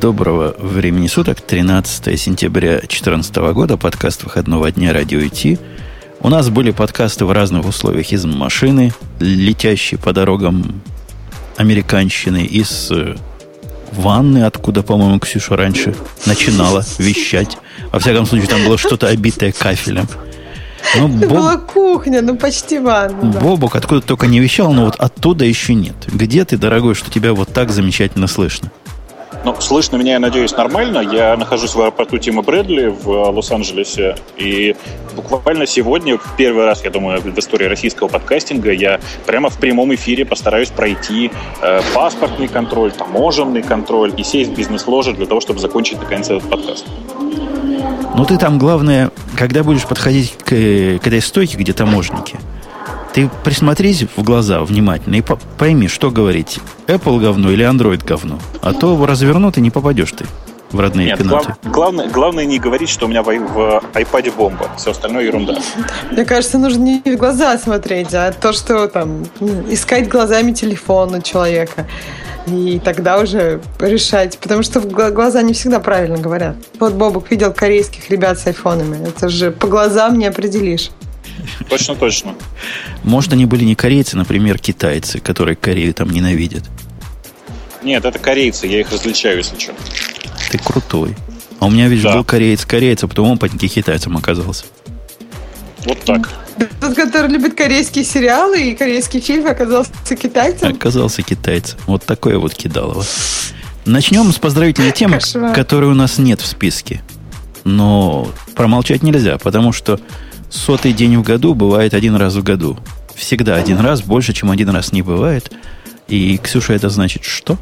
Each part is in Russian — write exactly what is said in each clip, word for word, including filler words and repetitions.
Доброго времени суток, тринадцатое сентября две тысячи четырнадцатого года, подкаст выходного дня «Радио ай ти». У нас были подкасты в разных условиях из машины, летящие по дорогам американщины, из ванны, откуда, по-моему, Ксюша раньше начинала вещать. Во всяком случае, там было что-то обитое кафелем. Ну, это Боб... была кухня, ну почти ванна. Да. Бобок откуда только не вещал, но вот оттуда еще нет. Где ты, дорогой, что тебя вот так замечательно слышно? Ну, слышно меня, я надеюсь, нормально. Я нахожусь в аэропорту Тима Брэдли в Лос-Анджелесе. И буквально сегодня, в первый раз, я думаю, в истории российского подкастинга, я прямо в прямом эфире постараюсь пройти э, паспортный контроль, таможенный контроль и сесть в бизнес-ложе для того, чтобы закончить наконец этот подкаст. Ну, ты там, главное, когда будешь подходить к, к этой стойке, где таможенники, ты присмотрись в глаза внимательно и по- пойми, что говорить. Apple говно или Android говно. А то развернут и не попадешь ты в родные Нет, пенаты. Глав, главное, главное не говорить, что у меня в, в iPad бомба. Все остальное ерунда. Мне кажется, нужно не в глаза смотреть, а то, что там искать глазами телефон у человека. И тогда уже решать. Потому что глаза не всегда правильно говорят. Вот Бобок видел корейских ребят с айфонами. Это же по глазам не определишь. Точно, точно. Может, они были не корейцы, например, китайцы, которые Корею там ненавидят. Нет, это корейцы, я их различаю, если что. Ты крутой. А у меня, видишь, да. был кореец-корейец, а потом он под китайцем оказался. Вот так. Тот, который любит корейские сериалы и корейские фильмы, оказался китайцем? Оказался китайцем. Вот такое вот кидалово. Начнем с поздравительной темы, которой у нас нет в списке. Но промолчать нельзя, потому что сотый день в году бывает один раз в году. Всегда один раз, больше, чем один раз не бывает. И, Ксюша, это значит что?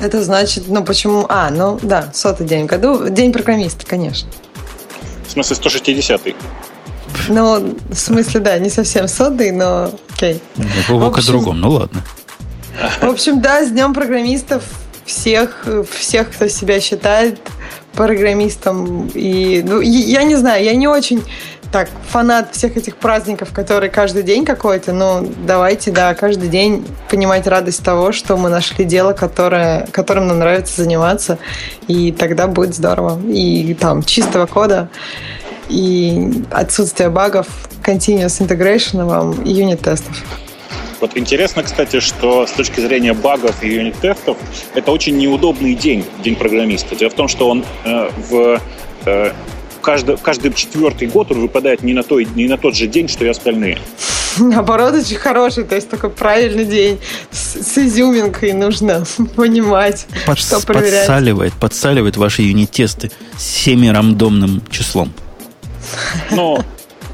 Это значит, ну почему... А, ну да, сотый день в году. День программиста, конечно. В смысле, сто шестидесятый. Ну, в смысле, да, не совсем сотый, но окей. Бобок о другом, ну ладно. В общем, да, с Днем программистов всех, всех, кто себя считает программистом. И, ну, я не знаю, я не очень так фанат всех этих праздников, которые каждый день какой-то, но давайте, да, каждый день понимать радость того, что мы нашли дело, которое, которым нам нравится заниматься, и тогда будет здорово. И там чистого кода, и отсутствие багов, continuous integration вам и юнит-тестов. Вот интересно, кстати, что с точки зрения багов и юнит-тестов это очень неудобный день, день программиста. Дело в том, что он э, в... Э, Каждый, каждый четвертый год он выпадает не на, той, не на тот же день, что и остальные. Наоборот, очень хороший, то есть такой правильный день с, с изюминкой, нужно понимать, Под, что проверять. Подсаливает, подсаливает ваши юнит-тесты с семирандомным числом. Ну,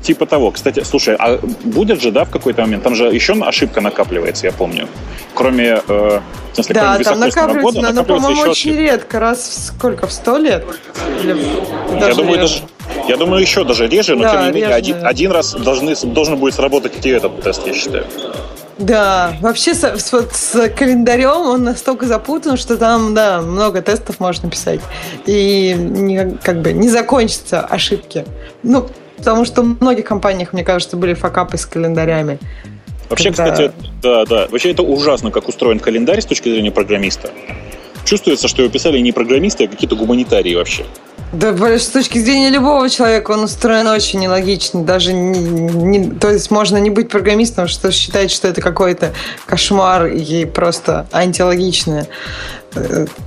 типа того. Кстати, слушай, а будет же, да, в какой-то момент? Там же еще ошибка накапливается, я помню. Кроме... Э, Смысле, да, там накапливается, года, но, накапливается, по-моему, очень ошибки. Редко. Раз в сколько? В сто лет? Или я, думаю, даже, я думаю, еще даже реже, но да, тем не менее один, один раз должны, должен будет сработать и этот тест, я считаю. Да, вообще с, вот, с календарем он настолько запутан, что там, да, много тестов можно писать. И не, как бы не закончатся ошибки. Ну, потому что в многих компаниях, мне кажется, были факапы с календарями. Вообще, да. кстати, да, да. Вообще это ужасно, как устроен календарь с точки зрения программиста. Чувствуется, что его писали не программисты, а какие-то гуманитарии вообще. Да, с точки зрения любого человека он устроен очень нелогично. Даже не, не, то есть можно не быть программистом, что считать, что это какой-то кошмар и просто антилогичное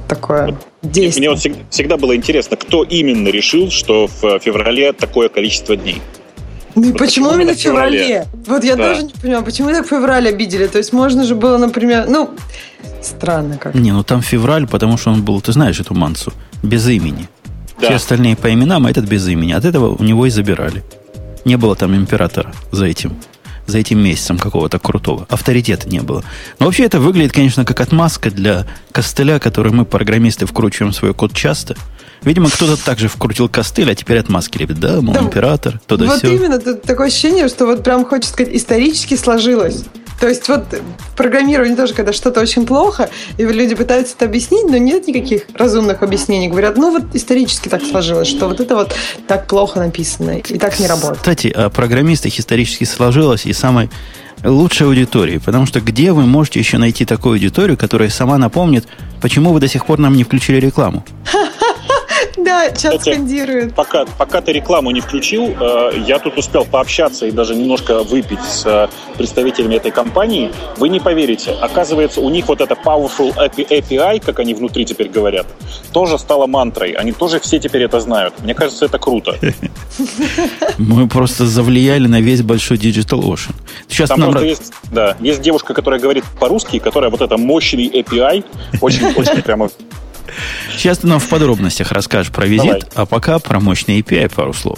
такое вот действие. Мне вот всегда, всегда было интересно, кто именно решил, что в феврале такое количество дней. Ну и вот почему именно в феврале? феврале? Вот я да. тоже не понимаю, почему так в феврале обидели? То есть можно же было, например... Ну, странно как. Не, ну там февраль, потому что он был, ты знаешь эту мансу, без имени. Да. Все остальные по именам, а этот без имени. От этого у него и забирали. Не было там императора за этим, за этим месяцем какого-то крутого. Авторитета не было. Но вообще это выглядит, конечно, как отмазка для костыля, который мы, программисты, вкручиваем в свой код часто. Видимо, кто-то также вкрутил костыль, а теперь отмазки, ребят, да, мол, да. император, то да вот все. Вот именно, такое ощущение, что вот прям, хочется сказать, исторически сложилось. То есть вот программирование тоже, когда что-то очень плохо, и люди пытаются это объяснить, но нет никаких разумных объяснений. Говорят, ну вот исторически так сложилось, что вот это вот так плохо написано, и так не работает. Кстати, о программистах исторически сложилось и самой лучшей аудитории, потому что где вы можете еще найти такую аудиторию, которая сама напомнит Почему вы до сих пор нам не включили рекламу? Да, сейчас скандируют. Пока, пока ты рекламу не включил, я тут успел пообщаться и даже немножко выпить с представителями этой компании. Вы не поверите, оказывается, у них вот эта powerful эй пи ай, как они внутри теперь говорят, тоже стала мантрой. Они тоже все теперь это знают. Мне кажется, это круто. Мы просто завлияли на весь большой DigitalOcean. Сейчас там нам... просто есть, да, есть девушка, которая говорит по-русски, которая вот это мощный эй пи ай, очень-очень прямо... Сейчас ты нам в подробностях расскажешь про визит, Давай. а пока про мощный эй пи ай пару слов.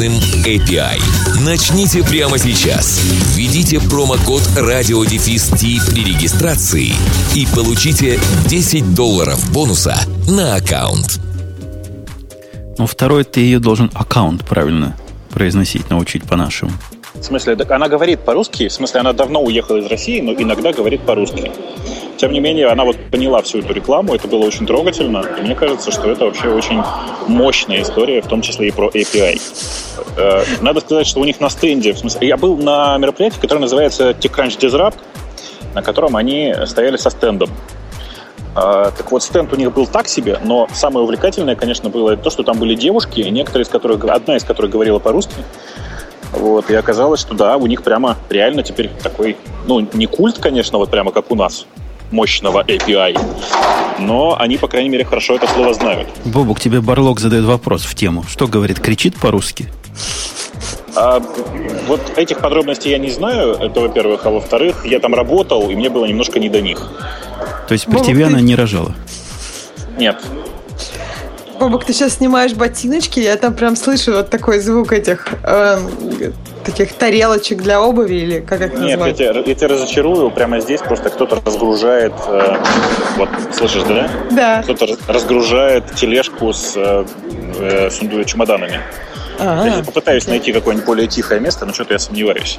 эй пи ай. Начните прямо сейчас. Введите промокод радио-ти при регистрации и получите десять долларов бонуса на аккаунт. Ну, второй ты ее должен аккаунт правильно произносить, научить по-нашему. В смысле, она говорит по-русски, в смысле, она давно уехала из России, но иногда говорит по-русски. Тем не менее, она вот поняла всю эту рекламу, это было очень трогательно, и мне кажется, что это вообще очень мощная история, в том числе и про эй пи ай. Надо сказать, что у них на стенде, в смысле, я был на мероприятии, которое называется TechCrunch Disrupt, на котором они стояли со стендом. Так вот, стенд у них был так себе, но самое увлекательное, конечно, было то, что там были девушки, некоторые из которых, одна из которых говорила по-русски. Вот, и оказалось, что да, у них прямо реально теперь такой, ну, не культ, конечно, вот прямо как у нас, мощного эй пи ай, но они, по крайней мере, хорошо это слово знают. Бобук, тебе Барлок задает вопрос в тему. Что говорит, кричит по-русски? А, вот этих подробностей я не знаю, это во-первых, а во-вторых, я там работал, и мне было немножко не до них. То есть при тебе ты... она не рожала? Нет. Бобок, ты сейчас снимаешь ботиночки, я там прям слышу вот такой звук этих э, таких тарелочек для обуви, или как их Нет, называют? Нет, я, я тебя разочарую, прямо здесь просто кто-то разгружает, э, вот, слышишь, да? Да. Кто-то разгружает тележку с э, сундуками, чемоданами. А-а-а. Я попытаюсь okay. найти какое-нибудь более тихое место, но что-то я сомневаюсь.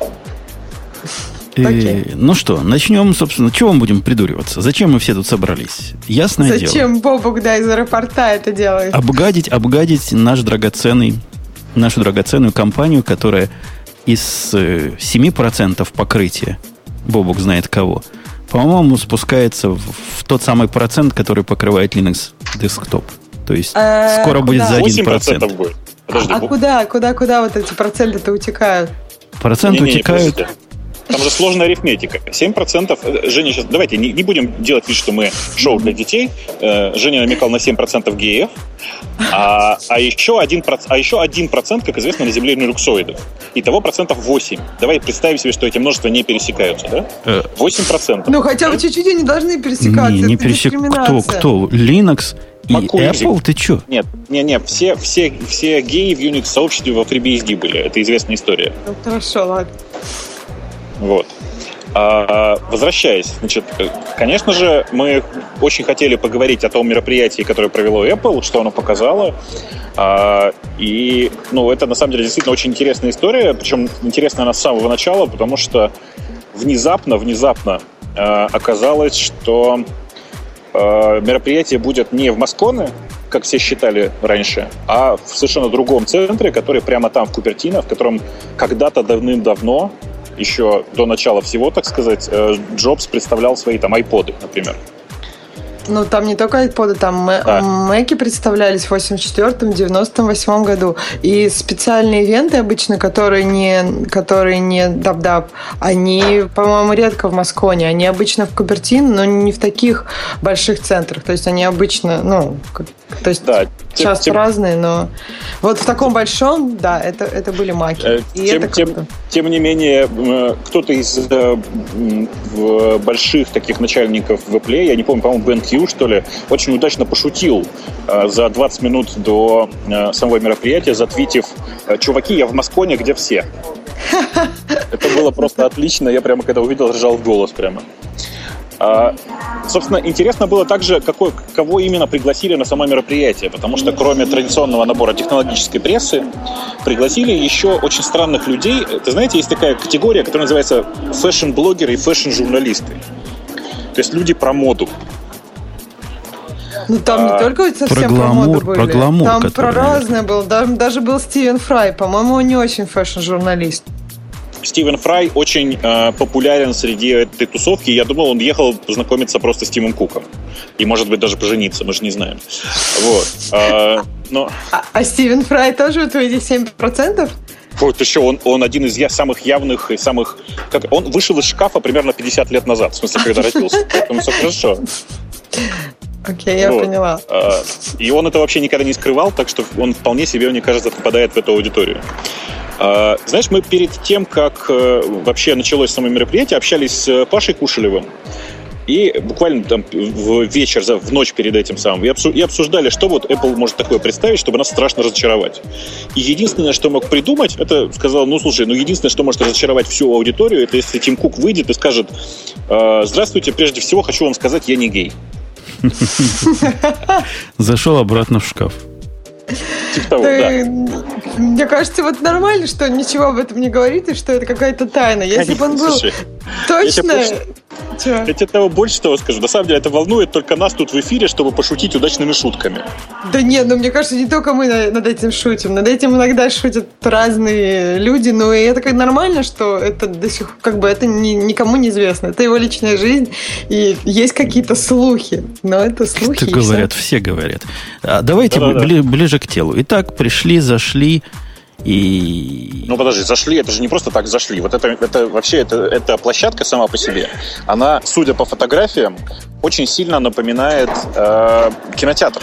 Okay. И, ну что, начнем, собственно, чего мы будем придуриваться? Зачем мы все тут собрались? Ясное Зачем, дело. Зачем Бобук, да, из аэропорта это делает? Обгадить, обгадить наш драгоценный, нашу драгоценную компанию, которая из семь процентов покрытия, Бобук знает кого, по-моему, спускается в, в тот самый процент, который покрывает Linux десктоп. То есть а, скоро куда? будет за один процент. восемь процентов будет. Подожди, а Боб... куда, куда, куда вот эти проценты-то утекают? Проценты Не-не-не, утекают... Просто... Там же сложная арифметика. семь процентов... Женя, сейчас... Давайте не, не будем делать вид, что мы шоу для детей. Женя намекал на семь процентов геев. А, а, еще один процент, а еще один процент, как известно, на земле нюрксоидов. Итого процентов восемь. Давай представим себе, что эти множества не пересекаются, да? восемь процентов. Ну, хотя бы чуть-чуть они должны пересекаться. Не, не пересекаются. Кто, кто? Linux... И Apple, ты че? Нет, не, не, все, все, все геи в Unix-сообществе во FreeBSD были. Это известная история. Ну, хорошо, ладно. Вот. А, возвращаясь, значит, конечно же, мы очень хотели поговорить о том мероприятии, которое провело Apple, что оно показало. А, и, ну, это на самом деле действительно очень интересная история, причем интересная она с самого начала, потому что внезапно, внезапно а, оказалось, что а, мероприятие будет не в Moscone, как все считали раньше, а в совершенно другом центре, который прямо там, в Купертино, в котором когда-то давным-давно, еще до начала всего, так сказать, Джобс представлял свои там айподы, например. Ну, там не только айподы, там да. Мэки представлялись в восемьдесят четвёртом, девяносто восьмом году. И специальные ивенты обычно, которые не, которые не даб-даб, они, по-моему, редко в Moscone. Они обычно в Купертино, но не в таких больших центрах. То есть они обычно, ну, то есть да, сейчас тем, разные, но вот в таком большом, да, это, это были маки. Э, И тем, это тем, тем не менее, кто-то из э, больших таких начальников в Apple, я не помню, по-моему, BenQ, что ли, очень удачно пошутил э, за двадцать минут до э, самого мероприятия, затвитив «Чуваки, я в Moscone, где все?» Это было просто отлично. Я прямо, когда увидел, ржал в голос прямо. Собственно, интересно было также, какой, кого именно пригласили на само мероприятие, потому что кроме традиционного набора технологической прессы, пригласили еще очень странных людей. Ты знаете, есть такая категория, которая называется фэшн-блогеры и фэшн-журналисты. То есть люди про моду. Ну, там а, не только совсем про, гламур, про моду были. Про гламур, там который... про разное было. Даже, даже был Стивен Фрай. По-моему, он не очень фэшн-журналист. Стивен Фрай очень э, популярен среди этой тусовки. Я думал, он ехал познакомиться просто с Тимом Куком. И, может быть, даже пожениться. Мы же не знаем. Вот. А, но... а, а Стивен Фрай тоже в твои семь процентов? Вот еще он, он один из я, самых явных и самых... Как, он вышел из шкафа примерно пятьдесят лет назад. В смысле, когда родился. Поэтому все хорошо. Окей, okay, я вот. поняла. И он это вообще никогда не скрывал, так что он вполне себе, мне кажется, попадает в эту аудиторию. Знаешь, мы перед тем, как вообще началось само мероприятие, общались с Пашей Кушелевым. И буквально там в вечер, в ночь перед этим самым, и обсуждали, что вот Apple может такое представить, чтобы нас страшно разочаровать. И единственное, что мог придумать, это сказал, ну слушай, ну единственное, что может разочаровать всю аудиторию, это если Тим Кук выйдет и скажет: «Здравствуйте, прежде всего хочу вам сказать, я не гей». Зашел обратно в шкаф. Типа того, да. Мне кажется, вот нормально, что ничего об этом не говорит, и что это какая-то тайна. Если бы он был точно... Я тебе того больше того скажу. На самом деле, это волнует только нас тут в эфире, чтобы пошутить удачными шутками. Да нет, ну мне кажется, не только мы над этим шутим. Над этим иногда шутят разные люди, но и это как нормально, что это до сих пор как бы это ни, никому не известно. Это его личная жизнь, и есть какие-то слухи. Но это слухи. Это говорят, все говорят. А давайте Да-да-да. бли- ближе к телу. Итак, пришли, зашли. И... Ну подожди, зашли, это же не просто так зашли. Вот это, это вообще это, эта площадка сама по себе, она, судя по фотографиям, очень сильно напоминает э, кинотеатр.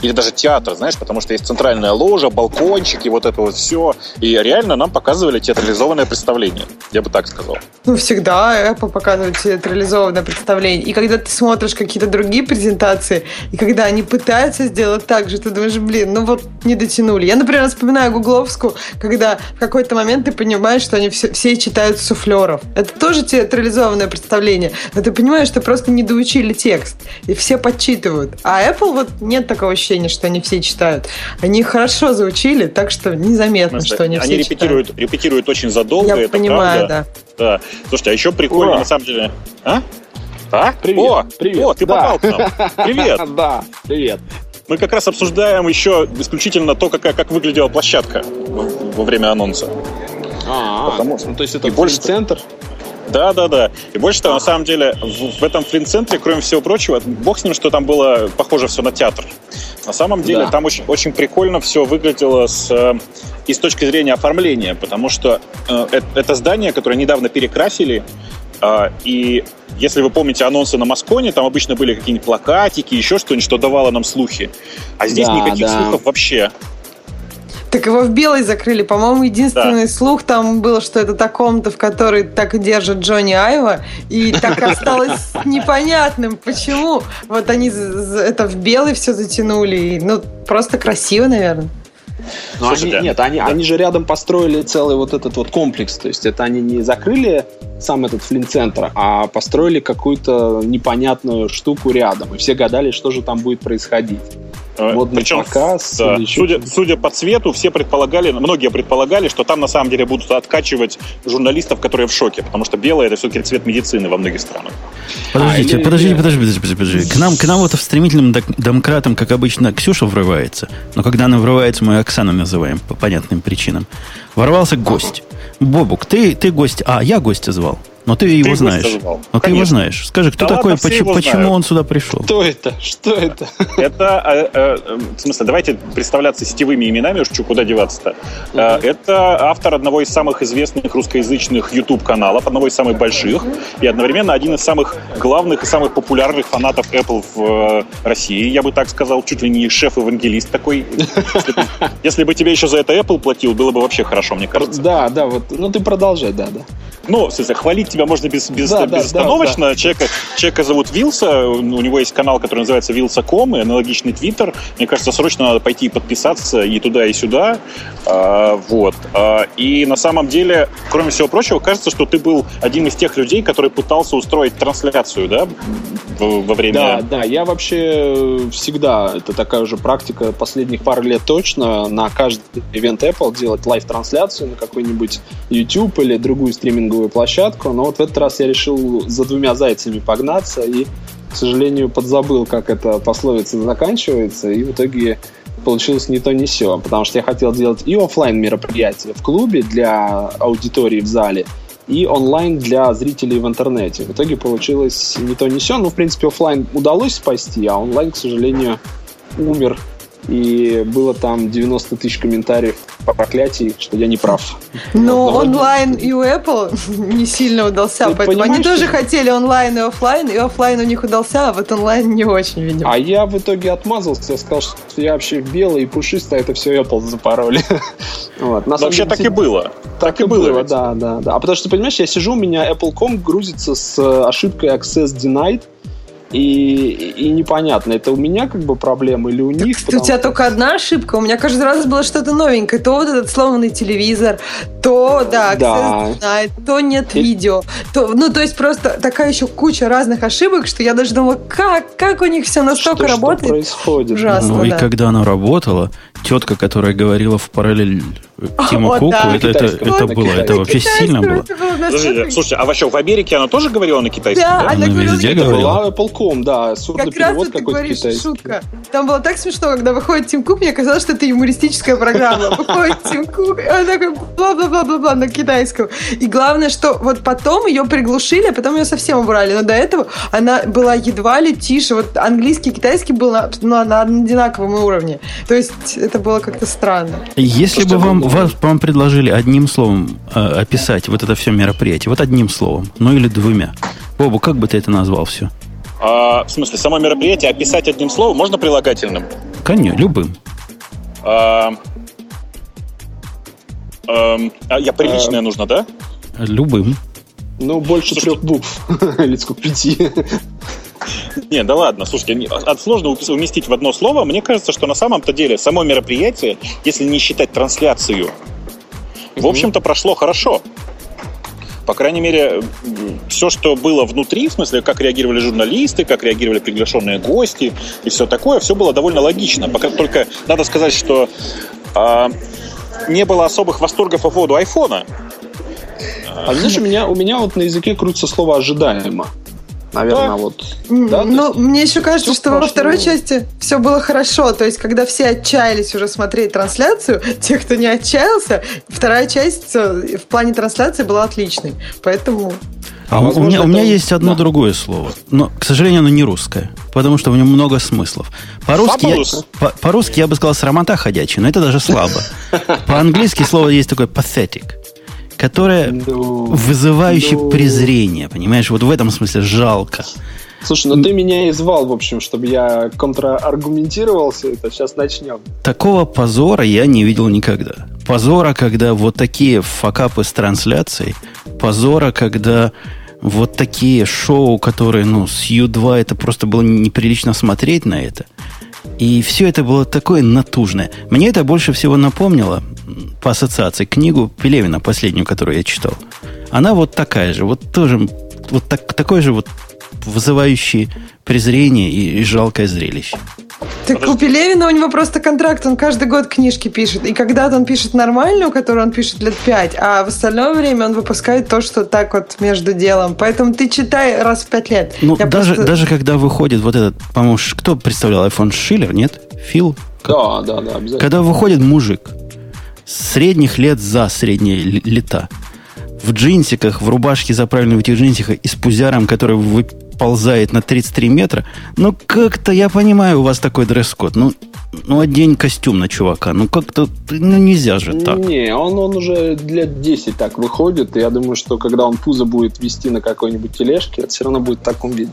Или даже театр, знаешь, потому что есть центральная ложа, балкончик и вот это вот все. И реально нам показывали театрализованное представление. Я бы так сказал. Ну, всегда Apple показывает театрализованное представление. И когда ты смотришь какие-то другие презентации, и когда они пытаются сделать так же, ты думаешь, блин, ну вот не дотянули. Я, например, вспоминаю гугловскую, когда в какой-то момент ты понимаешь, что они все, все читают суфлеров. Это тоже театрализованное представление. Но ты понимаешь, что просто не доучили текст. И все подчитывают. А Apple вот нет такого счастья, что они все читают. Они хорошо заучили, так что незаметно, что они, они все репетируют, читают. Они репетируют очень задолго, я это понимаю, правда. Да. Да. Слушайте, а еще прикольно, Ура. на самом деле... А? А? Привет. О, привет. О, ты да. попал к нам. Привет. Да, привет. Мы как раз обсуждаем еще исключительно то, как, как выглядела площадка во время анонса. А, Потому... ну, то есть это Flint-центр? Да, да, да. И больше того, на самом деле, в, в этом Флинт-центре, кроме всего прочего, бог с ним, что там было похоже все на театр. На самом деле, да. там очень, очень прикольно все выглядело с, и с точки зрения оформления, потому что э, это здание, которое недавно перекрасили, э, и если вы помните анонсы на Москоне, там обычно были какие-нибудь плакатики, еще что-нибудь, что давало нам слухи. А здесь да, никаких да. слухов вообще. Так его в белый закрыли. По-моему, единственный да. слух там был, что это та комната, в которой так и держат Джонни Айва. И так осталось непонятным, почему. Вот они это в белый все затянули. Ну, просто красиво, наверное. Но Слушай, они, да. Нет, они, да. они же рядом построили целый вот этот вот комплекс. То есть это они не закрыли сам этот Флинт-центр, а построили какую-то непонятную штуку рядом. И все гадали, что же там будет происходить. Водный Причем, показ, да, судя, судя по цвету, все предполагали, многие предполагали, что там на самом деле будут откачивать журналистов, которые в шоке, потому что белое — это все-таки цвет медицины во многих странах. Подождите, а, или... подождите, подождите, подождите, подождите, подождите. К нам, к нам вот стремительным домкратом, как обычно, Ксюша врывается, но когда она врывается, мы Оксану называем по понятным причинам. Ворвался гость. Бобук, ты, ты гость, а я гостя звал. Но ты, ты его знаешь. Но ты его знаешь. Скажи, кто да такой, ладно, почему, почему он сюда пришел? Кто это? Что это? Это, в смысле, давайте представляться сетевыми именами, уж куда деваться-то. Mm-hmm. Это автор одного из самых известных русскоязычных YouTube-каналов, одного из самых больших, и одновременно один из самых главных и самых популярных фанатов Apple в России, я бы так сказал, чуть ли не шеф-евангелист такой. Если бы тебе еще за это Apple платил, было бы вообще хорошо, мне кажется. Да, да, вот, ну ты продолжай, да, да. Ну, хвалить тебя можно без, без, да, безостановочно. Да, да, человека, да. человека зовут Вилса, у него есть канал, который называется Вилса точка ком, и аналогичный Твиттер. Мне кажется, срочно надо пойти и подписаться и туда, и сюда. А, вот. А, и на самом деле, кроме всего прочего, кажется, что ты был одним из тех людей, который пытался устроить трансляцию, да, во время... Да, да, я вообще всегда, это такая уже практика последних пару лет точно, на каждый ивент Apple делать лайв-трансляцию на какой-нибудь YouTube или другую стриминговую площадку, но вот в этот раз я решил за двумя зайцами погнаться и, к сожалению, подзабыл, как эта пословица заканчивается, и в итоге получилось ни то, ни сё, потому что я хотел делать и офлайн мероприятие в клубе для аудитории в зале, и онлайн для зрителей в интернете. В итоге получилось ни то, ни сё. Ну, в принципе, офлайн удалось спасти, а онлайн, к сожалению, умер. И было там девяносто тысяч комментариев по проклятии, что я не прав. Но вот, онлайн и у Apple не сильно удался, ты поэтому они тоже что... хотели онлайн и офлайн, и офлайн у них удался, а вот онлайн не очень, видимо. А я в итоге отмазался, я сказал, что я вообще белый и пушистый, а это все Apple запороли. Вот. Вообще деле, так и было. Так, так и было, было да, да, да. А потому что, понимаешь, я сижу, у меня Apple точка ком грузится с ошибкой Access Denied, И, и непонятно, это у меня как бы проблема или у так них. У тебя что... только одна ошибка, у меня каждый раз было что-то новенькое. То вот этот сломанный телевизор, то, да, да. Знает, то нет и... видео. То, ну, то есть просто такая еще куча разных ошибок, что я даже думала, как, как у них все настолько что, работает. Что происходит? Ужасно, ну, да. И когда оно работало, тетка, которая говорила в параллель Тиму О, Куку, да. это, это, это было, китайском. Это вообще сильно было. Слушайте, слушайте, а вообще в Америке она тоже говорила на китайском? Да, да? Она, она везде говорила. Apple точка com. Да, как раз вот ты говоришь, китайский. Шутка. Там было так смешно, когда выходит Тим Кук, мне казалось, что это юмористическая программа. Выходит Тим Кук, и он такой бла-бла-бла-бла-бла на китайском. И главное, что вот потом ее приглушили, а потом ее совсем убрали. Но до этого она была едва ли тише. Вот английский и китайский был на, на, на одинаковом уровне. То есть это было как-то странно. Если бы вам, вас, вам предложили одним словом э, описать вот это все мероприятие, вот одним словом, ну или двумя. Бобу, как бы ты это назвал все? А, в смысле, само мероприятие описать одним словом можно прилагательным? Конечно, любым. А, а, я приличное а, нужно, да? Любым. Ну, больше Слушайте, трех букв. Или сколько, пяти. Не, да ладно, слушайте, от сложно уместить в одно слово. Мне кажется, что на самом-то деле само мероприятие, если не считать трансляцию, в общем-то прошло хорошо. По крайней мере, все, что было внутри, в смысле, как реагировали журналисты, как реагировали приглашенные гости и все такое, все было довольно логично. Пока только надо сказать, что а, не было особых восторгов по поводу айфона. А знаешь, у меня, у меня вот на языке крутится слово «ожидаемо». Наверное, да. вот. Да, ну, мне еще кажется, что во второй части все было хорошо. То есть, когда все отчаялись уже смотреть трансляцию, те, кто не отчаялся, вторая часть в плане трансляции была отличной. Поэтому... А возможно, у меня, это... у меня есть одно да. другое слово. Но, к сожалению, оно не русское, потому что в нем много смыслов. По-русски я, по, по-русски я бы сказал «срамота ходячая», но это даже слабо. По-английски слово есть такое «pathetic», которая no, вызывающая no. презрение, понимаешь? Вот в этом смысле жалко. Слушай, ну ты меня и звал, в общем, чтобы я контраргументировался. Это сейчас начнем. Такого позора я не видел никогда. Позора, когда вот такие факапы с трансляцией. Позора, когда вот такие шоу, которые, ну, с ю два, это просто было неприлично смотреть на это. И все это было такое натужное. Мне это больше всего напомнило по ассоциации книгу Пелевина, последнюю, которую я читал. Она вот такая же, вот тоже, вот так, такое же вот вызывающее презрение и, и жалкое зрелище. Так у Пелевина у него просто контракт, он каждый год книжки пишет. И когда-то он пишет нормальную, которую он пишет лет пять, а в остальное время он выпускает то, что так вот между делом. Поэтому ты читай раз в пять лет. Ну, даже, просто... даже когда выходит вот этот, по-моему, кто представлял iPhone Шиллер, нет? Фил? Да, да, да, обязательно. Когда выходит мужик средних лет за средние лета, в джинсиках, в рубашке заправленной в этих джинсиках и с пузяром, который выползает на тридцать три метра. Ну, как-то я понимаю, у вас такой дресс-код. Ну, Ну, одень костюм на чувака. Ну, как-то ну, нельзя же так. Не, он, он уже лет десять так выходит. И я думаю, что когда он пузо будет вести на какой-нибудь тележке, это все равно будет в таком виде.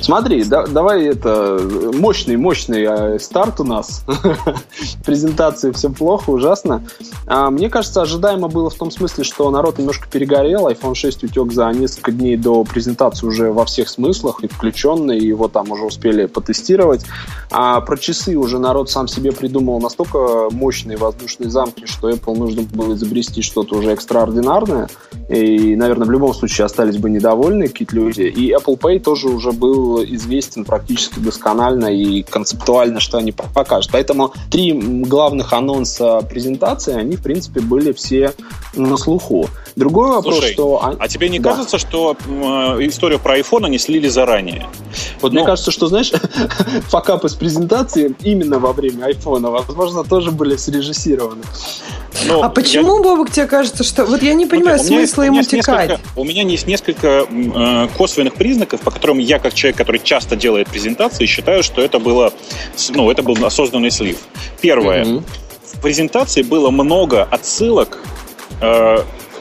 Смотри, да, давай это... Мощный-мощный старт у нас. Презентации все плохо, ужасно. А, мне кажется, ожидаемо было в том смысле, что народ немножко перегорел. айфон шесть утек за несколько дней до презентации уже во всех смыслах. И включенный, и его там уже успели потестировать. А про часы уже на народ сам себе придумал настолько мощные воздушные замки, что Apple нужно было изобрести что-то уже экстраординарное. И, наверное, в любом случае остались бы недовольны какие-то люди. И Apple Pay тоже уже был известен практически досконально и концептуально, что они покажут. Поэтому три главных анонса презентации, они, в принципе, были все на слуху. Другой вопрос, Слушай, что... а тебе не да. кажется, что историю про iPhone они слили заранее? Вот Но... мне кажется, что, знаешь, факапы с презентации именно во время айфона, возможно, тоже были срежиссированы. Но а почему, я... Бобок, тебе кажется, что... Вот я не понимаю ну, смысла ему текать. У меня есть несколько э, косвенных признаков, по которым я, как человек, который часто делает презентации, считаю, что это было... Ну, это был осознанный слив. Первое. Mm-hmm. В презентации было много отсылок э,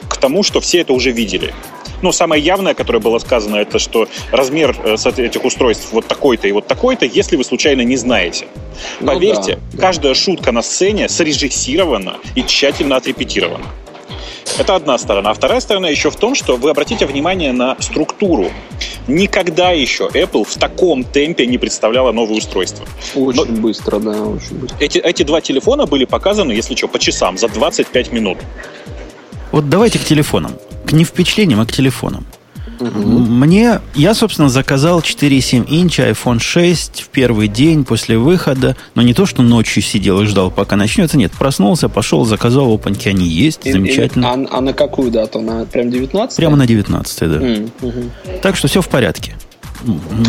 к тому, что все это уже видели. Ну, самое явное, которое было сказано, это что размер этих устройств вот такой-то и вот такой-то, если вы случайно не знаете. Ну, Поверьте, да, да. каждая шутка на сцене срежиссирована и тщательно отрепетирована. Это одна сторона. А вторая сторона еще в том, что вы обратите внимание на структуру. Никогда еще Apple в таком темпе не представляла новые устройства. Очень Но быстро, да, очень быстро. Эти, эти два телефона были показаны, если что, по часам, за двадцать пять минут. Вот давайте к телефонам. К не впечатлениям, а к телефонам. Угу. Мне, я, собственно, заказал четыре целых семь десятых инча айфон шесть в первый день после выхода. Но не то, что ночью сидел и ждал, пока начнется. Нет, проснулся, пошел, заказал, опаньки, они есть, и, замечательно. И, а, а на какую дату? На прям девятнадцатое? Прямо на девятнадцатое, да. Угу. Так что все в порядке.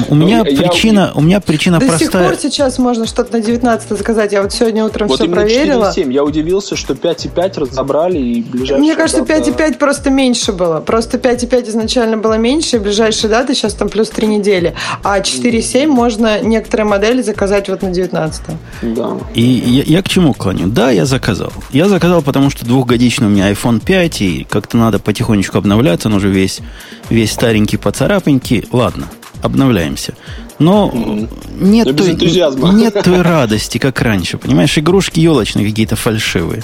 У меня, ну, причина, я... у меня причина До простая. До сих пор сейчас можно что-то на девятнадцатое заказать. Я вот сегодня утром вот все проверила. четыре целых семь десятых Я удивился, что пять целых пять разобрали. И ближайшие Мне кажется, дата... пять целых пять просто меньше было. Просто пять целых пять изначально было меньше, и ближайшие даты сейчас там плюс три недели. А четыре целых семь десятых можно некоторые модели заказать вот на девятнадцатое. Да. И я, я к чему клоню? Да, я заказал. Я заказал, потому что двухгодичный у меня айфон пять, и как-то надо потихонечку обновляться. Он уже весь, весь старенький, поцарапенький. Ладно. Обновляемся. Но mm-hmm. нет, той, нет той радости, как раньше. Понимаешь, игрушки елочные какие-то фальшивые.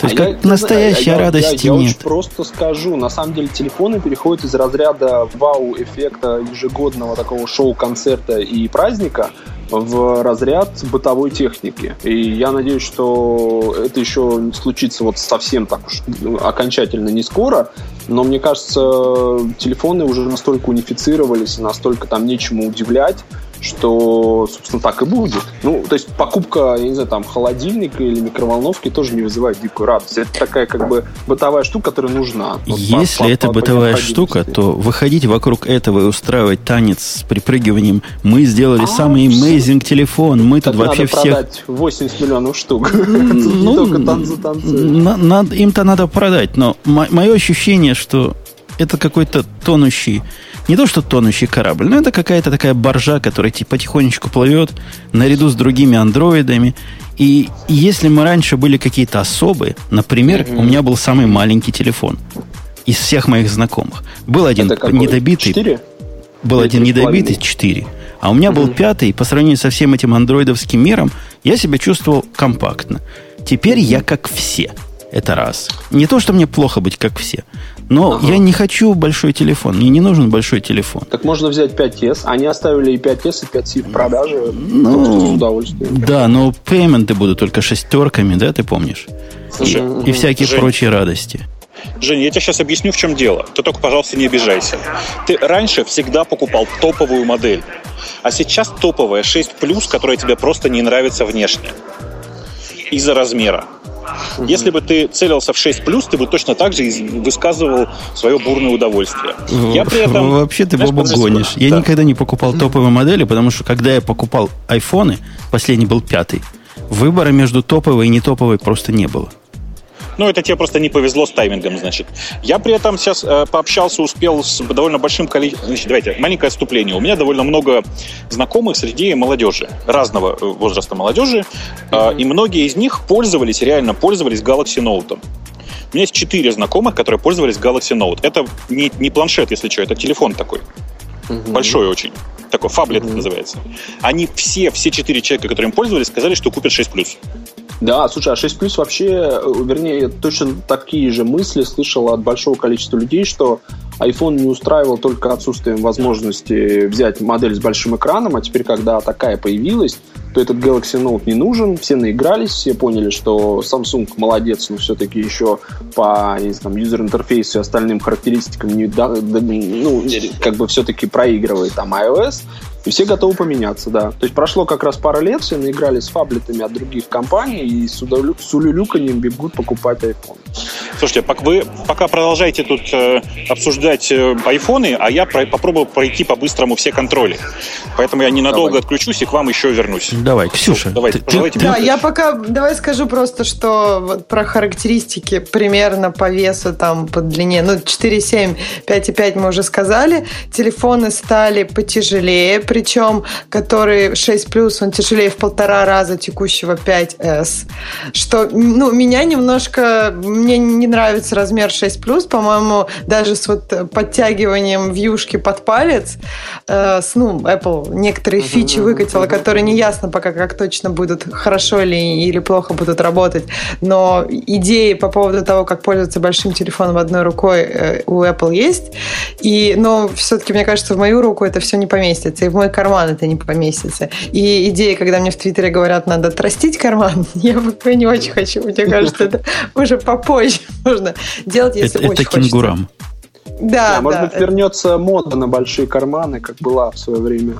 То есть, а как я, настоящей я, радости я, я, я нет. Я просто скажу, на самом деле телефоны переходят из разряда вау-эффекта ежегодного такого шоу-концерта и праздника в разряд бытовой техники. И я надеюсь, что это еще случится вот совсем так уж окончательно не скоро, но мне кажется, телефоны уже настолько унифицировались, настолько там нечему удивлять, что, собственно, так и будет. Ну, то есть покупка, я не знаю, там, холодильника или микроволновки тоже не вызывает дикую радость. Это такая, как бы, бытовая штука, которая нужна. Вот, Если по, это по, бытовая по штука, то выходить вокруг этого и устраивать танец с припрыгиванием. Мы сделали а, самый amazing телефон. Мы так тут вообще всех... надо продать восемьдесят миллионов штук. Не только танцы танцуют. Им-то надо продать, но мое ощущение, что это какой-то тонущий, не то что тонущий корабль, но это какая-то такая баржа, которая типа потихонечку плывет наряду с другими андроидами. И если мы раньше были какие-то особые, например, mm-hmm. у меня был самый маленький телефон из всех моих знакомых. Был один недобитый. Четыре? Был один недобитый, четыре. А у меня mm-hmm. был пятый, и по сравнению со всем этим андроидовским миром я себя чувствовал компактно. Теперь mm-hmm. я как все. Это раз. Не то, что мне плохо быть, как все. Но ага. я не хочу большой телефон. Мне не нужен большой телефон. Так можно взять пять эс. Они оставили и пять эс, и пять си в продаже. Ну, с удовольствием. Да, но пейменты будут только шестерками, да, ты помнишь? Слушай, и, угу. и всякие Жень. прочие радости. Жень, я тебе сейчас объясню, в чем дело. Ты только, пожалуйста, не обижайся. Ты раньше всегда покупал топовую модель. А сейчас топовая шесть плюс, которая тебе просто не нравится внешне. Из-за размера. Если бы ты целился в шесть плюс, ты бы точно так же высказывал свое бурное удовольствие. Я при этом... Вообще ты, Бобу, гонишь. Я да. никогда не покупал топовые модели, потому что когда я покупал айфоны, последний был пятый, выбора между топовой и нетоповой просто не было. Ну, это тебе просто не повезло с таймингом, значит. Я при этом сейчас э, пообщался, успел с довольно большим количеством... Значит, давайте, маленькое отступление. У меня довольно много знакомых среди молодежи, разного возраста молодежи, э, mm-hmm. и многие из них пользовались, реально пользовались Galaxy Note. У меня есть четыре знакомых, которые пользовались Galaxy Note. Это не, не планшет, если что, это телефон такой. Mm-hmm. Большой очень. Такой фаблет mm-hmm. называется. Они все, все четыре человека, которые им пользовались, сказали, что купят шесть плюс. Да, слушай, а шесть плюс вообще, вернее, точно такие же мысли слышал от большого количества людей, что iPhone не устраивал только отсутствием возможности взять модель с большим экраном, а теперь, когда такая появилась, то этот Galaxy Note не нужен, все наигрались, все поняли, что Samsung молодец, но все-таки еще по там, юзер-интерфейсу и остальным характеристикам не, да, да, ну, как бы все-таки проигрывает там iOS, и все готовы поменяться, да. То есть прошло как раз пару лет, все наиграли с фаблетами от других компаний и с, удовлю... с улюлюканьем бегут покупать iPhone. Слушайте, вы пока продолжаете тут э, обсуждать э, айфоны, а я про- попробую пройти по-быстрому все контроли. Поэтому я ненадолго давай. отключусь и к вам еще вернусь. Давай, Ксюша. Ну, давайте, ты, ты... Да, я пока, давай скажу просто, что вот про характеристики примерно по весу, там, по длине, ну, четыре семь, пять пять мы уже сказали. Телефоны стали потяжелее, причем, который шесть плюс, он тяжелее в полтора раза текущего пять эс. Что, ну, меня немножко, мне не нравится размер шесть плюс, по-моему, даже с вот подтягиванием вьюшки под палец, э, с, ну, Apple некоторые фичи выкатила, которые не ясно пока, как точно будут хорошо ли или плохо будут работать, но идеи по поводу того, как пользоваться большим телефоном одной рукой э, у Apple есть, и, но все-таки, мне кажется, в мою руку это все не поместится, и в мой карман это не поместится. И идеи, когда мне в Твиттере говорят, надо отрастить карман, я не очень хочу, мне кажется, это уже попозже можно делать, если это, очень это хочется. Кенгурам. Да, да, может да, быть, это... вернется мода на большие карманы, как была в свое время.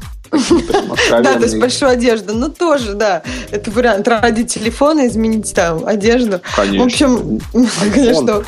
Да, то есть большую одежду. Ну, тоже, да. Это вариант ради телефона изменить там одежду. Конечно. В общем, конечно.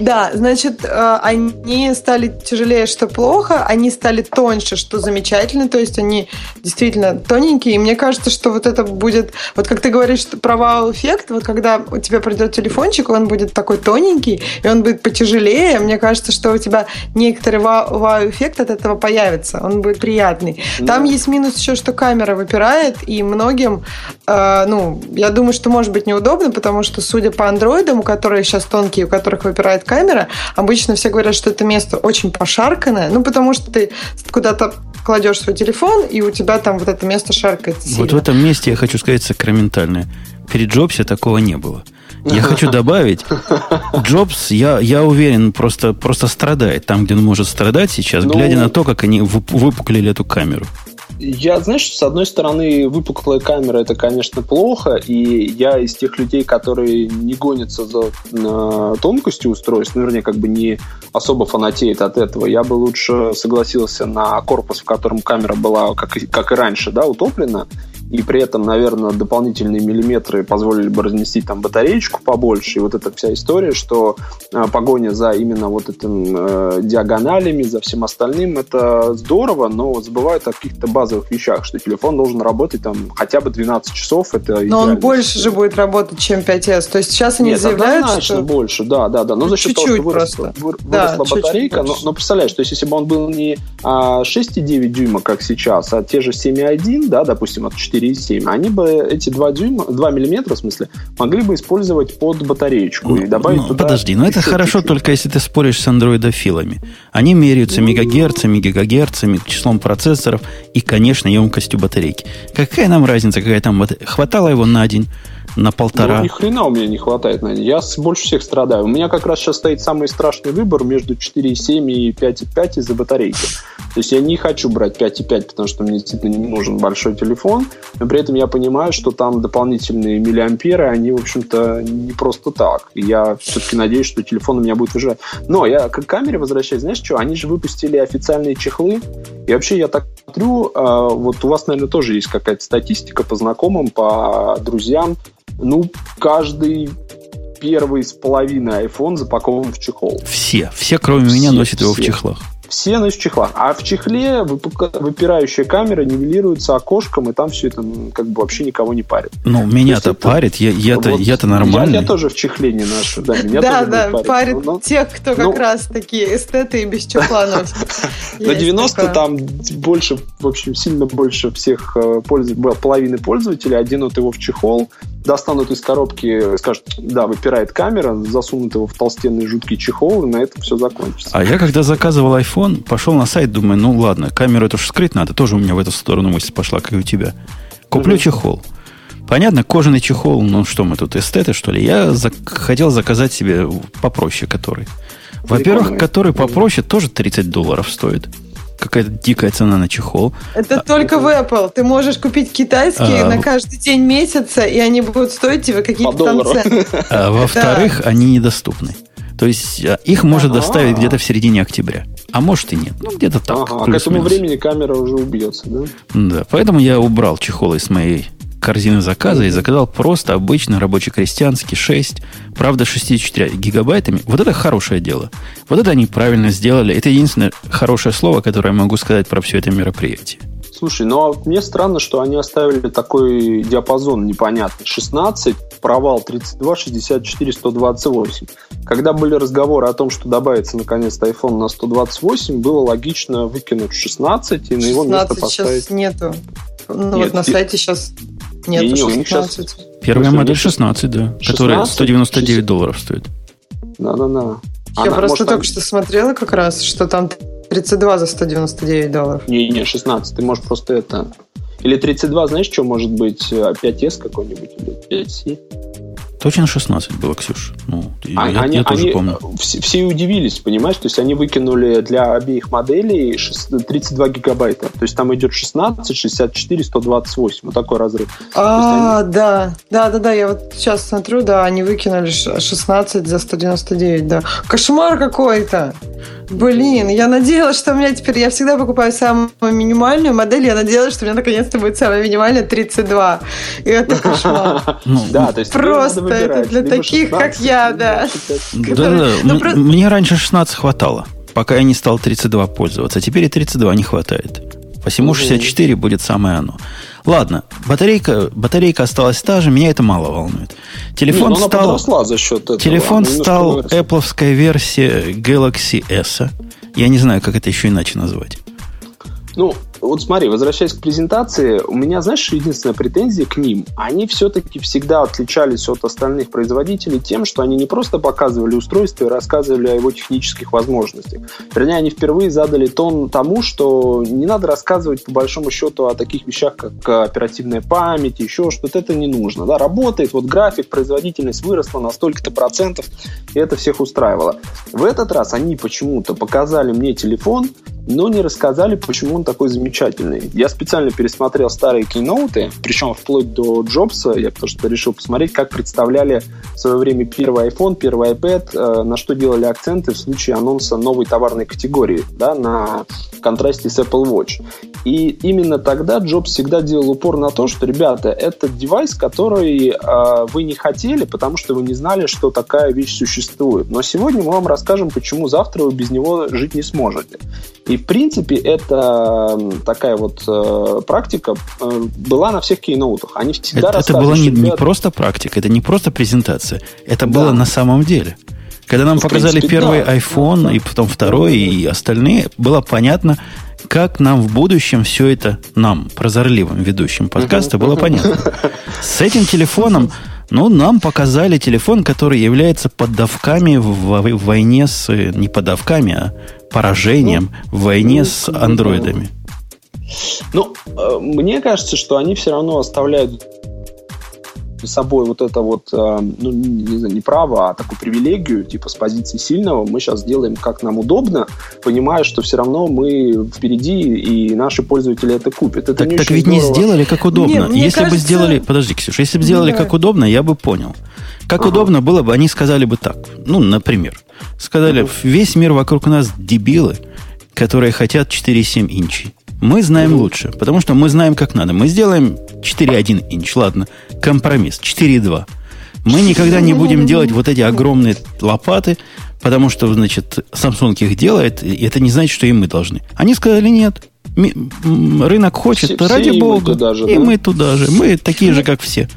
Да, значит, они стали тяжелее, что плохо, они стали тоньше, что замечательно, то есть они действительно тоненькие, и мне кажется, что вот это будет, вот как ты говоришь, про вау-эффект, вот когда у тебя придет телефончик, он будет такой тоненький, и он будет потяжелее, мне кажется, что у тебя некоторый вау-эффект от этого появится, он будет приятный. Там есть минус еще, что камера выпирает, и многим, э, ну, я думаю, что может быть неудобно, потому что, судя по андроидам, у которых сейчас тонкие, у которых выпирает камера, обычно все говорят, что это место очень пошарканное, ну, потому что ты куда-то кладешь свой телефон, и у тебя там вот это место шаркается сильно. Вот в этом месте я хочу сказать сакраментальное. При Джобсе такого не было. Я хочу добавить, Джобс, я, я уверен, просто, просто страдает там, где он может страдать сейчас, ну, глядя на то, как они выпуклили эту камеру. Я, знаешь, с одной стороны, выпуклая камера – это, конечно, плохо, и я из тех людей, которые не гонятся за тонкостью устройств, ну, вернее, как бы не особо фанатеет от этого, я бы лучше согласился на корпус, в котором камера была, как и, как и раньше, да, утоплена, и при этом, наверное, дополнительные миллиметры позволили бы разнести там батареечку побольше, и вот эта вся история, что погоня за именно вот этим э, диагоналями, за всем остальным, это здорово, но забывают о каких-то базовых вещах, что телефон должен работать там хотя бы двенадцать часов, это идеально. Но он больше же будет работать, чем пять эс, то есть сейчас они Нет, заявляют, что... больше, да, да, да, но за счет чуть-чуть того, что выросла, выросла да, батарейка, но, но представляешь, то есть если бы он был не шесть целых девять десятых дюйма, как сейчас, а те же семь целых одна десятая, да, допустим, от четыре целых семь десятых, они бы эти два дюйма, два миллиметра, в смысле, могли бы использовать под батареечку и добавить ну, туда... Подожди, но это хорошо чуть-чуть. Только если ты споришь с андроидофилами. Они меряются мегагерцами, гигагерцами, числом процессоров и, конечно, емкостью батарейки. Какая нам разница, какая там батарейка? Хватало его на день, на полтора? Ну, ни хрена у меня не хватает на день. Я больше всех страдаю. У меня как раз сейчас стоит самый страшный выбор между четыре целых семь десятых и пять целых пять десятых из-за батарейки. То есть я не хочу брать пять целых пять десятых, потому что мне действительно не нужен большой телефон, но при этом я понимаю, что там дополнительные миллиамперы, они, в общем-то, не просто так. И я все-таки надеюсь, что телефон у меня будет выживать. Но я к камере возвращаюсь. Знаешь что? Они же выпустили официальные чехлы. И вообще я так смотрю, вот у вас, наверное, тоже есть какая-то статистика по знакомым, по друзьям. Ну, каждый... первый с половиной iPhone запакован в чехол. Все, все, кроме все, меня, носят все. Его в чехлах. все, но из чехла. А в чехле выпирающая камера нивелируется окошком, и там все это как бы вообще никого не парит. Ну, меня-то это... парит, я, я-то, вот, я-то нормально. Я, я тоже в чехле не ношу. Да, меня да, тоже да, парит, парит но, тех, кто но... как раз такие эстеты и без чехла носят. На девяносто там больше, в общем, сильно больше всех половины пользователей оденут его в чехол, достанут из коробки, скажут, да, выпирает камера, засунут его в толстенный жуткий чехол, и на этом все закончится. А я, когда заказывал iPhone, пошел на сайт, думаю, ну ладно, камеру эту же скрыть надо, тоже у меня в эту сторону мысль пошла, как и у тебя. Куплю mm-hmm. чехол. Понятно, кожаный чехол, ну что мы тут, эстеты, что ли? Я за- хотел заказать себе попроще который. Во-первых, который попроще тоже тридцать долларов стоит. Какая-то дикая цена на чехол. Это а, только в Apple. Ты можешь купить китайские а, на каждый день месяца, и они будут стоить тебе какие-то там цены. А, во-вторых, да. они недоступны. То есть их может ага. доставить где-то в середине октября. А может и нет. Ну, где-то так. Ага, а к этому времени камера уже убьется, да? Да. Поэтому я убрал чехол из моей корзины заказа и заказал просто обычный рабочий крестьянский шесть, правда, шестьдесят четыре гигабайтами. Вот это хорошее дело. Вот это они правильно сделали. Это единственное хорошее слово, которое я могу сказать про все это мероприятие. Слушай, ну а мне странно, что они оставили такой диапазон непонятный. шестнадцать, провал тридцать два, шестьдесят четыре, сто двадцать восемь. Когда были разговоры о том, что добавится наконец-то iPhone на сто двадцать восемь, было логично выкинуть шестнадцать и на его место поставить... шестнадцать сейчас нету. Ну Нет, вот на сайте сейчас... Нет, не, не, шестнадцать. Первая модель шестнадцать, да. шестнадцать? Которая сто девяносто девять долларов стоит. Да-да-да. Я Она, просто может, только там... что смотрела как раз, что там тридцать два за сто девяносто девять долларов. Не-не, шестнадцать. Ты можешь просто это... Или тридцать два, знаешь, что может быть? пять эс какой-нибудь или пять си? Точно шестнадцать было, Ксюш. Ну, они, я, я тоже они, помню. Все, все удивились, понимаешь? То есть они выкинули для обеих моделей тридцать два гигабайта. То есть там идет шестнадцать, шестьдесят четыре, сто двадцать восемь. Вот такой разрыв. А, они... да. Да, да, да. Я вот сейчас смотрю, да, они выкинули шестнадцать за сто девяносто девять, да. Кошмар какой-то. Блин, я надеялась, что у меня теперь... Я всегда покупаю самую минимальную модель, я надеялась, что у меня наконец-то будет самая минимальная тридцать два. И это кошмар. Да, то есть... Просто... Это для либо таких, шестнадцать, как я, да. Да-да-да, ну, м- просто... мне раньше шестнадцать хватало, пока я не стал тридцать два пользоваться. А теперь и тридцать два не хватает. Посему шестьдесят четыре будет самое оно. Ладно, батарейка, батарейка осталась та же, меня это мало волнует. Телефон не, стал, телефон стал Apple-овская версия Galaxy S. Я не знаю, как это еще иначе назвать. Ну, вот смотри, возвращаясь к презентации, у меня, знаешь, единственная претензия к ним. Они все-таки всегда отличались от остальных производителей тем, что они не просто показывали устройство и рассказывали о его технических возможностях. Вернее, они впервые задали тон тому, что не надо рассказывать по большому счету о таких вещах, как оперативная память, еще что-то. Это не нужно. Да, работает, вот график, производительность выросла на столько-то процентов, и это всех устраивало. В этот раз они почему-то показали мне телефон, но не рассказали, почему он такой замечательный. Я специально пересмотрел старые кейноуты, причем вплоть до Джобса, я потому что решил посмотреть, как представляли в свое время первый iPhone, первый iPad, на что делали акценты в случае анонса новой товарной категории, да, на контрасте с Apple Watch. И именно тогда Джобс всегда делал упор на то, что, ребята, это девайс, который э, вы не хотели, потому что вы не знали, что такая вещь существует. Но сегодня мы вам расскажем, почему завтра вы без него жить не сможете. И, в принципе, это такая вот э, практика э, была на всех кейноутах. Они всегда это, это была не, не просто практика, это не просто презентация. Это да. было на самом деле. Когда нам ну, показали принципе, первый да. iPhone, да. и потом второй, да. и остальные, было понятно, как нам в будущем все это, нам, прозорливым ведущим подкаста, было понятно. С этим телефоном, ну, нам показали телефон, который является поддавками в войне с... Не поддавками, а поражением в войне с андроидами. Ну, мне кажется, что они все равно оставляют... с собой вот это вот, ну, не знаю, не право, а такую привилегию, типа с позиции сильного, мы сейчас делаем как нам удобно, понимая, что все равно мы впереди, и наши пользователи это купят. Это так не так ведь здорово. Не сделали как удобно. Не, если кажется... бы сделали... Подожди, Ксюша, если бы сделали да. как удобно, я бы понял. Как ага. удобно было бы, они сказали бы так. Ну, например, сказали, ага. весь мир вокруг нас дебилы, которые хотят четыре целых семь десятых инчей. Мы знаем лучше, потому что мы знаем, как надо. Мы сделаем четыре целых одна десятая инч, ладно, компромисс, четыре целых две десятых. Мы никогда не будем делать вот эти огромные лопаты, потому что, значит, Samsung их делает, и это не значит, что и мы должны. Они сказали нет. Рынок хочет, все, ради все бога, и мы туда же. И да? мы, туда же. мы такие же, как все.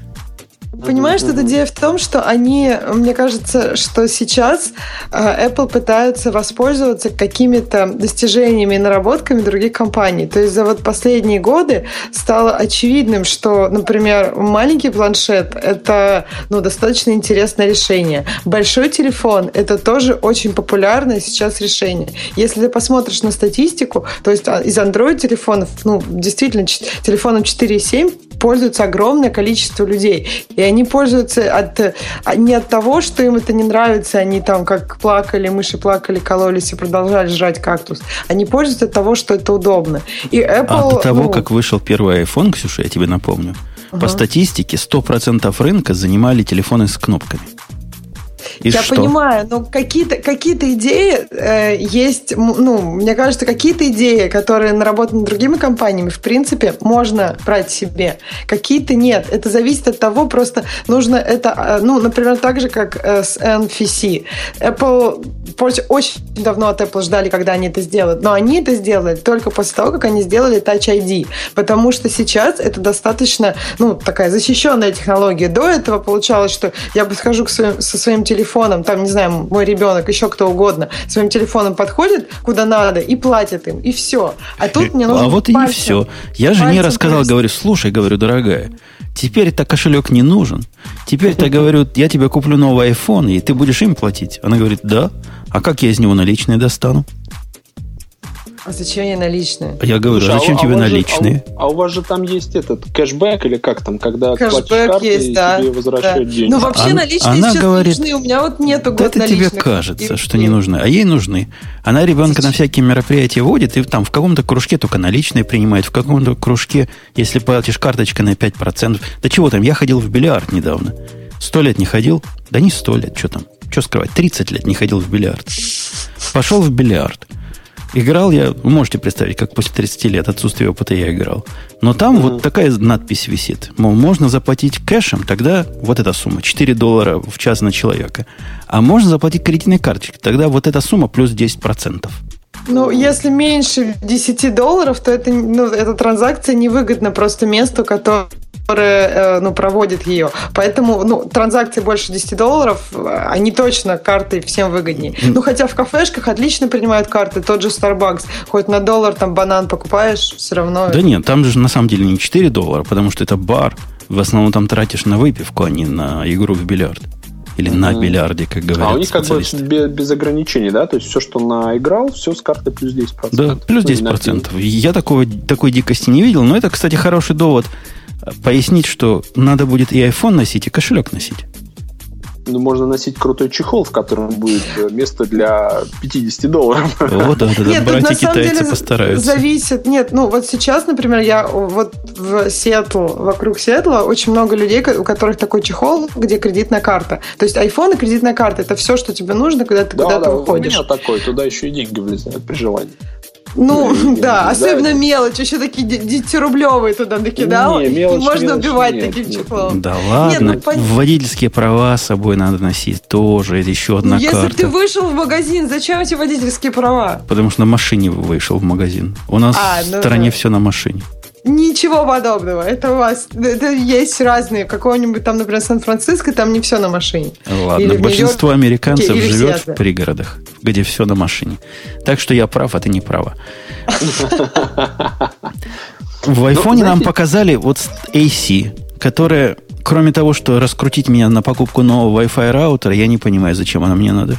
Понимаешь, что эта идея в том, что они, мне кажется, что сейчас Apple пытаются воспользоваться какими-то достижениями и наработками других компаний. То есть за вот последние годы стало очевидным, что, например, маленький планшет – это ну, достаточно интересное решение. Большой телефон – это тоже очень популярное сейчас решение. Если ты посмотришь на статистику, то есть из Android-телефонов, ну, действительно, телефоном четыре и семь пользуется огромное количество людей. И они пользуются от, не от того, что им это не нравится, они там как плакали, мыши плакали, кололись и продолжали жрать кактус. Они пользуются от того, что это удобно. И Apple, а до того, ну, как вышел первый iPhone, Ксюша, я тебе напомню, угу. по статистике сто процентов рынка занимали телефоны с кнопками. И я что? понимаю, но какие-то, какие-то идеи э, есть, ну, мне кажется, какие-то идеи, которые наработаны другими компаниями, в принципе, можно брать себе. Какие-то нет. Это зависит от того, просто нужно это, ну, например, так же, как с эн эф си. Apple, очень давно от Apple ждали, когда они это сделают, но они это сделали только после того, как они сделали Touch ай ди, потому что сейчас это достаточно, ну, такая защищенная технология. До этого получалось, что я бы схожу к своим, со своим телефоном, телефоном, там, не знаю, мой ребенок, еще кто угодно, своим телефоном подходит куда надо и платит им, и все. А тут мне нужно... А вот пальцем, и не все. Я же не рассказал, пальцем. говорю, слушай, говорю, дорогая, теперь-то кошелек не нужен. Теперь-то, говорю, я тебе куплю новый iPhone, и ты будешь им платить. Она говорит, да. А как я из него наличные достану? А зачем я наличные? Я говорю, слушай, а зачем а тебе наличные? Же, а, а у вас же там есть этот кэшбэк или как там, когда кэшбэк платишь карты есть, и да, тебе возвращают да. деньги? Ну, вообще а, наличные сейчас говорит, нужны, у меня вот нету да год наличных. Это тебе кажется, и, что и... не нужны, а ей нужны. Она ребенка зачем? на всякие мероприятия водит, и там в каком-то кружке только наличные принимает, в каком-то кружке, если платишь карточкой на пять процентов. Да чего там, я ходил в бильярд недавно. Сто лет не ходил? Да не сто лет, что там, что скрывать, тридцать лет не ходил в бильярд. Пошел в бильярд. Играл я, вы можете представить, как после тридцати лет отсутствия опыта я играл. Но там mm-hmm. вот такая надпись висит. Мол, можно заплатить кэшем, тогда вот эта сумма, четыре доллара в час на человека. А можно заплатить кредитной карточкой, тогда вот эта сумма плюс десять процентов. Ну, если меньше десяти долларов, то это, ну, эта транзакция невыгодна просто месту, которое... которые ну, проводят ее. Поэтому ну, транзакции больше десяти долларов, они точно карты всем выгоднее. Ну, хотя в кафешках отлично принимают карты, тот же Starbucks. Хоть на доллар там банан покупаешь, все равно... Да нет, там же на самом деле не четыре доллара, потому что это бар. В основном там тратишь на выпивку, а не на игру в бильярд. Или mm-hmm. на бильярде, как говорят А у них специалисты. Как бы без, без ограничений, да? То есть все, что наиграл, все с карты плюс десять процентов. Да, плюс десять процентов. Я такого, такой дикости не видел, но это, кстати, хороший довод. Пояснить, что надо будет и iPhone носить, и кошелек носить. Ну, можно носить крутой чехол, в котором будет место для пятидесяти долларов. О, да, да, нет, братья-китайцы постараются. Зависит. Нет, ну вот сейчас, например, я вот в Сиэтл, вокруг Сиэтла очень много людей, у которых такой чехол, где кредитная карта. То есть iPhone и кредитная карта – это все, что тебе нужно, когда ты да, куда-то да, выходишь. Да, у меня такой, туда еще и деньги влезают при желании. Ну, ну, да, особенно да, мелочь. Еще такие десятирублевые туда накидал. Не, мелочь, можно мелочь, убивать нет, таким чехлом. Да ладно, нет, ну, пон... водительские права с собой надо носить тоже. Это еще одна Если карта. Если ты вышел в магазин, зачем эти водительские права? Потому что на машине вышел в магазин. У нас а, ну, в стране да. все на машине. Ничего подобного. Это у вас это есть разные. Какого-нибудь там, например, Сан-Франциско, там не все на машине. Ладно, или большинство американцев или живет в пригородах, где все на машине. Так что я прав, а ты не права. В айфоне нам показали вот эй си, которая, кроме того, что раскрутить меня на покупку нового Wi-Fi раутера, я не понимаю, зачем она мне надо.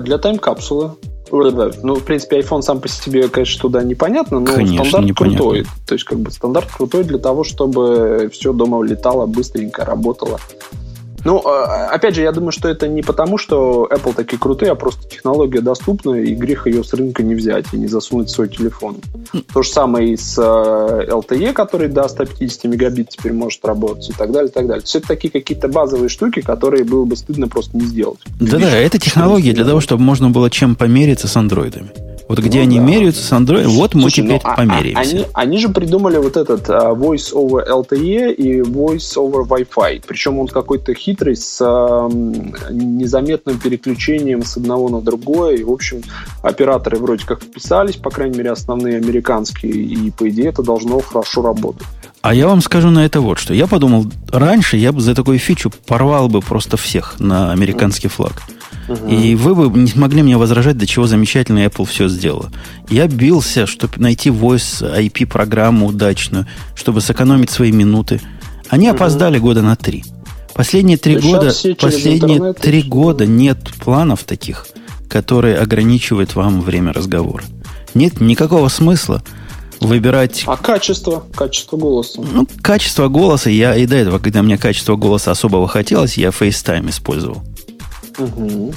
Для тайм-капсулы. Ну, в принципе, iPhone сам по себе, конечно, туда непонятно, но конечно, стандарт непонятно. крутой. То есть, как бы стандарт крутой для того, чтобы все дома летало, быстренько работало. Ну, опять же, я думаю, что это не потому, что Apple такие крутые, а просто технология доступна, и грех ее с рынка не взять и не засунуть в свой телефон. То же самое и с эл ти и, который до сто пятьдесят мегабит теперь может работать, и так далее, и так далее. Все это такие какие-то базовые штуки, которые было бы стыдно просто не сделать. Да-да, это технология для того, чтобы можно было чем помериться с андроидами. Вот где ну, они да, меряются да. с Android, вот мы Слушай, теперь ну, померяемся. Они, они же придумали вот этот uh, Voice over эл ти и и Voice over Wi-Fi. Причем он какой-то хитрый, с uh, незаметным переключением с одного на другое. И, в общем, операторы вроде как вписались, по крайней мере, основные американские. И, по идее, это должно хорошо работать. А я вам скажу на это вот что. Я подумал, раньше я бы за такую фичу порвал бы просто всех на американский флаг. Uh-huh. И вы бы не могли мне возражать, до чего замечательно Apple все сделала. Я бился, чтобы найти Voice ай пи-программу удачную, чтобы сэкономить свои минуты. Они uh-huh. опоздали года на три. Последние три да года, последние три года нет планов таких, которые ограничивают вам время разговора. Нет никакого смысла выбирать... А качество? Качество голоса? Ну, качество голоса. Я и до этого, когда мне качество голоса особого хотелось, я FaceTime использовал. Угу.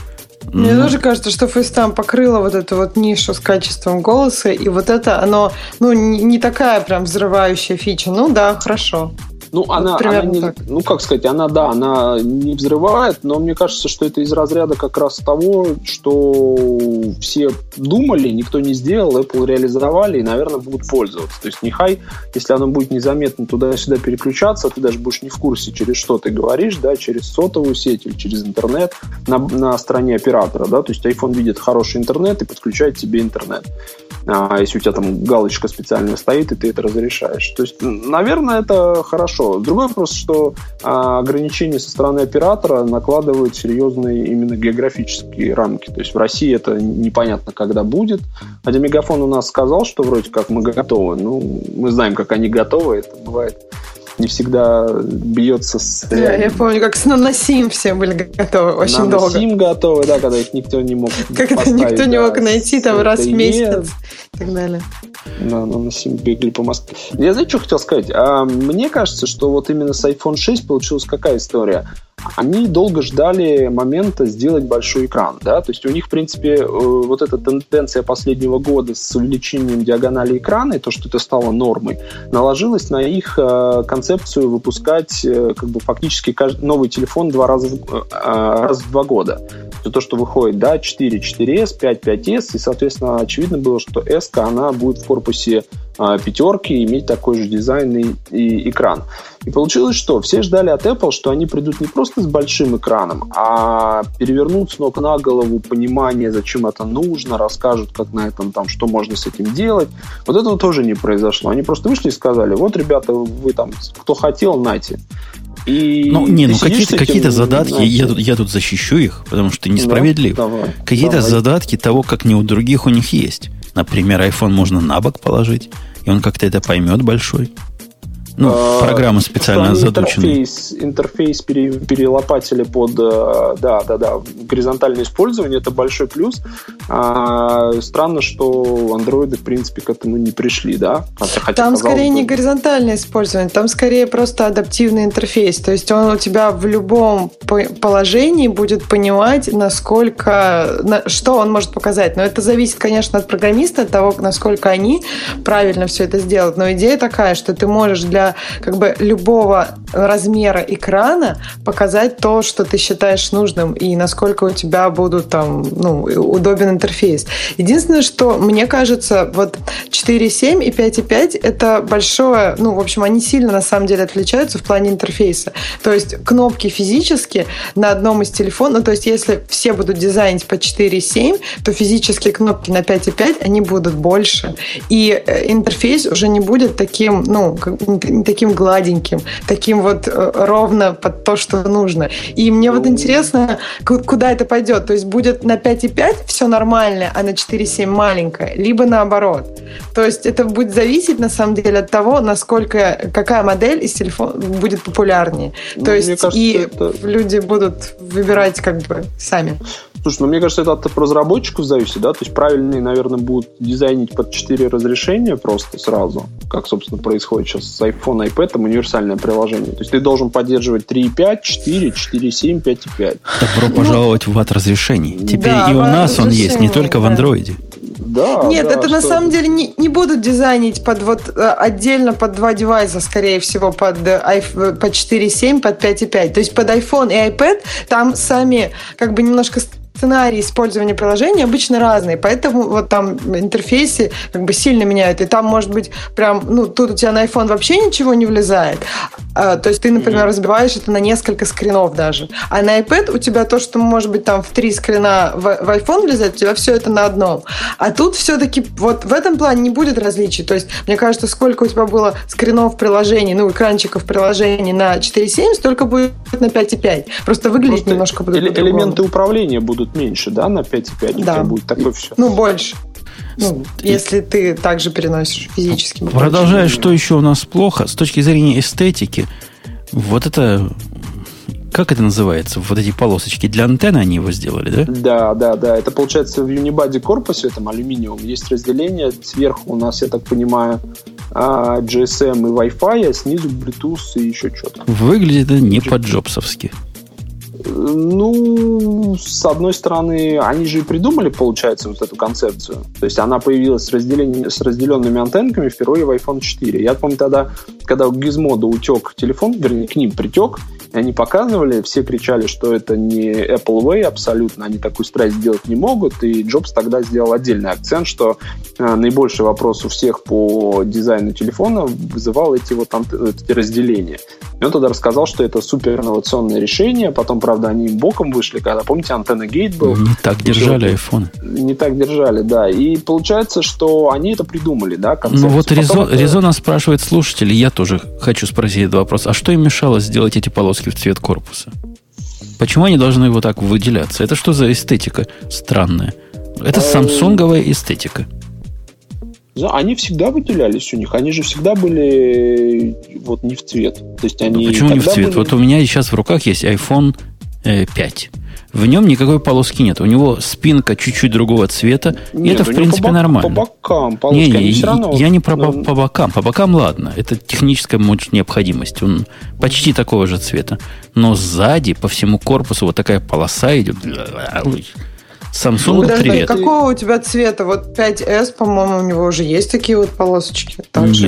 Мне mm-hmm. тоже кажется, что FaceTime покрыла вот эту вот нишу с качеством голоса, и вот это, оно, ну, не такая прям взрывающая фича. Ну да, хорошо. Ну, вот она, она не, ну, как сказать, она, да, она не взрывает, но мне кажется, что это из разряда как раз того, что все думали, никто не сделал, Apple реализовали и, наверное, будут пользоваться. То есть, нехай, если оно будет незаметно туда-сюда переключаться, ты даже будешь не в курсе, через что ты говоришь, да, через сотовую сеть или через интернет на, на стороне оператора, да, то есть iPhone видит хороший интернет и подключает тебе интернет. А если у тебя там галочка специально стоит, и ты это разрешаешь. То есть, наверное, это хорошо. Другой вопрос, что ограничения со стороны оператора накладывают серьезные именно географические рамки. То есть в России это непонятно, когда будет. Хотя Мегафон у нас сказал, что вроде как мы готовы. Ну, мы знаем, как они готовы. Это бывает не всегда бьется с... Да, я помню, как с Nano SIM все были готовы очень Nano долго. Nano SIм готовы, да, когда их никто не мог Когда никто не да, мог найти там раз в месяц и так далее. Да, Nano SIм бегали по Москве. Я, знаете, что хотел сказать? А, мне кажется, что вот именно с iPhone шесть получилась какая история? Они долго ждали момента сделать большой экран, да, то есть у них, в принципе, вот эта тенденция последнего года с увеличением диагонали экрана и то, что это стало нормой, наложилась на их концепцию выпускать как бы фактически новый телефон два раза раз в два года. То, что выходит, да, четыре, четыре эс, пять, пять эс, и, соответственно, очевидно было, что S-ка, она будет в корпусе пятерки иметь такой же дизайн и, и экран. И получилось, что все ждали от Apple, что они придут не просто с большим экраном, а перевернут с ног на голову понимание, зачем это нужно, расскажут, как на этом, там, что можно с этим делать. Вот этого тоже не произошло. Они просто вышли и сказали, вот, ребята, вы там, кто хотел, нате. И ну, не, ну какие-то, какие-то задатки, я тут, я тут защищу их, потому что ты несправедлив. Да, давай, какие-то давай. задатки того, как не у других у них есть. Например, iPhone можно на бок положить, и он как-то это поймет большой. Ну, программа специально задучена. Интерфейс, интерфейс перелопатили под да, да, да, горизонтальное использование. Это большой плюс. А, странно, что андроиды, в принципе, к этому не пришли, да? Хотя, там скорее бы... не горизонтальное использование, там скорее просто адаптивный интерфейс. То есть он у тебя в любом положении будет понимать, насколько, что он может показать. Но это зависит, конечно, от программиста, от того, насколько они правильно все это сделают. Но идея такая, что ты можешь для как бы любого размера экрана показать то, что ты считаешь нужным, и насколько у тебя будут там, ну, удобен интерфейс. Единственное, что мне кажется, вот четыре семь и пять пять это большое, ну, в общем, они сильно на самом деле отличаются в плане интерфейса. То есть кнопки физически на одном из телефонов, ну, то есть если все будут дизайнить по четыре семь, то физические кнопки на пять пять, они будут больше. И интерфейс уже не будет таким, ну, как таким гладеньким, таким вот ровно под то, что нужно. И мне вот интересно, куда это пойдет. То есть будет на пять пять все нормально, а на четыре семь маленькое, либо наоборот. То есть это будет зависеть, на самом деле, от того, насколько, какая модель из телефона будет популярнее. То ну, есть кажется, и это... люди будут выбирать как бы сами. Слушай, ну мне кажется, это от разработчиков зависит, да? То есть правильные, наверное, будут дизайнить под четыре разрешения просто сразу, как, собственно, происходит сейчас с iPhone, iPad, универсальное приложение. То есть ты должен поддерживать три пять, четыре, четыре семь, пять пять. Добро ну, пожаловать в ад разрешений. Теперь да, и у нас он есть, не только да. в Android. Да, Нет, да, это что... на самом деле не, не будут дизайнить под вот отдельно под два девайса, скорее всего, под, под четыре семь, под пять пять. То есть под iPhone и iPad там сами как бы немножко... сценарии использования приложения обычно разные, поэтому вот там интерфейсы как бы сильно меняют, и там может быть прям, ну, тут у тебя на iPhone вообще ничего не влезает, а, то есть ты, например, mm-hmm. разбиваешь это на несколько скринов даже, а на iPad у тебя то, что может быть там в три скрина в, в iPhone влезает, у тебя все это на одном, а тут все-таки вот в этом плане не будет различий, то есть мне кажется, сколько у тебя было скринов приложений, ну, экранчиков приложений на четыре семь, столько будет на пять пять, просто выглядит просто немножко эле- по-другому. Элементы управления будут меньше, да, на пять пять, да. Будет такое все. Ну, больше. Ну, если ты также переносишь физически. Продолжая, что еще у нас плохо, с точки зрения эстетики, вот это, как это называется, вот эти полосочки для антенны они его сделали, да? Да, да, да. Это получается в Unibody корпусе, этом алюминиум, есть разделение. Сверху у нас, я так понимаю, джи эс эм и Wi-Fi, а снизу Bluetooth и еще что-то. Выглядит это не по-джобсовски. Ну, с одной стороны, они же и придумали, получается, вот эту концепцию. То есть она появилась с, разделен... с разделенными антенками впервые в iPhone четыре. Я помню тогда, когда у Gizmodo утек телефон, вернее, к ним притек, и они показывали, все кричали, что это не Apple Way абсолютно, они такую страсть сделать не могут, и Джобс тогда сделал отдельный акцент, что э, наибольший вопрос у всех по дизайну телефона вызывал эти вот ант... эти разделения. И он тогда рассказал, что это супер инновационное решение, потом, правда, они боком вышли, когда, помните, антенна Гейт был. Не так держали айфоны. Не так держали, да. И получается, что они это придумали, да, концепцию. Ну вот резон, это... резонно спрашивает слушатели, я тоже хочу спросить этот вопрос, а что им мешало сделать эти полоски в цвет корпуса? Почему они должны вот так выделяться? Это что за эстетика странная? Это самсунговая эстетика. Они всегда выделялись у них. Они же всегда были вот не в цвет. То есть они почему не в цвет? Были... Вот у меня сейчас в руках есть айфон пять. В нем никакой полоски нет. У него спинка чуть-чуть другого цвета. Нет, и это, в принципе, по бок- нормально. По бокам полоски. Не, не, я, я не про но... по бокам. По бокам, ладно. Это техническая, может, необходимость. Он почти такого же цвета. Но сзади, по всему корпусу, вот такая полоса идет. Samsung, ну, привет. Какого у тебя цвета? Вот пять эс, по-моему, у него уже есть такие вот полосочки.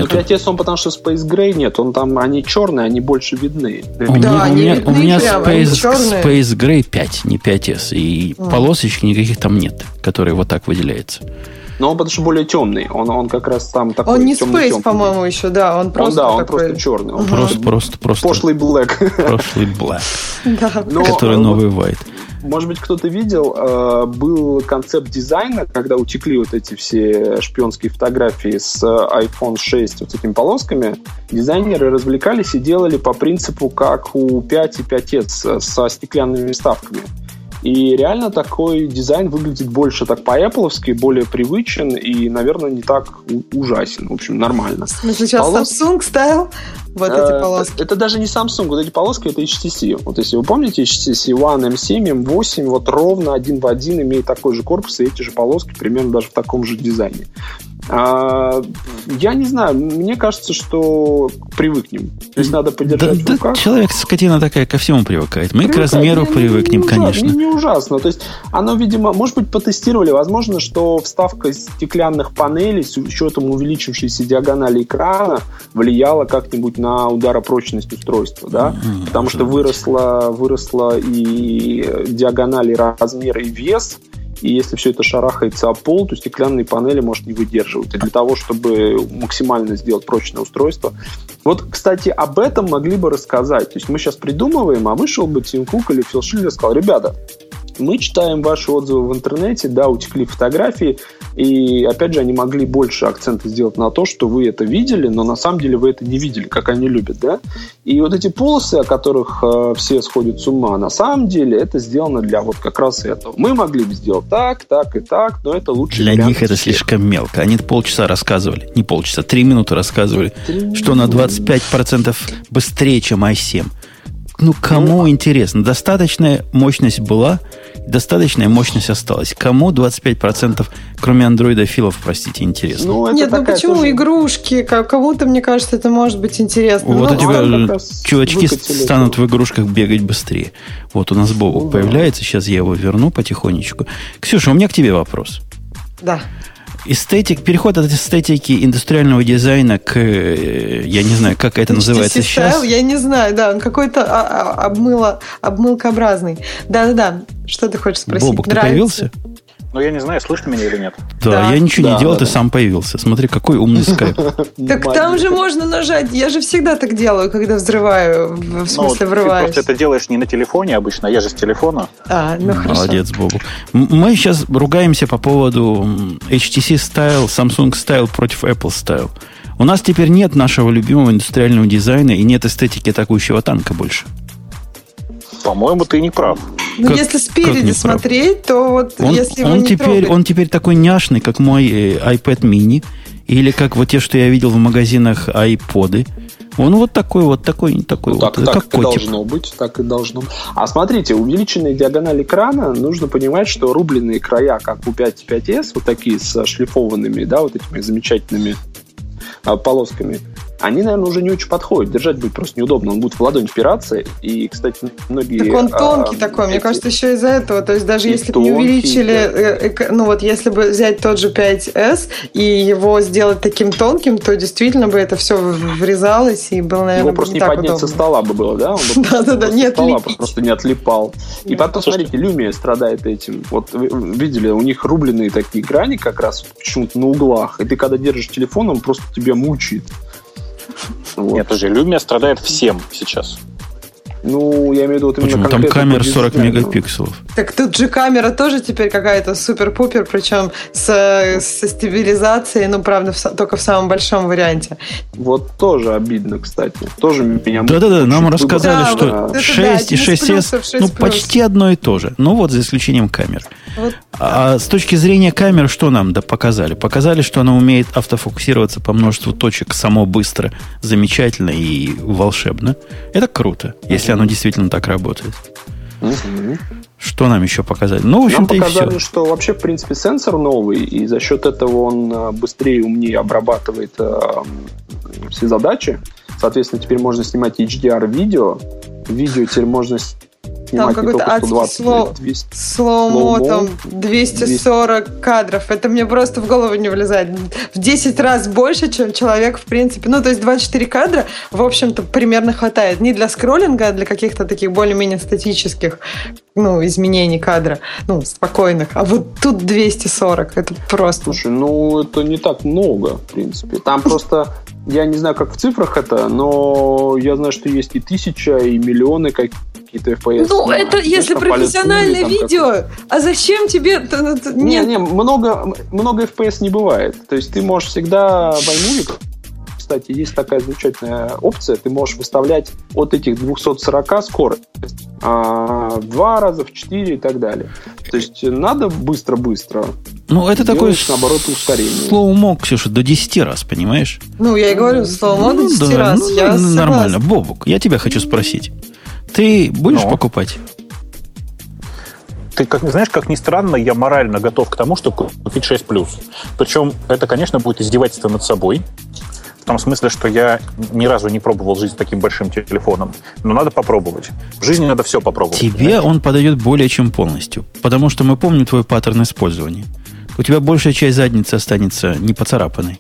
пять эс он потому что Space Gray нет, он там, они черные, они больше видны. У да, меня, у меня прям, Space, Space Gray пять, не пять эс, и а. полосочек никаких там нет, которые вот так выделяются. Но он потому что более темный, он, он как раз там такой. Он не Space, по-моему, еще, да, он просто. Он, да, он такой... просто черный, он угу. просто, просто, просто пошлый Black. Пошлый Black, который новый White. Может быть, кто-то видел, был концепт дизайна, когда утекли вот эти все шпионские фотографии с айфон шесть вот с этими полосками. Дизайнеры развлекались и делали по принципу, как у пять и пять эс со стеклянными вставками. И реально такой дизайн выглядит больше так по-эппловски, более привычен и, наверное, не так ужасен. В общем, нормально. Ну, сейчас Полос... Samsung ставил вот э- эти полоски. Это даже не Samsung, вот эти полоски, это эйч ти си. Вот если вы помните, эйч ти си One, эм семь, эм восемь, вот ровно один в один имеет такой же корпус и эти же полоски примерно даже в таком же дизайне. А, я не знаю, мне кажется, что привыкнем. То есть надо поддержать. Да, да, человек, скотина такая, ко всему привыкает. Мы привыкает. к размеру не, привыкнем, не, не конечно. Не, не ужасно. То есть оно, видимо, может быть, потестировали. Возможно, что вставка стеклянных панелей с учетом увеличившейся диагонали экрана влияла как-нибудь на ударопрочность устройства, да? Mm-hmm. Потому что выросла, выросла и диагонали, и размер, и вес. И если все это шарахается о пол, то стеклянные панели может не выдерживать. И для того, чтобы максимально сделать прочное устройство. Вот, кстати, об этом могли бы рассказать. То есть мы сейчас придумываем, а вышел бы Тим Кук или Фил Шиллер и сказал: ребята, мы читаем ваши отзывы в интернете, да, утекли фотографии, и, опять же, они могли больше акцента сделать на то, что вы это видели, но на самом деле вы это не видели, как они любят, да? И вот эти полосы, о которых э, все сходят с ума, на самом деле это сделано для вот как раз этого. Мы могли бы сделать так, так и так, но это лучше. Для них это слишком мелко. Они полчаса рассказывали, не полчаса, три минуты рассказывали, три... что на двадцать пять процентов быстрее, чем ай семь. Ну, кому интересно? Достаточная мощность была, достаточная мощность осталась. Кому двадцать пять процентов, кроме андроидофилов, простите, интересно? Ну, нет, ну почему тоже... игрушки? Кому-то, мне кажется, это может быть интересно. Вот ну, у тебя чувачки станут в игрушках бегать быстрее. Вот у нас Бобок ну, появляется, да. Сейчас я его верну потихонечку. Ксюша, у меня к тебе вопрос. Да. Эстетик, переход от эстетики индустриального дизайна к, я не знаю, как это называется сейчас. Я не знаю, да, он какой-то обмыло, обмылкообразный. Да-да-да. Что ты хочешь спросить? Бобок, ты появился? Ну, я не знаю, слышно меня или нет. Да, да. я ничего да, не делал, да, ты да. сам появился. Смотри, какой умный скайп. Так там же можно нажать. Я же всегда так делаю, когда взрываю. В смысле, врываюсь. Ты просто это делаешь не на телефоне обычно, а я же с телефона. А, ну хорошо. Молодец, Бобу. Мы сейчас ругаемся по поводу эйч ти си Style, Samsung Style против Apple Style. У нас теперь нет нашего любимого индустриального дизайна и нет эстетики атакующего танка больше. По-моему, ты не прав. Ну, как, если спереди смотреть, то вот он, если он, не теперь, трогает... он теперь такой няшный, как мой iPad mini, или как вот те, что я видел в магазинах iPod'ы. Он вот такой, вот такой, не такой. Ну, вот, так, как так и должно быть, так и должно быть. А смотрите, увеличенная диагональ экрана, нужно понимать, что рубленые края, как у пять и пять эс, вот такие со шлифованными, да, вот этими замечательными а, полосками, они, наверное, уже не очень подходят. Держать будет просто неудобно. Он будет в ладонь впираться. И, кстати, многие... Так он тонкий а, такой. Эти... Мне кажется, еще из-за этого. То есть даже и если тонкий, бы не увеличили... Да. Ну вот если бы взять тот же пять эс и его сделать таким тонким, то действительно бы это все врезалось и было, наверное, его просто не, не так поднять удобно. Со стола бы было, да? Да-да-да, не отлипить. Стола просто не отлипал. И потом, смотрите, Lumia страдает этим. Вот видели, у них рубленые такие грани как раз почему-то на углах. И ты, когда держишь телефон, он просто тебя мучает. Вот. Нет, уже Lumia страдает всем сейчас. Ну, я имею в виду вот именно. Почему? Там камера сорок мегапикселов. Так тут же камера тоже теперь какая-то супер-пупер, причем с, со стабилизацией, ну, правда, в, только в самом большом варианте. Вот тоже обидно, кстати. Тоже меня... Да-да-да, нам рассказали, да, что вот шесть да, и шесть эс, ну, почти одно и то же. Ну, вот за исключением камер. Вот. А с точки зрения камер, что нам да, показали? Показали, что она умеет автофокусироваться по множеству точек само быстро, замечательно и волшебно. Это круто, если оно действительно так работает. Mm-hmm. Что нам еще показали? Ну, в общем-то, нам показали, и все. Что вообще, в принципе, сенсор новый, и за счет этого он быстрее и умнее обрабатывает э, все задачи. Соответственно, теперь можно снимать эйч ди ар-видео. Видео теперь можно снимать там не только сто двадцать, двести. Слоумо, там двести сорок кадров. Это мне просто в голову не влезает. В десять раз больше, чем человек, в принципе. Ну, то есть двадцать четыре кадра, в общем-то, примерно хватает. Не для скроллинга, а для каких-то таких более-менее статических, ну, изменений кадра. Ну, спокойных. А вот тут двести сорок. Это просто... Слушай, ну, это не так много, в принципе. Там просто... Я не знаю, как в цифрах это, но я знаю, что есть и тысяча, и миллионы какие-то эф пи эс. Ну, да, это если профессиональное видео. Как-то. А зачем тебе... Не, Нет. не, много, много эф пи эс не бывает. То есть ты можешь всегда баймулик. Кстати, есть такая замечательная опция. Ты можешь выставлять от этих двести сорок скорость. А, в два раза, в четыре и так далее. То есть надо быстро-быстро. Ну, это такое слоумо, Ксюша, до десяти раз, понимаешь? Ну, я и говорю, слоумо до десяти ну, да, раз. Ну, я ну, нормально. Бобук, я тебя хочу спросить. Ты будешь Но. покупать? Ты, как, знаешь, как ни странно, я морально готов к тому, чтобы купить шесть плюс. Причем это, конечно, будет издевательство над собой. В том смысле, что я ни разу не пробовал жизнь с таким большим телефоном. Но надо попробовать. В жизни надо все попробовать. Тебе понимаете? Он подойдет более чем полностью. Потому что мы помним твой паттерн использования. У тебя большая часть задницы останется не поцарапанной.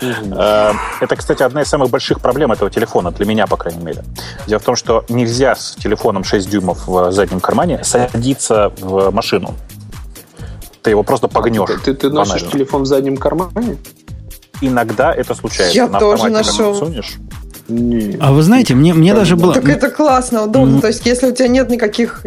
Это, кстати, одна из самых больших проблем этого телефона, для меня, по крайней мере. Дело в том, что нельзя с телефоном шесть дюймов в заднем кармане садиться в машину. Ты его просто погнешь. Ты, ты носишь телефон в заднем кармане? Иногда это случается. Я на тоже ношу. А вы знаете, мне, мне даже было... Так это классно, удобно. Mm. То есть, если у тебя нет никаких...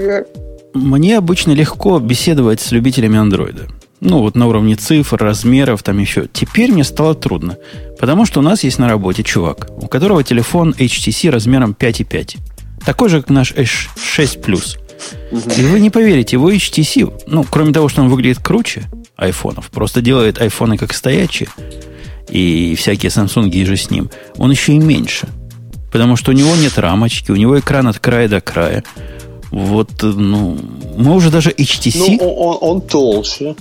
Мне обычно легко беседовать с любителями андроида. Ну, вот на уровне цифр, размеров, там еще. Теперь мне стало трудно. Потому что у нас есть на работе чувак, у которого телефон эйч ти си размером пять и пять. Такой же, как наш шесть плюс. Mm-hmm. И вы не поверите, его эйч ти си, ну, кроме того, что он выглядит круче айфонов, просто делает айфоны как стоячие, и всякие Samsung же с ним, он еще и меньше. Потому что у него нет рамочки, у него экран от края до края. Вот, ну, мы уже даже эйч ти си... Ну, он, он толще.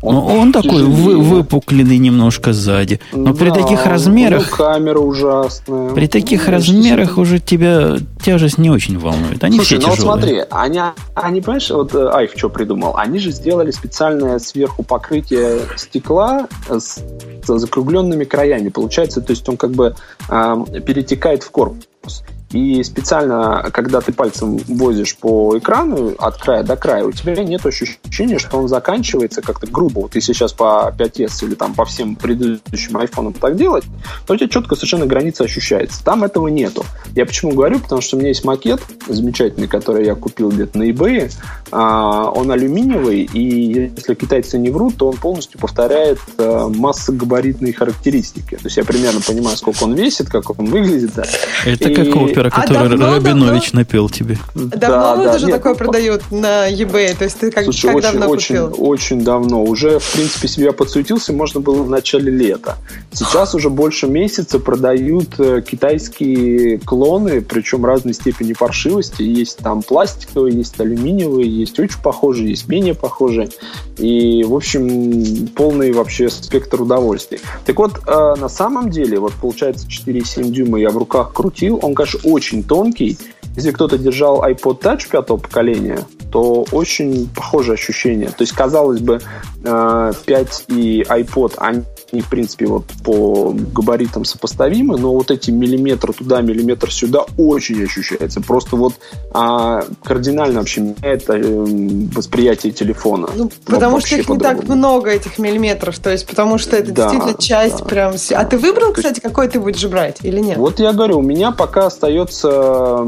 Он, но он такой вы, выпукленный немножко сзади. Но да, при таких размерах... камера ужасная. При таких ну, размерах уже тебя тяжесть не очень волнует. Они Слушай, все ну тяжелые. Смотри, они, они, понимаешь, вот Айв что придумал? Они же сделали специальное сверху покрытие стекла с, с закругленными краями. Получается, то есть он как бы э, перетекает в корпус. И специально, когда ты пальцем возишь по экрану от края до края, у тебя нет ощущения, что он заканчивается как-то грубо. Вот если сейчас по пять эс или там по всем предыдущим айфонам так делать, то у тебя четко совершенно граница ощущается. Там этого нету. Я почему говорю? Потому что у меня есть макет замечательный, который я купил где-то на eBay. Он алюминиевый, и если китайцы не врут, то он полностью повторяет массогабаритные характеристики. То есть я примерно понимаю, сколько он весит, как он выглядит. Да. Это и... как опера, которую а Рабинович напел тебе. Давно да, да, уже нет, такое ну, продают на eBay? То есть ты как, слушай, как очень, давно купил? Очень, очень давно. Уже, в принципе, себя подсуетился, можно было в начале лета. Сейчас уже больше месяца продают китайские клоны, причем разной степени паршивости. Есть там пластиковые, есть алюминиевые, есть очень похожие, есть менее похожие. И, в общем, полный вообще спектр удовольствий. Так вот, на самом деле, вот получается четыре и семь десятых дюйма я в руках крутил. Он, конечно, очень тонкий. Если кто-то держал iPod Touch пятого поколения, то очень похожие ощущения. То есть, казалось бы, пять и iPod, они, в принципе, вот по габаритам сопоставимы, но вот эти миллиметр туда, миллиметр сюда очень ощущается. Просто вот а, кардинально вообще меняет восприятие телефона. Ну, потому что их не так много, этих миллиметров. То есть, потому что это да, действительно часть да, прям... Да. А ты выбрал, кстати, какой ты будешь брать или нет? Вот я говорю, у меня пока остается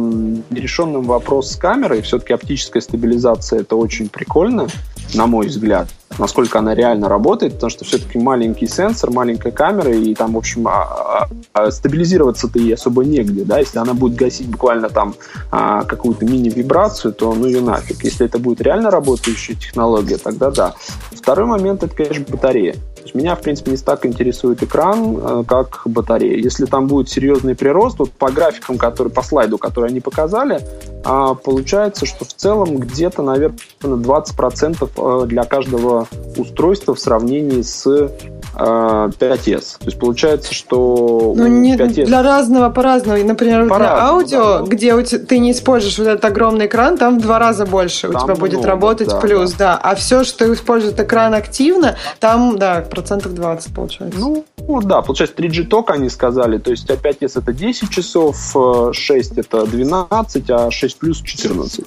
нерешенным вопрос с камерой. Все-таки оптическая стабилизация — это очень прикольно, на мой взгляд, насколько она реально работает, потому что все-таки маленький сенсор, маленькая камера, и там, в общем, а, а, стабилизироваться-то ей особо негде, да, если она будет гасить буквально там а, какую-то мини-вибрацию, то ну ее нафиг. Если это будет реально работающая технология, тогда да. Второй момент — это, конечно, батарея. То есть меня, в принципе, не так интересует экран, как батарея. Если там будет серьезный прирост, вот по графикам, которые, по слайду, который они показали, получается, что в целом где-то, наверное, двадцать процентов для каждого устройства в сравнении с пять эс. То есть получается, что ну, не пять эс... для разного по-разному. Например, по-разному, для аудио, да, где у тебя, ты не используешь вот этот огромный экран, там в два раза больше там у тебя будет много, работать да, плюс, да. да. А все, что использует экран активно, там, да, процентов двадцать получается. Ну, да, получается три джи-ток они сказали, то есть пять эс это десять часов, шесть это двенадцать, а шесть плюс четырнадцать.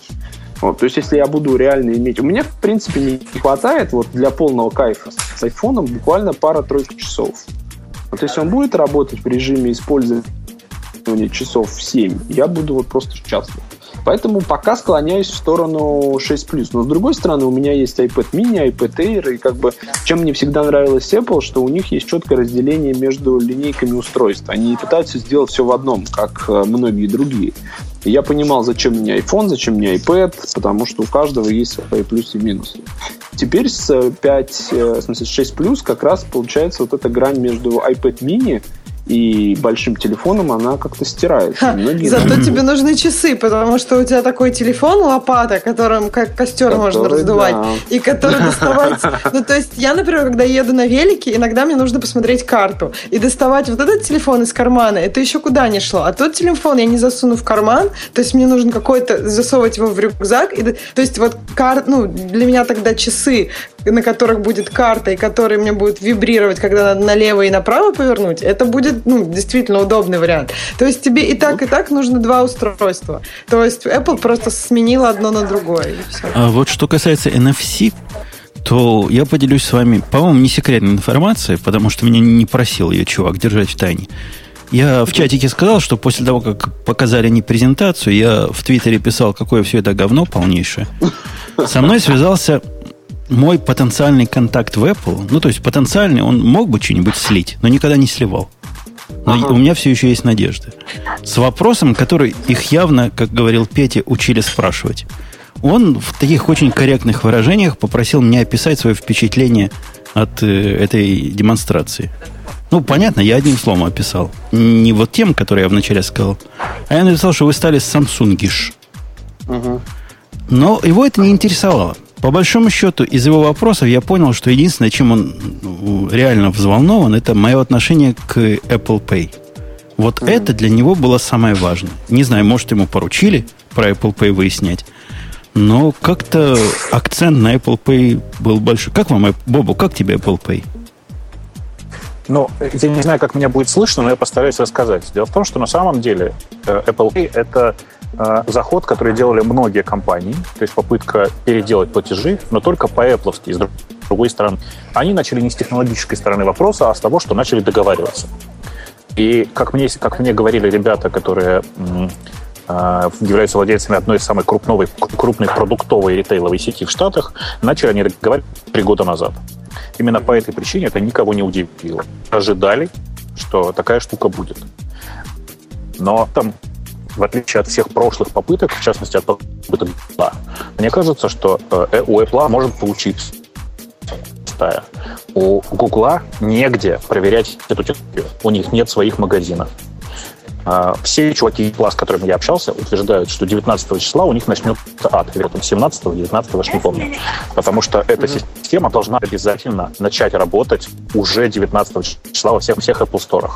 Вот, то есть, если я буду реально иметь... У меня, в принципе, не хватает вот для полного кайфа с айфоном буквально пара-тройка часов. Вот если он будет работать в режиме использования часов в семь, я буду вот просто счастлив. Поэтому пока склоняюсь в сторону шесть плюс. Но, с другой стороны, у меня есть iPad mini, iPad Air, и как бы чем мне всегда нравилось Apple, что у них есть четкое разделение между линейками устройств. Они не пытаются сделать все в одном, как многие другие. Я понимал, зачем мне iPhone, зачем мне iPad, потому что у каждого есть свои плюсы и минусы. Теперь с пять, в смысле, с шесть плюс как раз получается вот эта грань между iPad mini и большим телефоном, она как-то стирается. Многие... Зато тебе нужны часы, потому что у тебя такой телефон, лопата, которым как костер который, можно раздувать, да. и который доставать... Ну, то есть я, например, когда еду на велике, иногда мне нужно посмотреть карту. И доставать вот этот телефон из кармана, это еще куда ни шло. А тот телефон я не засуну в карман, то есть мне нужно какой-то... засовывать его в рюкзак. И... То есть вот кар... ну, для меня тогда часы, на которых будет карта, и которые мне будут вибрировать, когда надо налево и направо повернуть, это будет, ну, действительно удобный вариант. То есть тебе и так, и так нужно два устройства. То есть Apple просто сменила одно на другое. И все. А вот что касается эн эф си, то я поделюсь с вами, по-моему, не секретной информацией, потому что меня не просил ее чувак держать в тайне. Я в чатике сказал, что после того, как показали мне презентацию, я в Твиттере писал, какое все это говно полнейшее. Со мной связался... мой потенциальный контакт в Apple, ну, то есть потенциальный, он мог бы что-нибудь слить, но никогда не сливал. Но ага. у меня все еще есть надежда. С вопросом, который их явно, как говорил Петя, учили спрашивать. Он в таких очень корректных выражениях попросил меня описать свое впечатление от э, этой демонстрации. Ну, понятно, я одним словом описал. Не вот тем, который я вначале сказал, а я написал, что вы стали самсунгиш. Ага. Но его это не интересовало. По большому счету, из его вопросов я понял, что единственное, чем он реально взволнован, это мое отношение к Apple Pay. Вот mm-hmm. это для него было самое важное. Не знаю, может, ему поручили про Apple Pay выяснять, но как-то акцент на Apple Pay был большой. Как вам, Бобу, как тебе Apple Pay? Ну, я не знаю, как меня будет слышно, но я постараюсь рассказать. Дело в том, что на самом деле Apple Pay — это заход, который делали многие компании, то есть попытка переделать платежи, но только по-эпловски, с другой стороны. Они начали не с технологической стороны вопроса, а с того, что начали договариваться. И как мне, как мне говорили ребята, которые являются владельцами одной из самых крупной, крупной продуктовой ритейловой сети в Штатах, начали они договариваться три года назад. Именно по этой причине это никого не удивило. Ожидали, что такая штука будет. Но там, в отличие от всех прошлых попыток, в частности от попыток Apple, мне кажется, что у Apple может получиться. У Google негде проверять эту технологию. У них нет своих магазинов. Все чуваки Apple, с которыми я общался, утверждают, что девятнадцатого числа у них начнется ад. семнадцатого, девятнадцатого, аж не помню. Потому что эта система должна обязательно начать работать уже девятнадцатого числа во всех, всех Apple Store.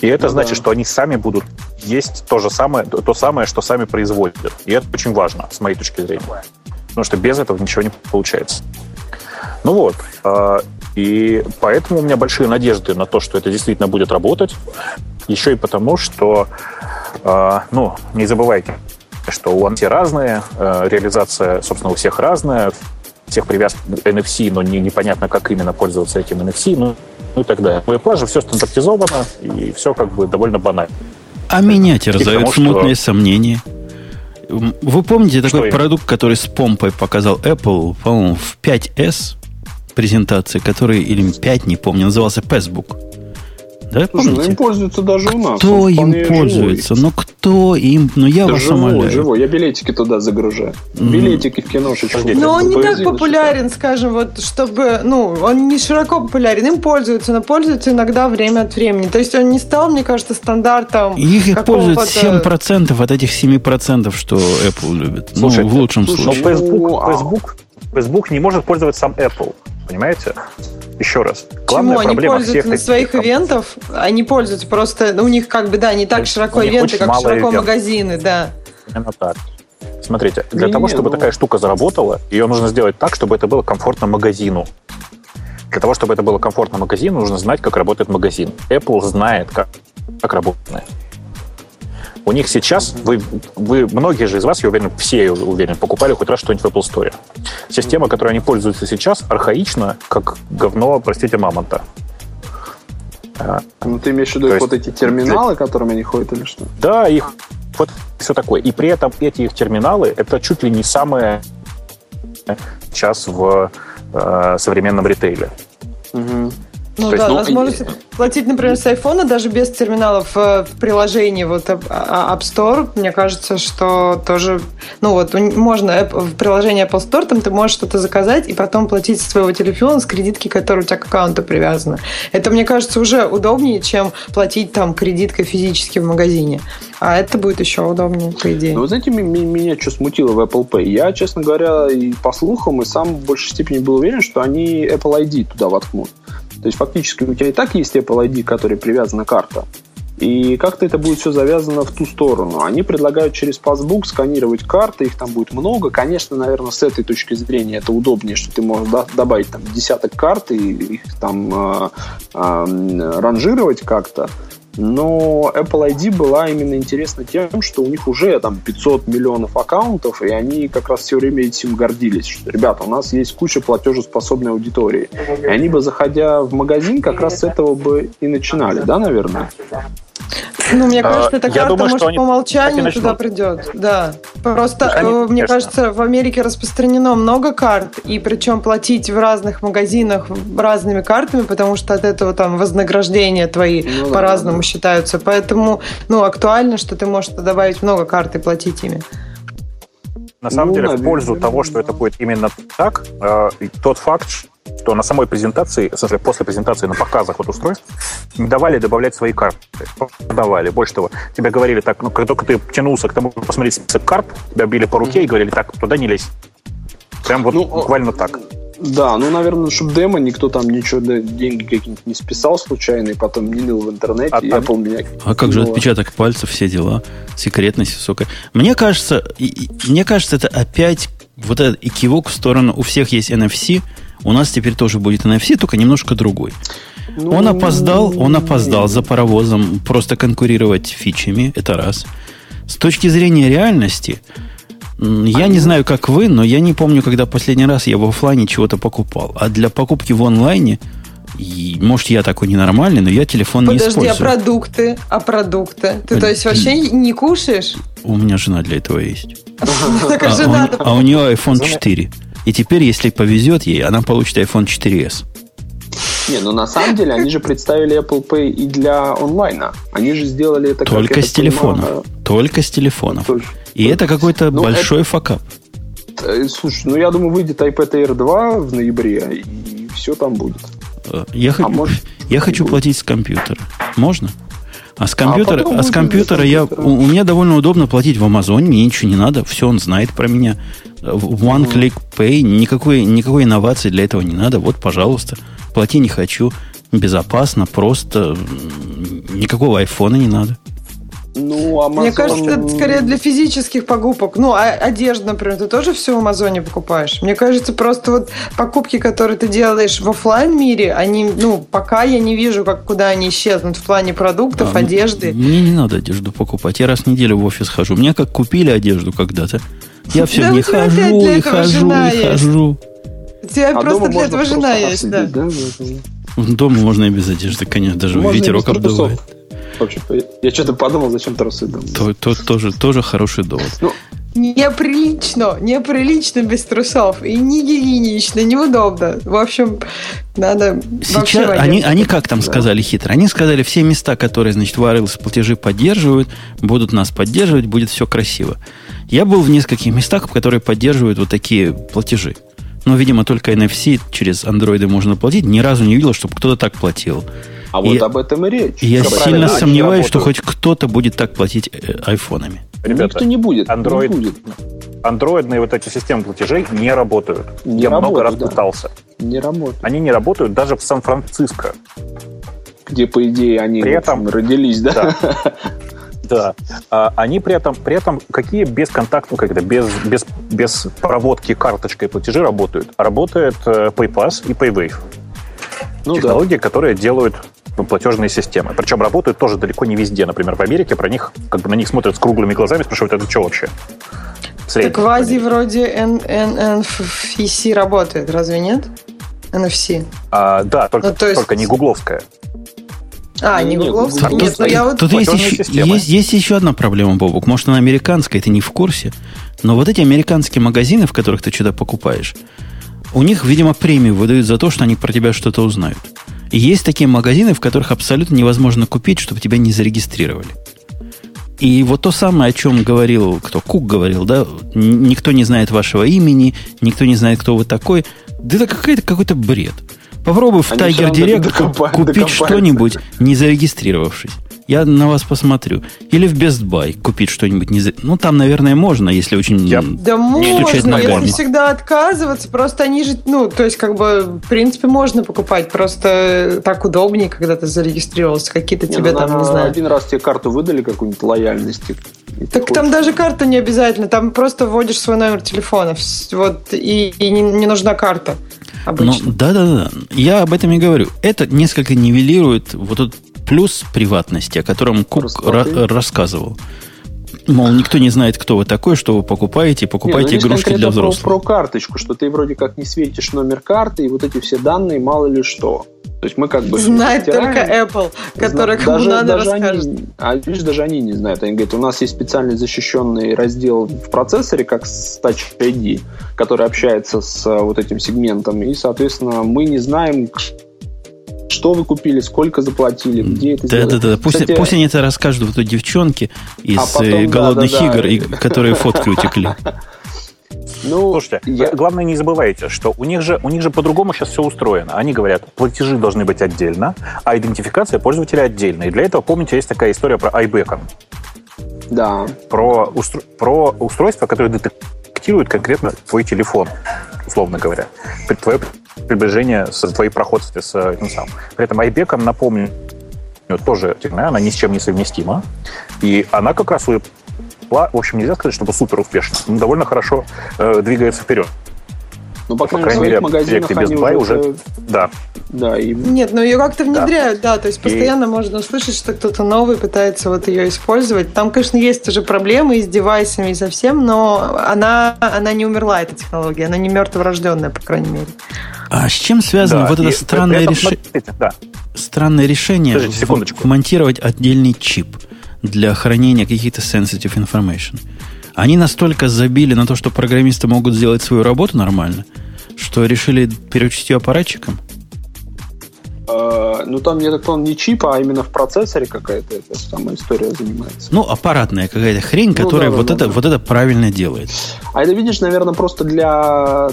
И это да. значит, что они сами будут есть то же самое, то самое, что сами производят. И это очень важно, с моей точки зрения. Потому что без этого ничего не получается. Ну вот, и поэтому у меня большие надежды на то, что это действительно будет работать. Еще и потому, что, ну, не забывайте, что у Ant разные, реализация, собственно, у всех разная, у всех привязка к эн эф си, но не, непонятно, как именно пользоваться этим эн эф си, ну, ну и так далее. У Apple же все стандартизовано, и все как бы довольно банально. А меня терзают смутные что... сомнения. Вы помните что такой именно? Продукт, который с помпой показал Apple, по-моему, в пять эс презентации, который, или пять, не помню, назывался Passbook. Да, слушай, помните? Ну им пользуются даже у нас. Кто им пользуется? Живой. Ну кто им? Ну я да вас живой, умоляю. Живой. Я билетики туда загружаю. Mm. Билетики в киношечку. Но он не так популярен, скажем, вот, чтобы, ну, он не широко популярен. Им пользуются, но пользуются иногда время от времени. То есть он не стал, мне кажется, стандартом. Их пользуется семь процентов от этих семь процентов, что Apple любит. Слушай, ну, в лучшем слушай, случае. Но Facebook, Facebook, Facebook не может пользоваться сам Apple. Понимаете? Еще раз. Главная Чему? Они проблема пользуются на своих компаний. Ивентов, они пользуются просто, ну, у них как бы, да, не так широко ивенты, как широко ивент. Магазины, да. Именно так. Смотрите, для не, того, не, чтобы ну... такая штука заработала, ее нужно сделать так, чтобы это было комфортно магазину. Для того, чтобы это было комфортно магазину, нужно знать, как работает магазин. Apple знает, как, как работает. У них сейчас, вы, вы, многие же из вас, я уверен, все, я уверен, покупали хоть раз что-нибудь в Apple Store. Система, которой они пользуются сейчас, архаична, как говно, простите, мамонта. Ну, ты имеешь в виду вот эти терминалы, для... которыми они ходят или что? Да, их вот все такое. И при этом эти их терминалы, это чуть ли не самое сейчас в э, современном ритейле. Угу. Ну то да, есть, ну, возможность и... платить, например, с айфона даже без терминалов в приложении вот, App Store, мне кажется, что тоже... Ну вот, можно в приложении Apple Store, там ты можешь что-то заказать и потом платить со своего телефона с кредитки, которая у тебя к аккаунту привязана. Это, мне кажется, уже удобнее, чем платить там кредиткой физически в магазине. А это будет еще удобнее, по идее. Ну, вы знаете, м- м- меня что смутило в Apple Pay? Я, честно говоря, и по слухам, и сам в большей степени был уверен, что они Apple ай ди туда воткнут. То есть, фактически, у тебя и так есть Apple ай ди, к которой привязана карта. И как-то это будет все завязано в ту сторону. Они предлагают через Passbook сканировать карты, их там будет много. Конечно, наверное, с этой точки зрения это удобнее, что ты можешь добавить там десяток карт и их там э, э, ранжировать как-то. Но Apple ай ди была именно интересна тем, что у них уже там пятьсот миллионов аккаунтов, и они как раз все время этим гордились, что, ребята, у нас есть куча платежеспособной аудитории. И они бы, заходя в магазин, как раз с этого бы и начинали, да, наверное? Ну, мне кажется, эта карта, думаю, может, по умолчанию туда придет. Да. Просто, они, мне конечно. кажется, в Америке распространено много карт, и причем платить в разных магазинах разными картами, потому что от этого там вознаграждения твои ну, по-разному да, да. считаются. Поэтому, ну, актуально, что ты можешь добавить много карт и платить ими. На самом ну, деле, наверное, в пользу наверное, того, что это будет именно так, э, тот факт, что на самой презентации, в смысле, после презентации на показах вот устройств, не давали добавлять свои карты. Давали. Больше того, тебе говорили так, ну, как только ты тянулся к тому, посмотреть список карт, тебя били по руке и говорили, так, туда не лезь. Прям вот ну, буквально так. Да, ну, наверное, чтобы демо, никто там ничего, деньги какие-нибудь не списал случайно, и потом не лил в интернете, а, и Apple меня... А как же отпечаток пальцев, все дела, секретность высокая. Мне кажется, и, и, мне кажется, это опять вот этот и кивок в сторону, у всех есть эн эф си, у нас теперь тоже будет эн эф си, только немножко другой. Ну, он опоздал, он опоздал нет. за паровозом просто конкурировать фичами, это раз. С точки зрения реальности, я а не знаю, как вы, но я не помню, когда последний раз я в офлайне чего-то покупал. А для покупки в онлайне, и, может, я такой ненормальный, но я телефон Подожди, не использую. Подожди, а продукты? А продукты? Ты, Блин, то есть, вообще не кушаешь? У меня жена для этого есть. А у нее айфон четыре. И теперь, если повезет ей, она получит айфон четыре эс. Не, ну на самом деле они же представили Apple Pay и для онлайна. Они же сделали это только как, с телефонов. Понимаю, только с телефонов. Только, и только. Это какой-то ну, большой это... факап. Слушай, ну я думаю, выйдет iPad Air два в ноябре, и все там будет. Я, а хочу, может, я хочу платить с компьютера. Можно? А с компьютера, а а с компьютера я, у, у меня довольно удобно платить в Амазоне, мне ничего не надо, все он знает про меня. One Click Pay, никакой, никакой инновации для этого не надо. Вот, пожалуйста, плати не хочу, безопасно, просто никакого айфона не надо. Ну, Amazon... Мне кажется, это скорее для физических покупок. Ну, а одежду, например, ты тоже все в Амазоне покупаешь? Мне кажется, просто вот покупки, которые ты делаешь в офлайн-мире, они, ну, пока я не вижу, как, куда они исчезнут в плане продуктов, да, одежды. Мне не надо одежду покупать. Я раз в неделю в офис хожу. Мне как купили одежду когда-то. Я все не хожу, не хожу, не хожу. У тебя просто для этого жена есть, да. Дома можно и без одежды, конечно, даже ветерок обдувает. В общем, я что-то подумал, зачем трусы думать. То, то, тоже, тоже хороший довод. Ну, неприлично, неприлично без трусов. И не гигиенично, неудобно. В общем, надо... Сейчас они, они как там да. сказали хитро? Они сказали, все места, которые, значит, wireless платежи поддерживают, будут нас поддерживать, будет все красиво. Я был в нескольких местах, которые поддерживают вот такие платежи. Но, видимо, только эн эф си через андроиды можно платить. Ни разу не видел, чтобы кто-то так платил. А и вот об этом и речь. Я Правильно. сильно сомневаюсь, что хоть кто-то будет так платить айфонами. Ребята, Никто не будет. Android, не будет. Андроидные вот эти системы платежей не работают. Не Я работают, много раз да. пытался. Не работают. Они не работают даже в Сан-Франциско. Где, по идее, они при этом, общем, родились, да? Да. Да. А они при этом, при этом какие бесконтактные, когда без, без, без проводки карточкой платежи работают? Работает PayPass и PayWave. Ну, технологии, да. которые делают платежные системы. Причем работают тоже далеко не везде. Например, в Америке про них, как бы на них смотрят с круглыми глазами, спрашивают, это что вообще? Так в Азии вроде эн эф си работает, разве нет? эн эф си. А, да, только, ну, то есть... только не гугловская. А, не гугловская? Нет, но я вот... Тут есть еще, есть, есть еще одна проблема, Бобук. Может, она американская, ты не в курсе. Но вот эти американские магазины, в которых ты что-то покупаешь, у них, видимо, премию выдают за то, что они про тебя что-то узнают. И есть такие магазины, в которых абсолютно невозможно купить, чтобы тебя не зарегистрировали. И вот то самое, о чем говорил, кто Кук говорил, да, никто не знает вашего имени, никто не знает, кто вы такой. Да это какой-то, какой-то бред. Попробуй в Tiger Direct купить что-нибудь, не зарегистрировавшись. Я на вас посмотрю. Или в Best Buy купить что-нибудь. Не... Ну, там, наверное, можно, если очень Я... да не можно, стучать ногами. Да можно, если всегда отказываться. Просто они же, ну, то есть, как бы, в принципе, можно покупать. Просто так удобнее, когда ты зарегистрировался. Какие-то не, тебе ну, там, на, не знаю. Один раз тебе карту выдали какую-нибудь лояльности. Так там хочешь. Даже карту не обязательно. Там просто вводишь свой номер телефона. Вот, и, и не, не нужна карта. Обычно. Да-да-да. Я об этом и говорю. Это несколько нивелирует вот этот плюс приватности, о котором Кук ра- рассказывал. Мол, никто не знает, кто вы такой, что вы покупаете, покупаете не, ну, игрушки для взрослых. Про, про карточку, что ты вроде как не светишь номер карты, и вот эти все данные мало ли что. То есть мы как бы... Знает только Apple, который Зна- кому даже, надо даже расскажет. Они, а лишь даже они не знают. Они говорят, у нас есть специально защищенный раздел в процессоре, как с Touch ай ди, который общается с вот этим сегментом, и, соответственно, мы не знаем... Что вы купили, сколько заплатили, где это да, сделали. Да, да, да. Пусть, Кстати, пусть они это расскажут вот этой девчонке из а потом, голодных да, да, игр, да. И, которые фотки утекли. Ну, слушайте, я... главное, не забывайте, что у них же, у них же по-другому сейчас все устроено. Они говорят, платежи должны быть отдельно, а идентификация пользователя отдельно. И для этого, помните, есть такая история про iBeacon. Да. Про, устро... про устройство, которое детектирует конкретно твой телефон, условно говоря. Твое приближение, твои проходства с этим самым. При этом iBeacon, напомню, тоже она ни с чем не совместима. И она как раз выпла, в общем, нельзя сказать, чтобы супер успешно. Довольно хорошо э, двигается вперед. Ну, по крайней, по крайней мере, в магазинах они уже... уже... Да. Да, и... Нет, ну ее как-то внедряют, да. да то есть постоянно и... можно услышать, что кто-то новый пытается вот ее использовать. Там, конечно, есть уже проблемы и с девайсами, и со всем, но она, она не умерла, эта технология. Она не мертворожденная, по крайней мере. А с чем связано да, вот это странное, этом, реш... смотрите, да. странное решение Скажите, в... монтировать отдельный чип для хранения каких-то sensitive information? Они настолько забили на то, что программисты могут сделать свою работу нормально, что решили переучить ее аппаратчиком? Ну, там, я так понял, не чип, а именно в процессоре какая-то эта самая история занимается. Ну, аппаратная какая-то хрень, ну, которая да, вот, да, это, да. вот это правильно делает. А это, видишь, наверное, просто для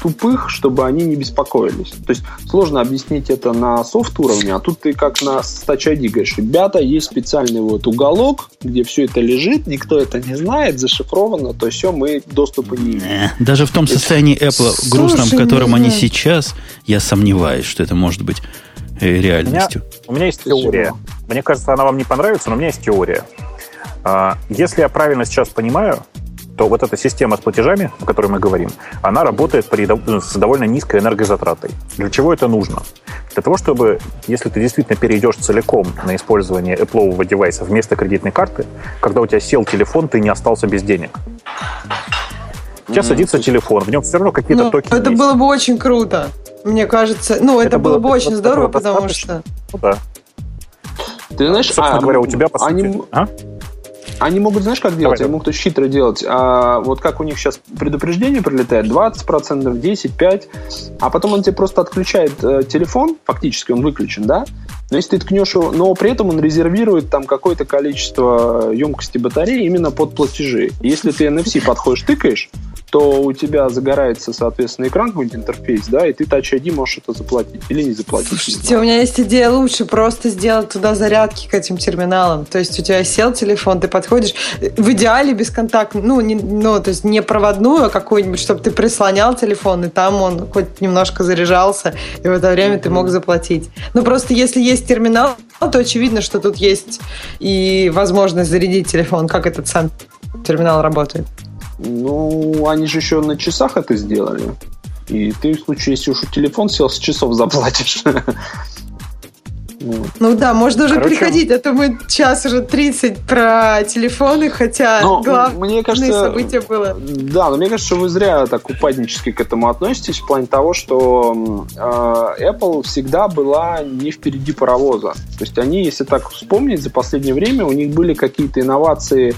тупых, чтобы они не беспокоились. То есть сложно объяснить это на софт-уровне, а тут ты как на Touch ай ди говоришь, ребята, есть специальный вот уголок, где все это лежит, никто это не знает, зашифровано, то все, мы доступа не имеем. Даже в том состоянии Apple, Слушай, грустном, в котором они сейчас, я сомневаюсь, что это может быть реальностью. У меня, у меня есть теория. Мне кажется, она вам не понравится, но у меня есть теория. Если я правильно сейчас понимаю, то вот эта система с платежами, о которой мы говорим, она работает при, с довольно низкой энергозатратой. Для чего это нужно? Для того, чтобы, если ты действительно перейдешь целиком на использование Apple-ового девайса вместо кредитной карты, когда у тебя сел телефон, ты не остался без денег. У тебя mm-hmm. садится телефон, в нем все равно какие-то ну, токены это есть. Было бы очень круто. Мне кажется, ну, это, это было, было бы очень здорово, потому что... Да. Ты знаешь, собственно а, говоря, у тебя, по они... сути... А? Они могут, знаешь, как делать? Давай, они могут очень хитро делать. А, вот как у них сейчас предупреждение прилетает, двадцать процентов, десять, пять процентов, а потом он тебе просто отключает э, телефон, фактически он выключен, да? Но если ты ткнешь его, но при этом он резервирует там какое-то количество емкости батареи именно под платежи. Если ты эн эф си подходишь, тыкаешь, то у тебя загорается, соответственно, экран, какой-нибудь интерфейс, да, и ты Touch ай ди можешь это заплатить или не заплатить. Слушайте, у меня есть идея лучше, просто сделать туда зарядки к этим терминалам. То есть у тебя сел телефон, ты подходишь, в идеале бесконтактную, ну, не, ну, то есть не проводную, а какую-нибудь, чтобы ты прислонял телефон, и там он хоть немножко заряжался, и в это время mm-hmm. ты мог заплатить. Ну, просто если есть терминал, то очевидно, что тут есть и возможность зарядить телефон, как этот сам терминал работает. Ну, они же еще на часах это сделали. И ты, в случае, если уж телефон сел, с часов заплатишь. Ну да, можно уже приходить, а то мы час уже тридцать про телефоны, хотя главное событие было. Да, но мне кажется, что вы зря так упаднически к этому относитесь, в плане того, что Apple всегда была не впереди паровоза. То есть они, если так вспомнить, за последнее время у них были какие-то инновации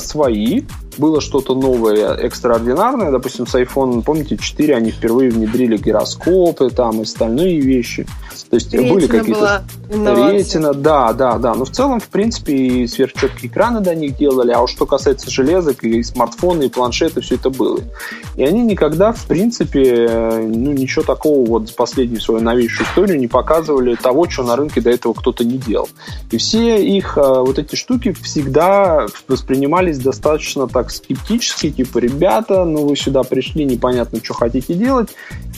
свои, было что-то новое, экстраординарное. Допустим, с iPhone, помните, четыре они впервые внедрили гироскопы там и остальные вещи. То есть ретина были какие-то... Была. Ретина, да, да, да. Но в целом, в принципе, и сверхчеткие экраны до них делали. А уж что касается железок, и смартфоны, и планшеты, все это было. И они никогда, в принципе, ну, ничего такого вот за последнюю свою новейшую историю не показывали того, что на рынке до этого кто-то не делал. И все их вот эти штуки всегда воспринимались достаточно так скептически, типа, ребята, ну вы сюда пришли, непонятно, что хотите делать,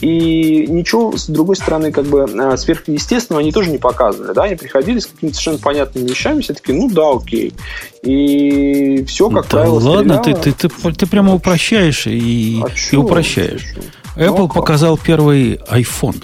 и ничего, с другой стороны, как бы сверхъестественного они тоже не показывали, да, они приходили с какими-то совершенно понятными вещами, все таки ну да, окей, и все, как да правило, ладно, стреляло. ты, ты, ты, ты прямо а упрощаешь и, а и упрощаешь. Apple ну, показал первый iPhone,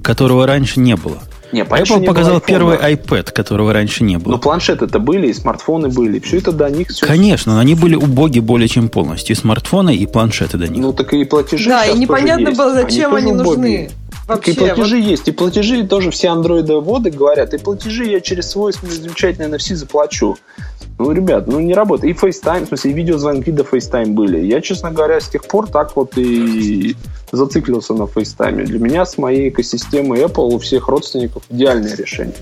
которого раньше не было. Нет, Apple показал iPhone, первый да. iPad, которого раньше не было. Но планшеты-то были, и смартфоны были. Все это до них... Все Конечно, но они были убоги более чем полностью. И смартфоны, и планшеты до них. Ну, так и платежи да, сейчас и непонятно было, зачем они, они нужны. Вообще, и платежи вот... есть. И платежи тоже все андроидоводы говорят. И платежи я через свой замечательный эн эф си заплачу. Ну, ребят, ну не работает. И FaceTime, в смысле, и видеозвонки до FaceTime были. Я, честно говоря, с тех пор так вот и... зациклился на FaceTime. Для меня с моей экосистемой Apple у всех родственников идеальное решение.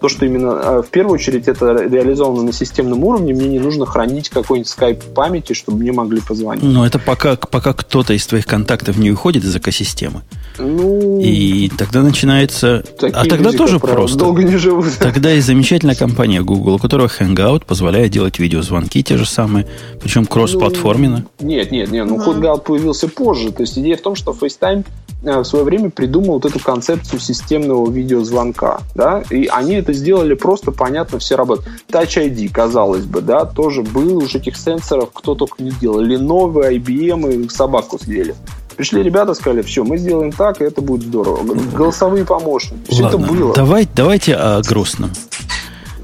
То, что именно в первую очередь это реализовано на системном уровне, мне не нужно хранить какой-нибудь скайп в памяти, чтобы мне могли позвонить. Но это пока, пока кто-то из твоих контактов не уходит из экосистемы. Ну, и тогда начинается... А тогда люди, тоже просто. Долго не живут. Тогда и замечательная компания Google, у которой Hangout позволяет делать видеозвонки те же самые, причем кросс-платформенно. Ну, нет, нет, нет. Ну, Hangout появился позже. То есть идея в том, что FaceTime в свое время придумал вот эту концепцию системного видеозвонка, да, и они это сделали просто, понятно, все работы. Touch ай ди, казалось бы, да, тоже был, уже этих сенсоров кто только не делал. Lenovo, ай би эм и собаку съели. Пришли ребята, сказали, все, мы сделаем так, и это будет здорово. Голосовые помощники. Все Ладно, это было. Давай, давайте о грустном.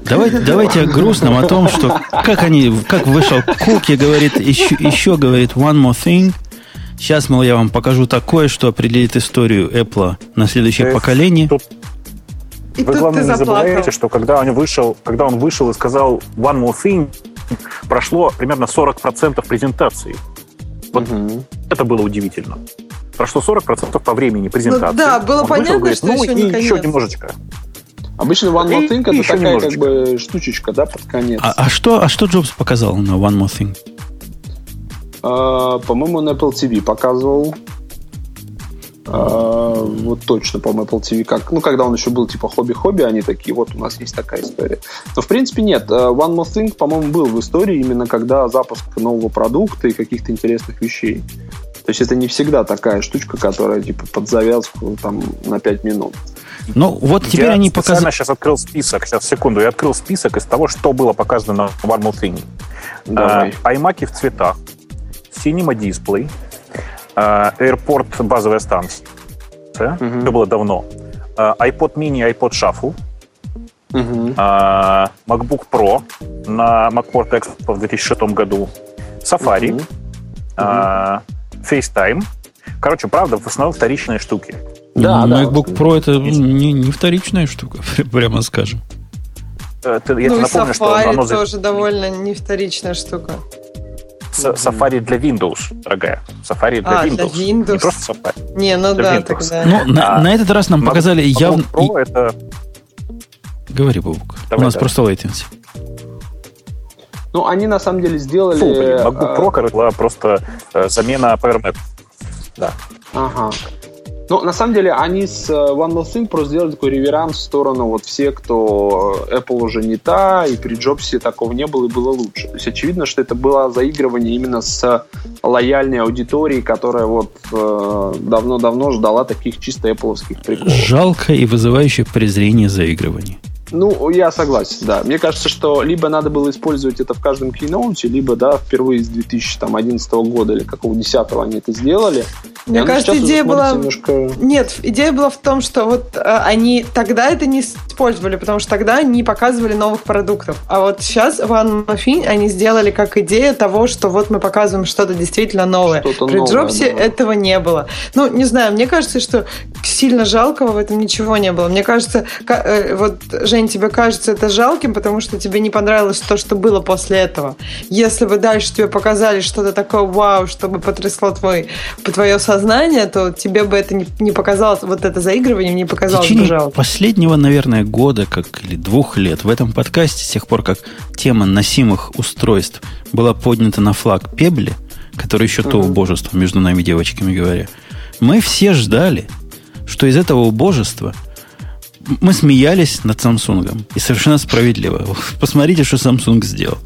Давайте, давайте о грустном, о том, что как они, как вышел Кук и говорит, еще, еще говорит, one more thing. Сейчас, мол, я вам покажу такое, что определит историю Apple на следующее То поколение. Тут... И Вы, главное, не забываете, что когда он вышел, когда он вышел и сказал one more thing, прошло примерно сорок процентов презентации. Вот mm-hmm. это было удивительно. Прошло сорок процентов по времени презентации. Ну, да, было он понятно, вышел, что говорит, ну, еще не конец. Еще немножечко. Обычно One More Thing это такая немножечко. Как бы штучечка, да, под конец. А, а, что, а что Джобс показал на One More Thing? А, по-моему, на Apple ти ви показывал. А, вот точно, по-моему, Apple ти ви. Как, ну, когда он еще был типа хобби-хобби, они такие, вот у нас есть такая история. Но, в принципе, нет. One More Thing, по-моему, был в истории именно когда запуск нового продукта и каких-то интересных вещей. То есть это не всегда такая штучка, которая типа под завязку там, на пять минут. Ну, вот теперь я они показали... Я сейчас открыл список, сейчас, секунду, я открыл список из того, что было показано на One More Thing. Uh, iMac в цветах, Cinema Display, uh, Airport базовая станция, uh-huh. это было давно, uh, iPod mini, iPod Shuffle, uh-huh. uh, MacBook Pro на MacWorld Expo в две тысячи шестом году, Safari, uh-huh. Uh-huh. Uh, FaceTime. Короче, правда, в основном вторичные штуки. Да, да, MacBook да. Pro это не, не вторичная штука, прямо скажем. Я ну и напомню, Safari тоже за... довольно не вторичная штука. Safari для Windows, дорогая. Safari для, а, Windows. для Windows. Не просто Safari. Не, ну для да, тогда. Ну, а, на, на этот раз нам показали явно... Pro это... Говори, Бабук. У нас давай. Просто лейтенси. Ну, они на самом деле сделали... Фу, блин, MacBook Pro, короче, была просто замена PowerMac. Да. Ага. Ну, на самом деле, они с One More Thing просто сделали такой реверанс в сторону вот всех, кто Apple уже не та, и при Джобсе такого не было, и было лучше. То есть, очевидно, что это было заигрывание именно с лояльной аудиторией, которая вот э, давно-давно ждала таких чисто Apple-овских приколов. Жалко и вызывающее презрение заигрывание. Ну, я согласен, да. Мне кажется, что либо надо было использовать это в каждом Keynote, либо, да, впервые с две тысячи одиннадцатого года или какого десятого они это сделали. Мне кажется, идея была... Немножко... Нет, идея была в том, что вот они тогда это не использовали, потому что тогда не показывали новых продуктов. А вот сейчас One More Thing они сделали как идея того, что вот мы показываем что-то действительно новое. Что-то При Джобсе да. этого не было. Ну, не знаю, мне кажется, что сильно жалкого в этом ничего не было. Мне кажется, вот... Жень, тебе кажется это жалким, потому что тебе не понравилось то, что было после этого. Если бы дальше тебе показали что-то такое вау, чтобы потрясло твой, твое сознание, то тебе бы это не, не показалось, вот это заигрывание не показалось бы жалко. В течение последнего, наверное, года как, или двух лет в этом подкасте, с тех пор, как тема носимых устройств была поднята на флаг Пебли, который еще mm-hmm. то убожество, между нами девочками говоря, мы все ждали, что из этого убожества мы смеялись над Samsung. И совершенно справедливо. Посмотрите, что Samsung сделал.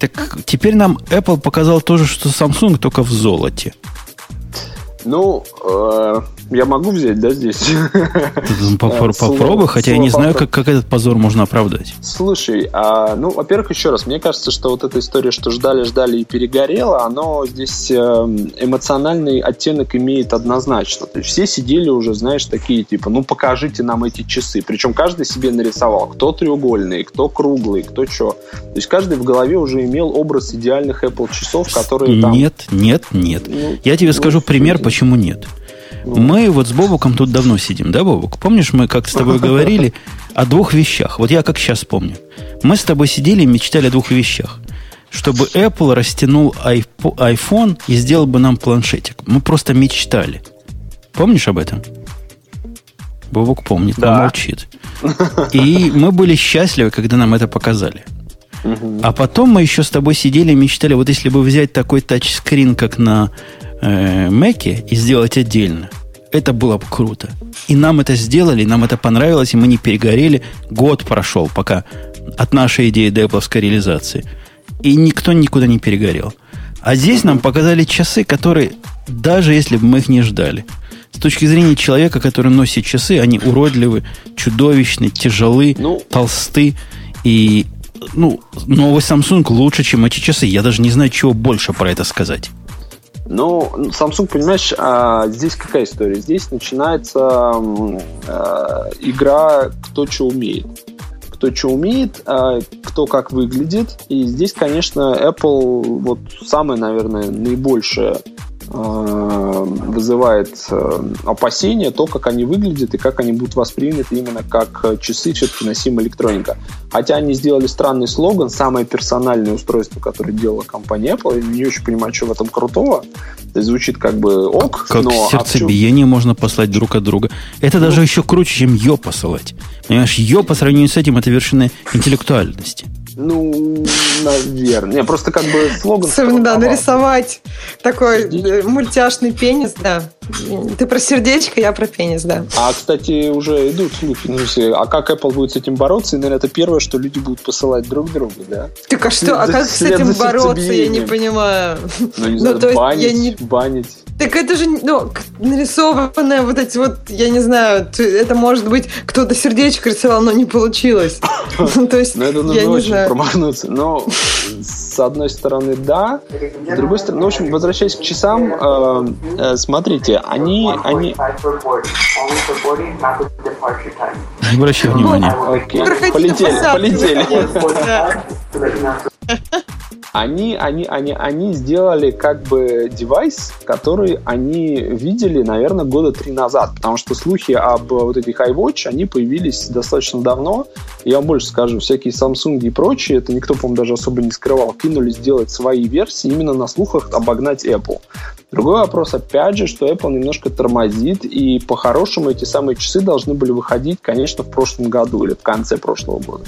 Так теперь нам Apple показал тоже, что Samsung только в золоте. Ну, э, я могу взять, да, здесь? Попробуй, слово, хотя слово, я не знаю, как, как этот позор можно оправдать. Слушай, а, ну, во-первых, еще раз, мне кажется, что вот эта история, что ждали-ждали и перегорело, оно здесь эмоциональный оттенок имеет однозначно. То есть все сидели уже, знаешь, такие, типа, ну, покажите нам эти часы. Причем каждый себе нарисовал, кто треугольный, кто круглый, кто что. То есть каждый в голове уже имел образ идеальных Apple часов, которые там... Нет, нет, нет. Ну, я тебе ну, скажу пример, почему... Почему нет? Ну. Мы вот с Бобуком тут давно сидим, да, Бобук? Помнишь, мы как с тобой говорили о двух вещах? Вот я как сейчас помню. Мы с тобой сидели и мечтали о двух вещах. Чтобы Apple растянул iPhone и сделал бы нам планшетик. Мы просто мечтали. Помнишь об этом? Бобук помнит, да. Он молчит. И мы были счастливы, когда нам это показали. Угу. А потом мы еще с тобой сидели и мечтали, вот если бы взять такой тачскрин, как на... Мэке и сделать отдельно. Это было бы круто. И нам это сделали, и нам это понравилось, и мы не перегорели. Год прошел, пока от нашей идеи до Apple-овской реализации. И никто никуда не перегорел. А здесь нам показали часы, которые, даже если бы мы их не ждали, с точки зрения человека, который носит часы, они уродливы, чудовищны, тяжелы, ну... толсты. И ну, новый Samsung лучше, чем эти часы. Я даже не знаю, чего больше про это сказать. Но Samsung, понимаешь, здесь какая история? Здесь начинается игра «Кто что умеет». Кто что умеет, кто как выглядит. И здесь, конечно, Apple вот самое, наверное, наибольшее вызывает опасения то, как они выглядят и как они будут восприняты именно как часы, все-таки носимая электроника. Хотя они сделали странный слоган, самое персональное устройство, которое делала компания Apple. Я не очень понимаю, что в этом крутого. То есть звучит как бы ок. Как но сердцебиение а можно послать друг от друга. Это ну, даже еще круче, чем «ё» посылать. Понимаешь, «ё» по сравнению с этим это вершина интеллектуальности. Ну, наверное. Просто как бы слоган... Да, нарисовать такой сердечко. Мультяшный пенис, да. Ты про сердечко, я про пенис, да. А, кстати, уже идут слухи. А как Apple будет с этим бороться? И, наверное, это первое, что люди будут посылать друг другу, да? Так а что? А как с этим бороться? Я не понимаю. Ну, не знаю, банить, банить. Так это же, ну, нарисованное вот эти вот, я не знаю, это может быть кто-то сердечко рисовал, но не получилось. То есть, я не знаю. Промахнуться. Но с одной стороны, да. С другой стороны, ну, в общем, возвращаясь к часам, э, э, смотрите, они... они... Не обращай внимания. Окей. Полетели, полетели. Они, они, они, они сделали как бы девайс, который они видели, наверное, года три назад, потому что слухи об вот этих iWatch, они появились достаточно давно. Я вам больше скажу, всякие Samsung и прочие, это никто, по-моему, даже особо не скрывал, кинулись делать свои версии именно на слухах обогнать Apple. Другой вопрос, опять же, что Apple немножко тормозит, и по-хорошему эти самые часы должны были выходить, конечно, в прошлом году или в конце прошлого года.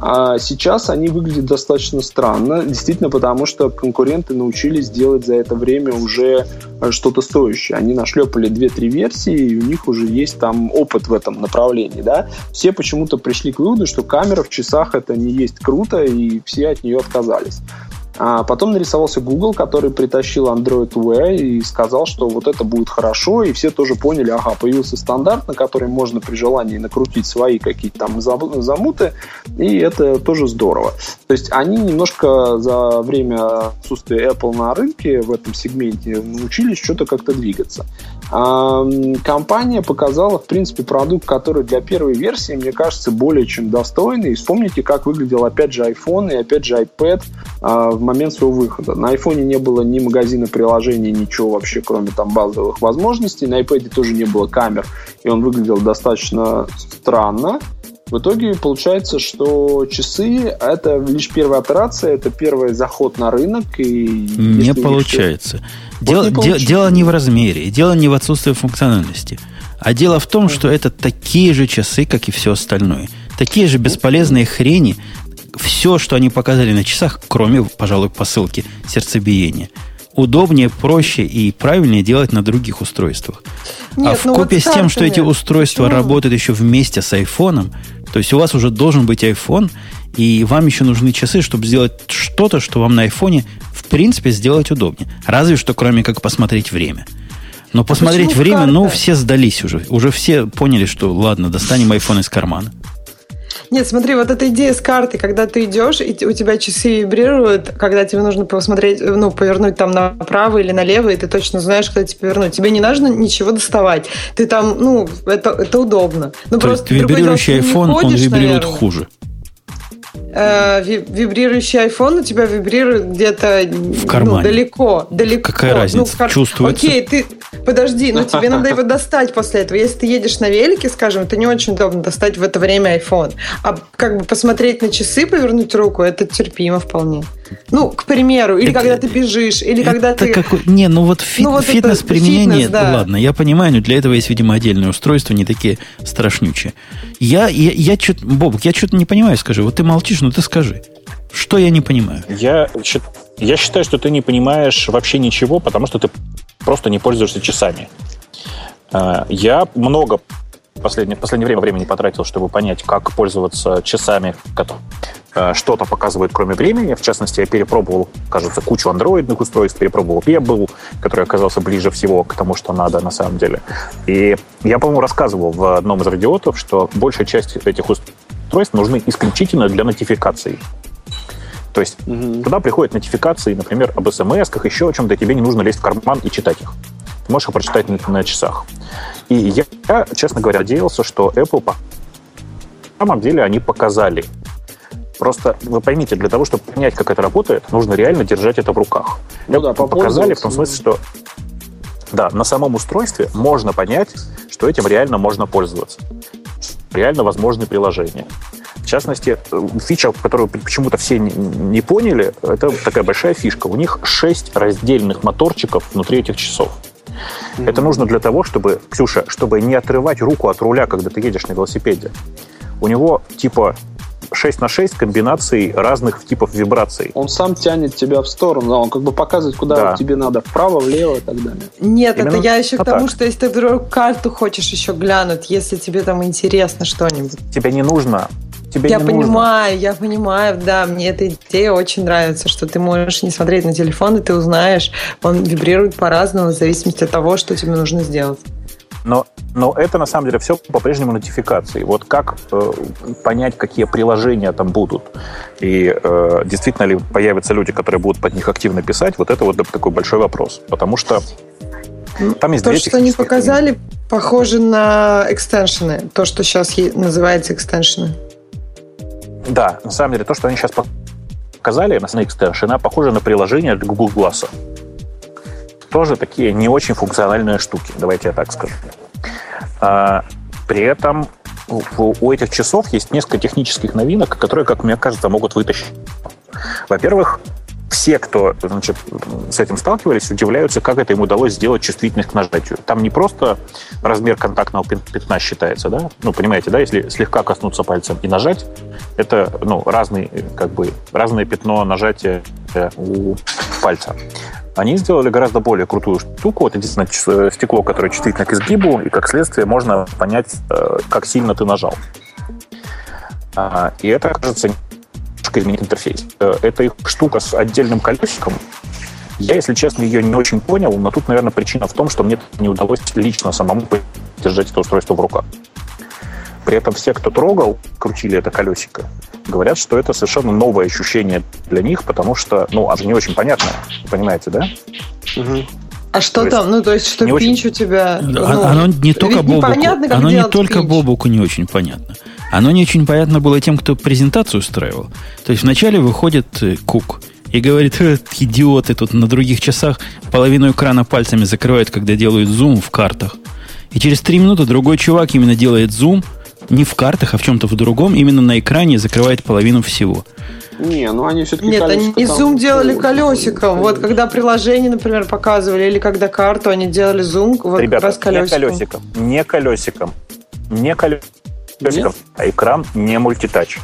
А сейчас они выглядят достаточно странно, действительно, потому что конкуренты научились делать за это время уже что-то стоящее. Они нашлепали две-три версии, и у них уже есть там опыт в этом направлении, да? Все почему-то пришли к выводу, что камера в часах это не есть круто, и все от нее отказались. А потом нарисовался Google, который притащил Android Wear и сказал, что вот это будет хорошо, и все тоже поняли, ага, появился стандарт, на который можно при желании накрутить свои какие-то там замуты, и это тоже здорово. То есть они немножко за время отсутствия Apple на рынке в этом сегменте научились что-то как-то двигаться. А компания показала, в принципе, продукт, который для первой версии, мне кажется, более чем достойный. И вспомните, как выглядел, опять же, iPhone и, опять же, iPad в момент своего выхода. На iPhone не было ни магазина приложений, ничего вообще, кроме там базовых возможностей. На iPad тоже не было камер, и он выглядел достаточно странно. В итоге получается, что часы – это лишь первая операция, это первый заход на рынок. И не получается. Дело, вот не получается. Дело не в размере, дело не в отсутствии функциональности. А дело в том, что это такие же часы, как и все остальное. Такие же бесполезные хрени. Все, что они показали на часах, кроме, пожалуй, посылки сердцебиения, удобнее, проще и правильнее делать на других устройствах. Нет, а вкупе ну вот с тем, что нет. Эти устройства Почему? Работают еще вместе с айфоном, то есть у вас уже должен быть iPhone, и вам еще нужны часы, чтобы сделать что-то, что вам на айфоне, в принципе, сделать удобнее. Разве что, кроме как посмотреть время. Но посмотреть Почему время, карта? Ну, все сдались уже. Уже все поняли, что ладно, достанем iPhone из кармана. Нет, смотри, вот эта идея с карты, когда ты идешь, и у тебя часы вибрируют, когда тебе нужно посмотреть, ну, повернуть там направо или налево, и ты точно знаешь, куда тебе повернуть. Тебе не нужно ничего доставать. Ты там, ну, это, это удобно. Ну, то есть вибрирующий iPhone, он вибрирует хуже. Вибрирующий iPhone у тебя вибрирует где-то в кармане. Ну, далеко, далеко. Какая разница? Ну, в кар... Чувствуется? Окей, ты подожди, но тебе надо его достать после этого. Если ты едешь на велике, скажем, это не очень удобно достать в это время iPhone. А как бы посмотреть на часы, повернуть руку, это терпимо вполне. Ну, к примеру, или это, когда ты бежишь, или когда ты... Какой... Не, ну вот, фит... ну, вот фитнес-применение... Фитнес, да. Ладно, я понимаю, но для этого есть, видимо, отдельные устройства, не такие страшнючие. Я, я, я чё-то... Бобок, я что-то не понимаю, скажи. Вот ты молчишь, но ты скажи. Что я не понимаю? Я, я считаю, что ты не понимаешь вообще ничего, потому что ты просто не пользуешься часами. Я много... Последнее, последнее время времени потратил, чтобы понять, как пользоваться часами, которые э, что-то показывают, кроме времени. В частности, я перепробовал, кажется, кучу андроидных устройств, перепробовал Pebble, который оказался ближе всего к тому, что надо на самом деле. И я, по-моему, рассказывал в одном из радиотов, что большая часть этих устройств нужны исключительно для нотификаций. То есть mm-hmm. туда приходят нотификации, например, об смс-ках, еще о чем-то, тебе не нужно лезть в карман и читать их. Ты можешь их прочитать на, на часах. И я, я, честно говоря, надеялся, что Apple на самом деле они показали. Просто вы поймите, для того, чтобы понять, как это работает, нужно реально держать это в руках. Ну да, показали в том смысле, что да, на самом устройстве можно понять, что этим реально можно пользоваться. Реально возможны приложения. В частности, фича, которую почему-то все не поняли, это такая большая фишка. У них шесть раздельных моторчиков внутри этих часов. Mm-hmm. Это нужно для того, чтобы, Ксюша, чтобы не отрывать руку от руля, когда ты едешь на велосипеде. У него типа шесть на шесть комбинаций разных типов вибраций. Он сам тянет тебя в сторону, он как бы показывает, куда да. тебе надо, вправо, влево и так далее. Нет, именно это я еще к тому, так. что если ты, например, карту хочешь еще глянуть, если тебе там интересно что-нибудь. Тебе не нужно. Тебе я не понимаю, нужно. я понимаю, да, мне эта идея очень нравится, что ты можешь не смотреть на телефон, и ты узнаешь, он вибрирует по-разному в зависимости от того, что тебе нужно сделать. Но, но это, на самом деле, все по-прежнему нотификации. Вот как э, понять, какие приложения там будут, и э, действительно ли появятся люди, которые будут под них активно писать, вот это вот такой большой вопрос. Потому что там есть две технические... То, что они показали, похоже на экстеншены, то, что сейчас называется экстеншены. Да, на самом деле, то, что они сейчас показали, на экстеншена, похоже на приложение для Google Glass. Тоже такие не очень функциональные штуки, давайте я так скажу. А, при этом у, у этих часов есть несколько технических новинок, которые, как мне кажется, могут вытащить. Во-первых, все, кто, значит, с этим сталкивались, удивляются, как это им удалось сделать чувствительность к нажатию. Там не просто размер контактного пятна считается, да? Ну, понимаете, да, если слегка коснуться пальцем и нажать, это, ну, разный, как бы, разное пятно нажатия у пальца. Они сделали гораздо более крутую штуку. Вот, единственное, стекло, которое чувствительно к изгибу, и, как следствие, можно понять, как сильно ты нажал. И это, кажется, немножко изменит интерфейс. Это их штука с отдельным колесиком. Я, если честно, ее не очень понял, но тут, наверное, причина в том, что мне не удалось лично самому держать это устройство в руках. При этом все, кто трогал, крутили это колесико, говорят, что это совершенно новое ощущение для них, потому что, ну, оно не очень понятно, понимаете, да? Угу. А что то там? Есть, ну, то есть, что пинч очень... у тебя... Ну, оно не только, Бобуку, непонятно, как оно не только Бобуку не очень понятно. Оно не очень понятно было тем, кто презентацию устраивал. То есть, вначале выходит Кук и говорит: идиоты тут на других часах половину экрана пальцами закрывают, когда делают зум в картах. И через три минуты другой чувак именно делает зум, не в картах, а в чем-то в другом, именно на экране закрывает половину всего. Не, ну они все-таки... Нет, они и зум делали колесиком. Вот когда приложение, например, показывали, или когда карту, они делали зум вот как раз колесиком. Не колесиком. Не колесиком. Не колесиком. А экран не мультитач.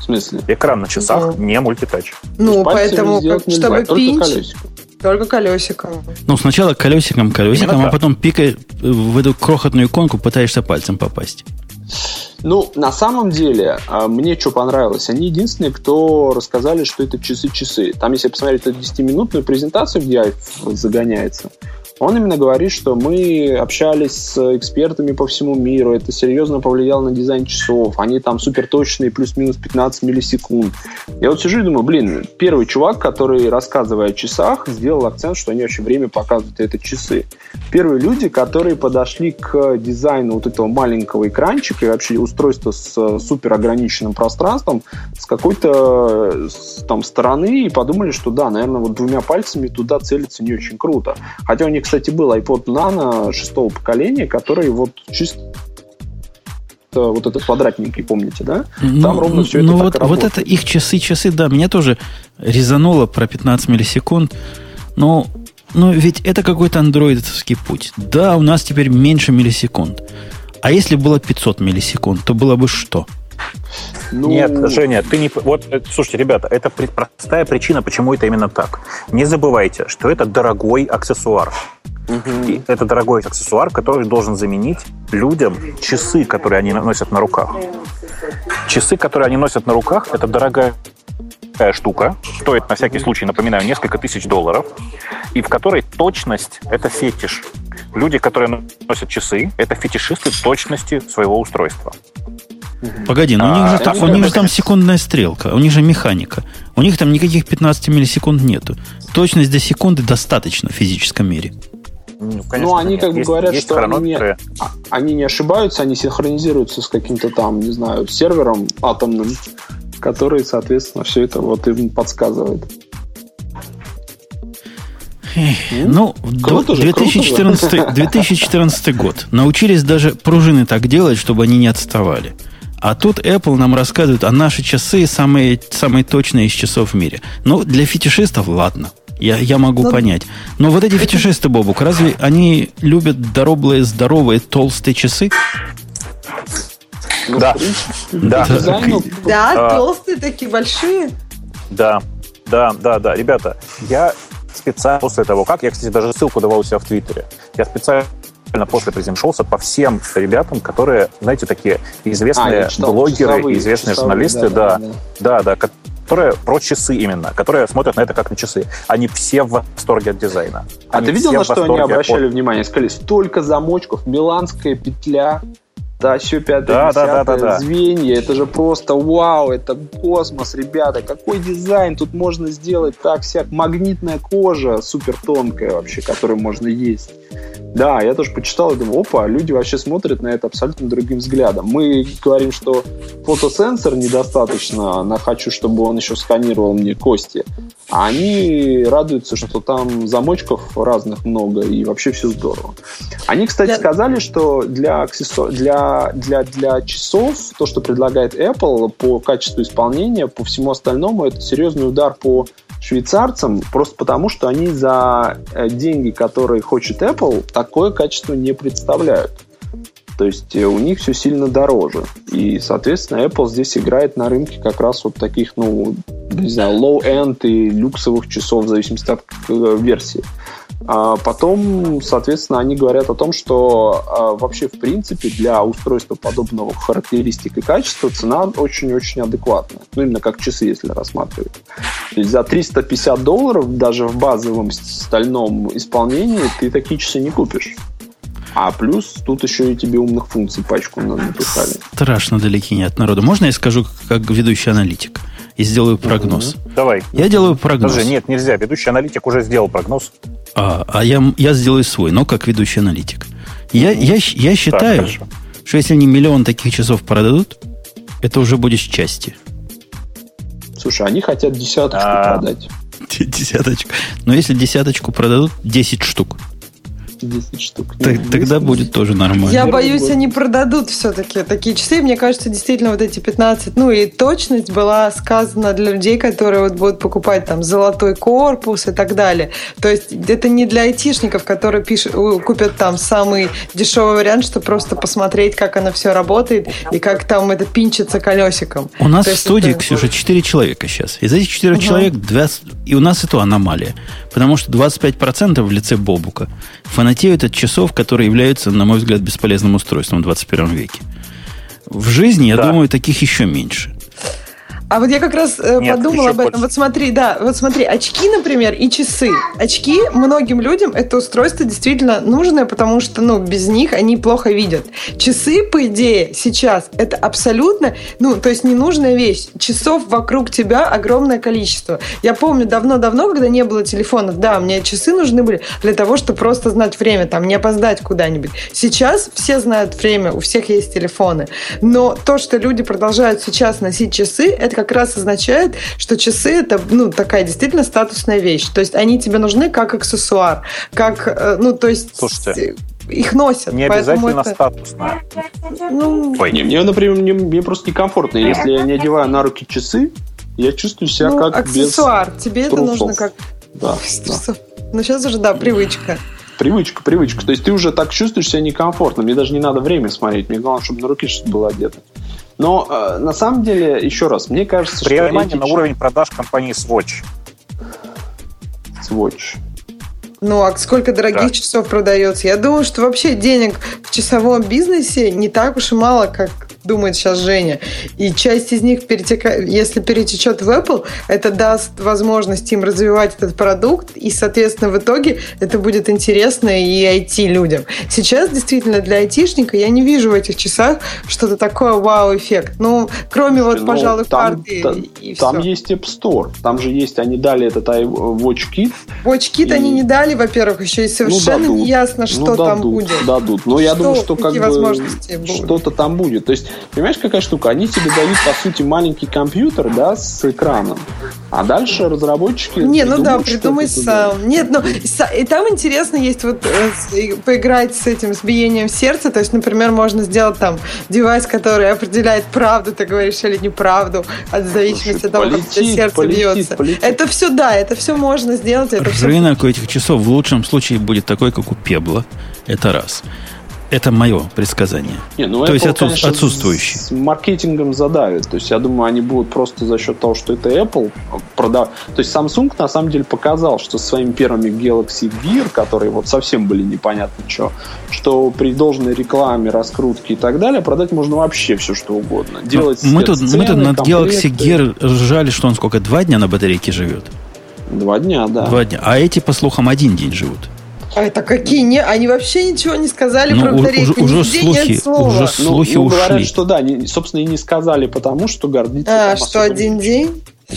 В смысле? Экран на часах да. не мультитач. Ну, поэтому, чтобы пинч... Только колесиком. Ну, сначала колесиком, колесиком, а потом пикаешь в эту крохотную иконку, пытаешься пальцем попасть. Ну, на самом деле, мне что понравилось, они единственные, кто рассказали, что это часы-часы. Там, если посмотреть эту десятиминутную презентацию, где Ive загоняется, он именно говорит, что мы общались с экспертами по всему миру, это серьезно повлияло на дизайн часов, они там суперточные, плюс-минус пятнадцать миллисекунд. Я вот сижу и думаю, блин, первый чувак, который, рассказывая о часах, сделал акцент, что они вообще время показывают это часы. Первые люди, которые подошли к дизайну вот этого маленького экранчика и вообще устройство с супер ограниченным пространством с какой-то там стороны и подумали, что да, наверное, вот двумя пальцами туда целиться не очень круто. Хотя у них, кстати, был iPod Nano шестого поколения, который вот чисто вот этот квадратненький, помните, да? Ну, там ровно все ну, это вот, так вот это их часы-часы, да, меня тоже резануло про пятнадцать миллисекунд, но, но ведь это какой-то андроидовский путь. Да, у нас теперь меньше миллисекунд. А если было пятьсот миллисекунд, то было бы что? Ну... Нет, Женя, ты не... Вот, слушайте, ребята, это простая причина, почему это именно так. Не забывайте, что это дорогой аксессуар. Угу. И это дорогой аксессуар, который должен заменить людям часы, которые они носят на руках. Часы, которые они носят на руках, это дорогая штука, стоит, на всякий случай, напоминаю, несколько тысяч долларов, и в которой точность – это фетиш. Люди, которые носят часы, это фетишисты точности своего устройства. Погоди, ну у них же, а, там, у них же там секундная стрелка, у них же механика. У них там никаких пятнадцати миллисекунд нету. Точность до секунды достаточно в физическом мире. Ну, конечно, ну они как бы говорят, есть, что они не, они не ошибаются, они синхронизируются с каким-то там, не знаю, сервером атомным, который, соответственно, все это вот им подсказывает. Ну, круто же, две тысячи четырнадцатый, две тысячи четырнадцатый год. Научились даже пружины так делать, чтобы они не отставали. А тут Apple нам рассказывает, а наши часы самые, самые точные из часов в мире. Ну, для фетишистов, ладно, я, я могу но... понять. Но вот эти фетишисты, Бобук, разве они любят дороблые, здоровые, толстые часы? Да. Да, да. да толстые такие большие. Да, да, да, да. Ребята, я... специально после того, как... Я, кстати, даже ссылку давал у себя в Твиттере. Я специально после приземшился по всем ребятам, которые, знаете, такие известные а, читал, блогеры, часовые, известные часовые, журналисты, да, да, да, да, да, которые про часы именно, которые смотрят на это как на часы. Они все в восторге от дизайна. А они ты видел, на что они обращали от... внимание? Сказали, столько замочков, миланская петля, да, еще пятое, да, десятое, да, да, звенья. Это же просто вау, это космос, ребята. Какой дизайн тут можно сделать так всяк. Магнитная кожа супер тонкая вообще, которую можно есть. Да, я тоже почитал и думаю, опа, люди вообще смотрят на это абсолютно другим взглядом. Мы говорим, что фотосенсор недостаточно, но хочу, чтобы он еще сканировал мне кости. А они радуются, что там замочков разных много и вообще все здорово. Они, кстати, для... сказали, что для, аксессу... для, для, для часов то, что предлагает Apple по качеству исполнения, по всему остальному, это серьезный удар по швейцарцам, просто потому, что они за деньги, которые хочет Apple, такое качество не представляют. То есть у них все сильно дороже. И, соответственно, Apple здесь играет на рынке как раз вот таких, ну, не знаю, low-end и люксовых часов, в зависимости от версии. А потом, соответственно, они говорят о том, что а, вообще, в принципе, для устройства подобного характеристик и качества цена очень-очень адекватная. Ну, именно как часы, если рассматривать. То есть за триста пятьдесят долларов даже в базовом стальном исполнении ты такие часы не купишь. А плюс тут еще и тебе умных функций пачку написали. Страшно далеки не от народа. Можно я скажу, как ведущий аналитик? И сделаю прогноз. Mm-hmm. Давай. Я делаю прогноз. Даже нет, нельзя. Ведущий аналитик уже сделал прогноз. А, а я, я сделаю свой, но как ведущий аналитик. Я, mm-hmm. я, я, я считаю, так, что если они миллион таких часов продадут, это уже будет счастье. Слушай, они хотят десяточку а... продать. Десяточку. Но если десяточку продадут, десять штук. десять штук. Т- тогда будет тоже нормально. Я боюсь, они продадут все-таки такие часы. Мне кажется, действительно, вот эти пятнадцать, ну и точность была сказана для людей, которые вот будут покупать там золотой корпус и так далее. То есть это не для айтишников, которые пишут, купят там самый дешевый вариант, чтобы просто посмотреть, как оно все работает и как там это пинчится колесиком. У нас в студии, это... Ксюша, четыре человека сейчас. Из этих четырех угу. человек двадцать... и у нас это аномалия. Потому что двадцать пять процентов в лице Бобука фанатеют от часов, которые являются, на мой взгляд, бесполезным устройством в двадцать первом веке. В жизни, я да. думаю, таких еще меньше. А вот я как раз Нет, подумала об этом. Больше. Вот смотри, да, вот смотри, очки, например, и часы. Очки многим людям это устройство действительно нужное, потому что, ну, без них они плохо видят. Часы, по идее, сейчас это абсолютно, ну, то есть ненужная вещь. Часов вокруг тебя огромное количество. Я помню давно-давно, когда не было телефонов, да, мне часы нужны были для того, чтобы просто знать время, там, не опоздать куда-нибудь. Сейчас все знают время, у всех есть телефоны. Но то, что люди продолжают сейчас носить часы, это как раз означает, что часы это, ну, такая действительно статусная вещь. То есть они тебе нужны как аксессуар, как, ну, то есть... Слушайте. Их носят. Не обязательно это... статусно. Ну... Мне, мне, например, мне, мне просто некомфортно. Если я не одеваю на руки часы, я чувствую себя ну, как аксессуар. Без тебе трусов. Это нужно как... Да, да. Ну, сейчас уже, да, привычка. Привычка, привычка. То есть ты уже так чувствуешь себя некомфортно. Мне даже не надо время смотреть. Мне главное, чтобы на руке что-то было одето. Но э, на самом деле, еще раз, мне кажется, при что... При внимании на уровень продаж компании Swatch. Swatch. Ну, а сколько дорогих да. часов продается? Я думаю, что вообще денег в часовом бизнесе не так уж и мало, как думает сейчас Женя. И часть из них, перетека... если перетечет в Apple, это даст возможность им развивать этот продукт, и, соответственно, в итоге это будет интересно и ай ти-людям. Сейчас, действительно, для айтишника я не вижу в этих часах что-то такое вау-эффект. Ну, кроме, вот, ну, пожалуй, там, карты та, и там все. Там есть App Store. Там же есть, они дали этот Watch Kit. Watch Kit и... они не дали, во-первых, еще и совершенно ну, не ясно, что ну, там дадут, будет. Дадут. Но что, я думаю, что как бы что-то там будет. То есть, понимаешь, какая штука? Они тебе дают, по сути, маленький компьютер, да, с экраном. А дальше разработчики... Не, ну да, придумай сам. Туда. Нет, ну, и там интересно есть вот поиграть с этим, с биением сердца. То есть, например, можно сделать там девайс, который определяет, правду ты говоришь или неправду, от зависимости от того, полетит, как у тебя сердце полетит, бьется. Полетит. Это все, да, это все можно сделать. Это Рынок все... этих часов в лучшем случае будет такой, как у Пебла. Это раз. Это мое предсказание. Не, ну, то Apple, есть отсу- отсутствующий. С маркетингом задавят. То есть я думаю, они будут просто за счет того, что это Apple продавать. То есть Samsung на самом деле показал, что своими первыми Galaxy Gear, которые вот совсем были непонятно что, что при должной рекламе, раскрутке и так далее, продать можно вообще все, что угодно. Делать мы, тут, мы тут над комплекты. Galaxy Gear ржали, что он сколько, два дня на батарейке живет? Два дня, да. Два дня. А эти, по слухам, один день живут. А это какие? Не, они вообще ничего не сказали ну, про батарейку. Уже, уже слухи, уже слухи ну, ну, ушли. Говорят, что да, не, собственно, и не сказали, потому что гордиться. А, что один не... день? Да.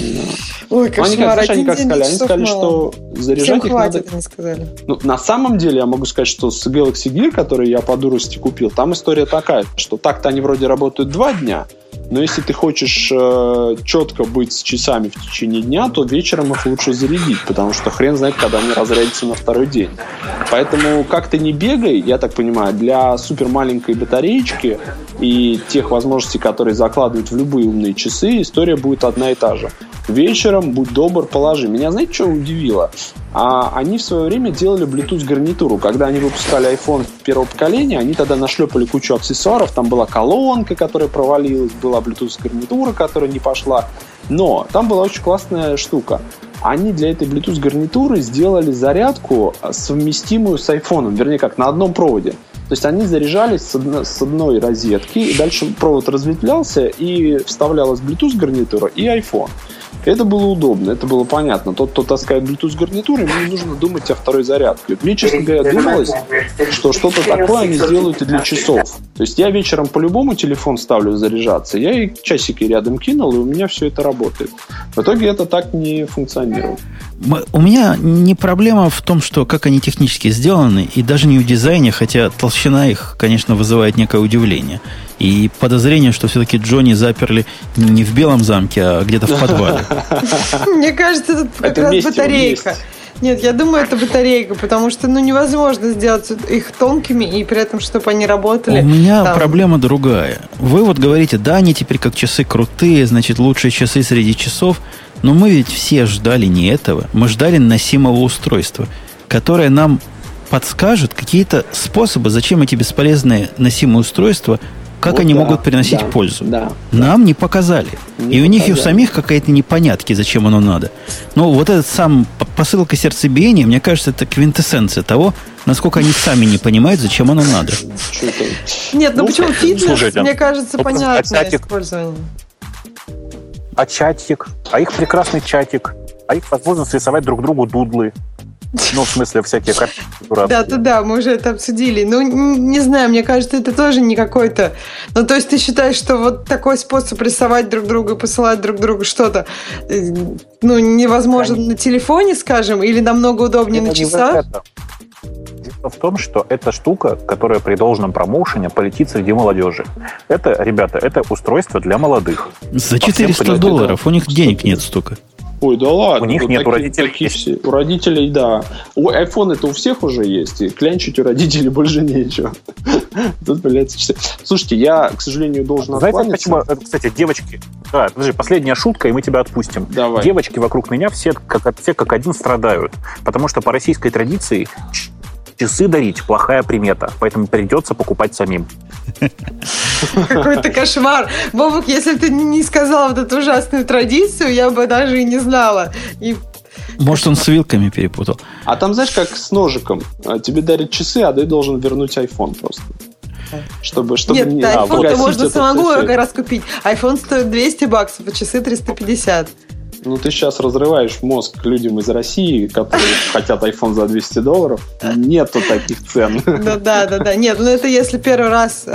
Ой, кошмар, они, один как, день, сказали? Они сказали, мало. Что заряжать всем их хватит, надо... сказали. Ну, на самом деле, я могу сказать, что с Galaxy Gear, который я по дурости купил, там история такая, что так-то они вроде работают два дня, но если ты хочешь э, четко быть с часами в течение дня, то вечером их лучше зарядить, потому что хрен знает, когда они разрядятся на второй день. Поэтому как-то не бегай, я так понимаю, для супермаленькой батареечки и тех возможностей, которые закладывают в любые умные часы, история будет одна и та же. Вечером, будь добр, положи. Меня, знаете, что удивило? А они в свое время делали Bluetooth-гарнитуру. Когда они выпускали iPhone первого поколения, они тогда нашлепали кучу аксессуаров. Там была колонка, которая провалилась, была Bluetooth-гарнитура, которая не пошла. Но там была очень классная штука. Они для этой Bluetooth-гарнитуры сделали зарядку, совместимую с iPhone. Вернее, как на одном проводе. То есть они заряжались с, одно, с одной розетки, и дальше провод разветвлялся, и вставлялась Bluetooth-гарнитура и iPhone. Это было удобно, это было понятно. Тот, кто таскает Bluetooth-гарнитуру, ему не нужно думать о второй зарядке. Мне, честно говоря, думалось, что что-то такое они сделают и для часов. То есть я вечером по-любому телефон ставлю заряжаться, я и часики рядом кинул, и у меня все это работает. В итоге это так не функционировало. У меня не проблема в том, что как они технически сделаны, и даже не в дизайне, хотя толщина их, конечно, вызывает некое удивление. И подозрение, что все-таки Джонни заперли не в Белом замке, а где-то в подвале. Мне кажется, это как раз батарейка. Нет, я думаю, это батарейка, потому что ну, невозможно сделать их тонкими и при этом, чтобы они работали. У меня там проблема другая. Вы вот говорите, да, они теперь как часы крутые, значит, лучшие часы среди часов. Но мы ведь все ждали не этого. Мы ждали носимого устройства, которое нам подскажет какие-то способы, зачем эти бесполезные носимые устройства, как вот они да, могут приносить да, пользу. Да, нам да. не показали. Не и у показали. них и у самих какая-то непонятки, зачем оно надо. Но вот этот сам посылка сердцебиения, мне кажется, это квинтэссенция того, насколько они сами не понимают, зачем оно надо. Нет, ну почему фитнес, мне кажется, понятное использование. А чатик, а их прекрасный чатик, а их возможность рисовать друг другу дудлы. Ну, в смысле, всякие картинки дурацкие. Да, да, мы уже это обсудили. Ну, не знаю, мне кажется, это тоже не какой-то... Ну, то есть ты считаешь, что вот такой способ рисовать друг друга, посылать друг другу что-то, ну, невозможно на телефоне, скажем, или намного удобнее на часах? Дело в том, что эта штука, которая при должном промоушене полетит среди молодежи. Это, ребята, это устройство для молодых. За четыреста долларов у них денег нет столько. Ой, да ладно. У них вот нет, такие, у родителей такие, есть. У родителей, да. У iPhone это у всех уже есть, и клянчить у родителей больше нечего. Тут, блядь, часы. Слушайте, я, к сожалению, должен откланяться. Знаете, почему, кстати, девочки... Да, подожди, последняя шутка, и мы тебя отпустим. Давай. Девочки вокруг меня все как, все как один страдают, потому что по российской традиции... Часы дарить – плохая примета, поэтому придется покупать самим. Какой-то кошмар. Бобок, если бы ты не сказала вот эту ужасную традицию, я бы даже и не знала. И Может, он с вилками перепутал. А там, знаешь, как с ножиком. Тебе дарят часы, а ты должен вернуть iPhone просто. Чтобы, чтобы Нет, не, да, iPhone ты можно самому раскупить. iPhone стоит двести баксов, а часы триста пятьдесят. Ну, ты сейчас разрываешь мозг людям из России, которые хотят iPhone за двести долларов. Нету таких цен. Да, да, да, да. Нет, ну это если первый раз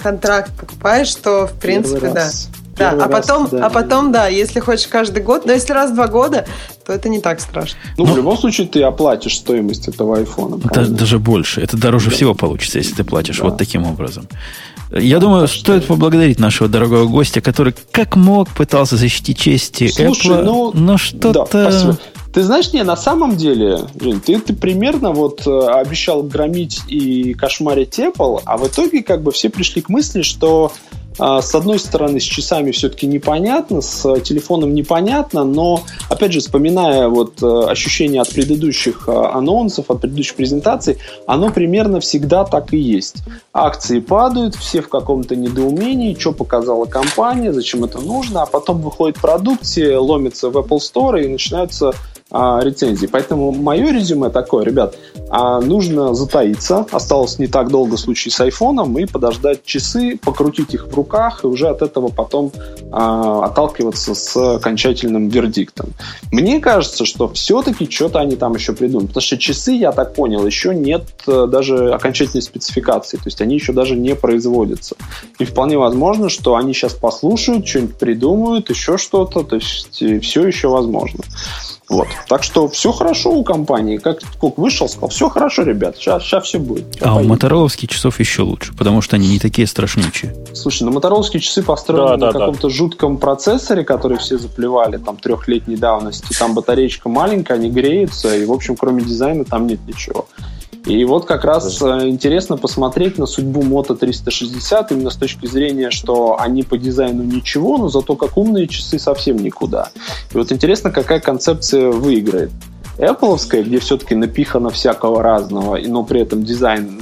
контракт покупаешь, то в принципе, да. Да, а потом, раз, да. а потом, да, если хочешь каждый год, но если раз в два года, то это не так страшно. Ну, ну в любом случае, ты оплатишь стоимость этого айфона. Да, даже больше. Это дороже да. всего получится, если ты платишь да. вот таким образом. Я да, думаю, да, стоит да. поблагодарить нашего дорогого гостя, который как мог пытался защитить честь Apple, ну, но что-то... Да, спасибо. Ты знаешь, не, на самом деле, Жень, ты, ты примерно вот обещал громить и кошмарить Apple, а в итоге как бы все пришли к мысли, что с одной стороны, с часами все-таки непонятно, с телефоном непонятно, но, опять же, вспоминая вот ощущения от предыдущих анонсов, от предыдущих презентаций, оно примерно всегда так и есть. Акции падают, все в каком-то недоумении, что показала компания, зачем это нужно, а потом выходит продукт, все ломятся в Apple Store и начинаются рецензии. Поэтому мое резюме такое, ребят, нужно затаиться, осталось не так долго в случае с айфоном, и подождать часы, покрутить их в руках, и уже от этого потом а, отталкиваться с окончательным вердиктом. Мне кажется, что все-таки что-то они там еще придумают, потому что часы, я так понял, еще нет даже окончательной спецификации, то есть они еще даже не производятся. И вполне возможно, что они сейчас послушают, что-нибудь придумают, еще что-то, то есть все еще возможно. Вот. Так что все хорошо у компании. Как Кук вышел, сказал, все хорошо, ребят, сейчас, сейчас все будет. Сейчас а поедем. У мотороловских часов еще лучше, потому что они не такие страшнючие. Слушай, ну мотороловские часы построены да, на да, каком-то да. жутком процессоре, который все заплевали, там, трехлетней давности. Там батареечка маленькая, они греются, и, в общем, кроме дизайна там нет ничего. И вот как раз да. интересно посмотреть на судьбу Moto триста шестьдесят именно с точки зрения, что они по дизайну ничего, но зато как умные часы совсем никуда. И вот интересно, какая концепция выиграет. Apple'овская, где все-таки напихано всякого разного, но при этом дизайн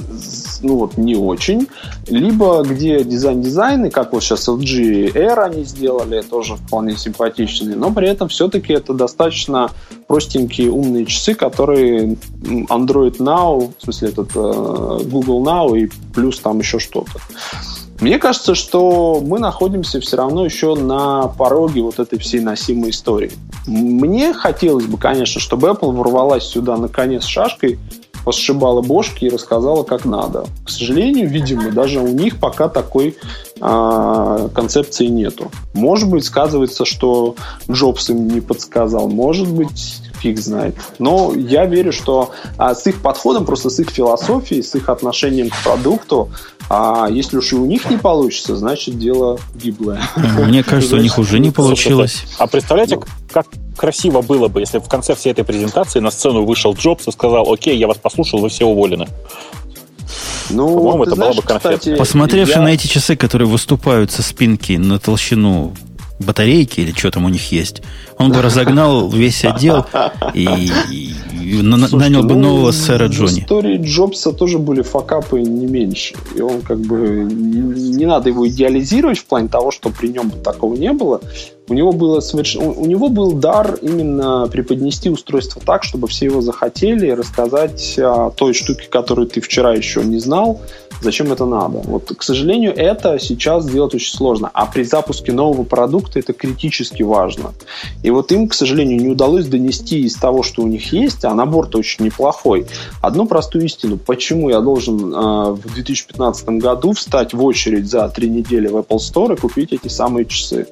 ну вот не очень. Либо где дизайн-дизайн, и как вот сейчас эл джи Air они сделали, тоже вполне симпатичные, но при этом все-таки это достаточно простенькие умные часы, которые Android Now, в смысле этот Google Now и плюс там еще что-то. Мне кажется, что мы находимся все равно еще на пороге вот этой всей носимой истории. Мне хотелось бы, конечно, чтобы Apple ворвалась сюда наконец шашкой, посшибала бошки и рассказала, как надо. К сожалению, видимо, даже у них пока такой э, концепции нету. Может быть, сказывается, что Джобс им не подсказал, может быть, фиг знает. Но я верю, что э, с их подходом, просто с их философией, с их отношением к продукту, а если уж и у них не получится, значит, дело гиблое. Мне кажется, у них уже не получилось. А представляете, как красиво было бы, если в конце всей этой презентации на сцену вышел Джобс и сказал: окей, я вас послушал, вы все уволены. Ну, по-моему, это было бы конфетка. Посмотревши на эти часы, которые выступают со спинки на толщину батарейки или что там у них есть, он бы разогнал весь отдел и, и на, Слушайте, нанял бы нового ну, сэра Джонни. В истории Джобса тоже были факапы не меньше. И он как бы... Не, не надо его идеализировать в плане того, что при нем такого не было. У него, было соверш... у него был дар именно преподнести устройство так, чтобы все его захотели, рассказать о той штуке, которую ты вчера еще не знал, зачем это надо. Вот, к сожалению, это сейчас сделать очень сложно. А при запуске нового продукта это критически важно. И вот им, к сожалению, не удалось донести из того, что у них есть, а набор-то очень неплохой, одну простую истину. Почему я должен э, в две тысячи пятнадцатом году встать в очередь за три недели в Apple Store и купить эти самые часы?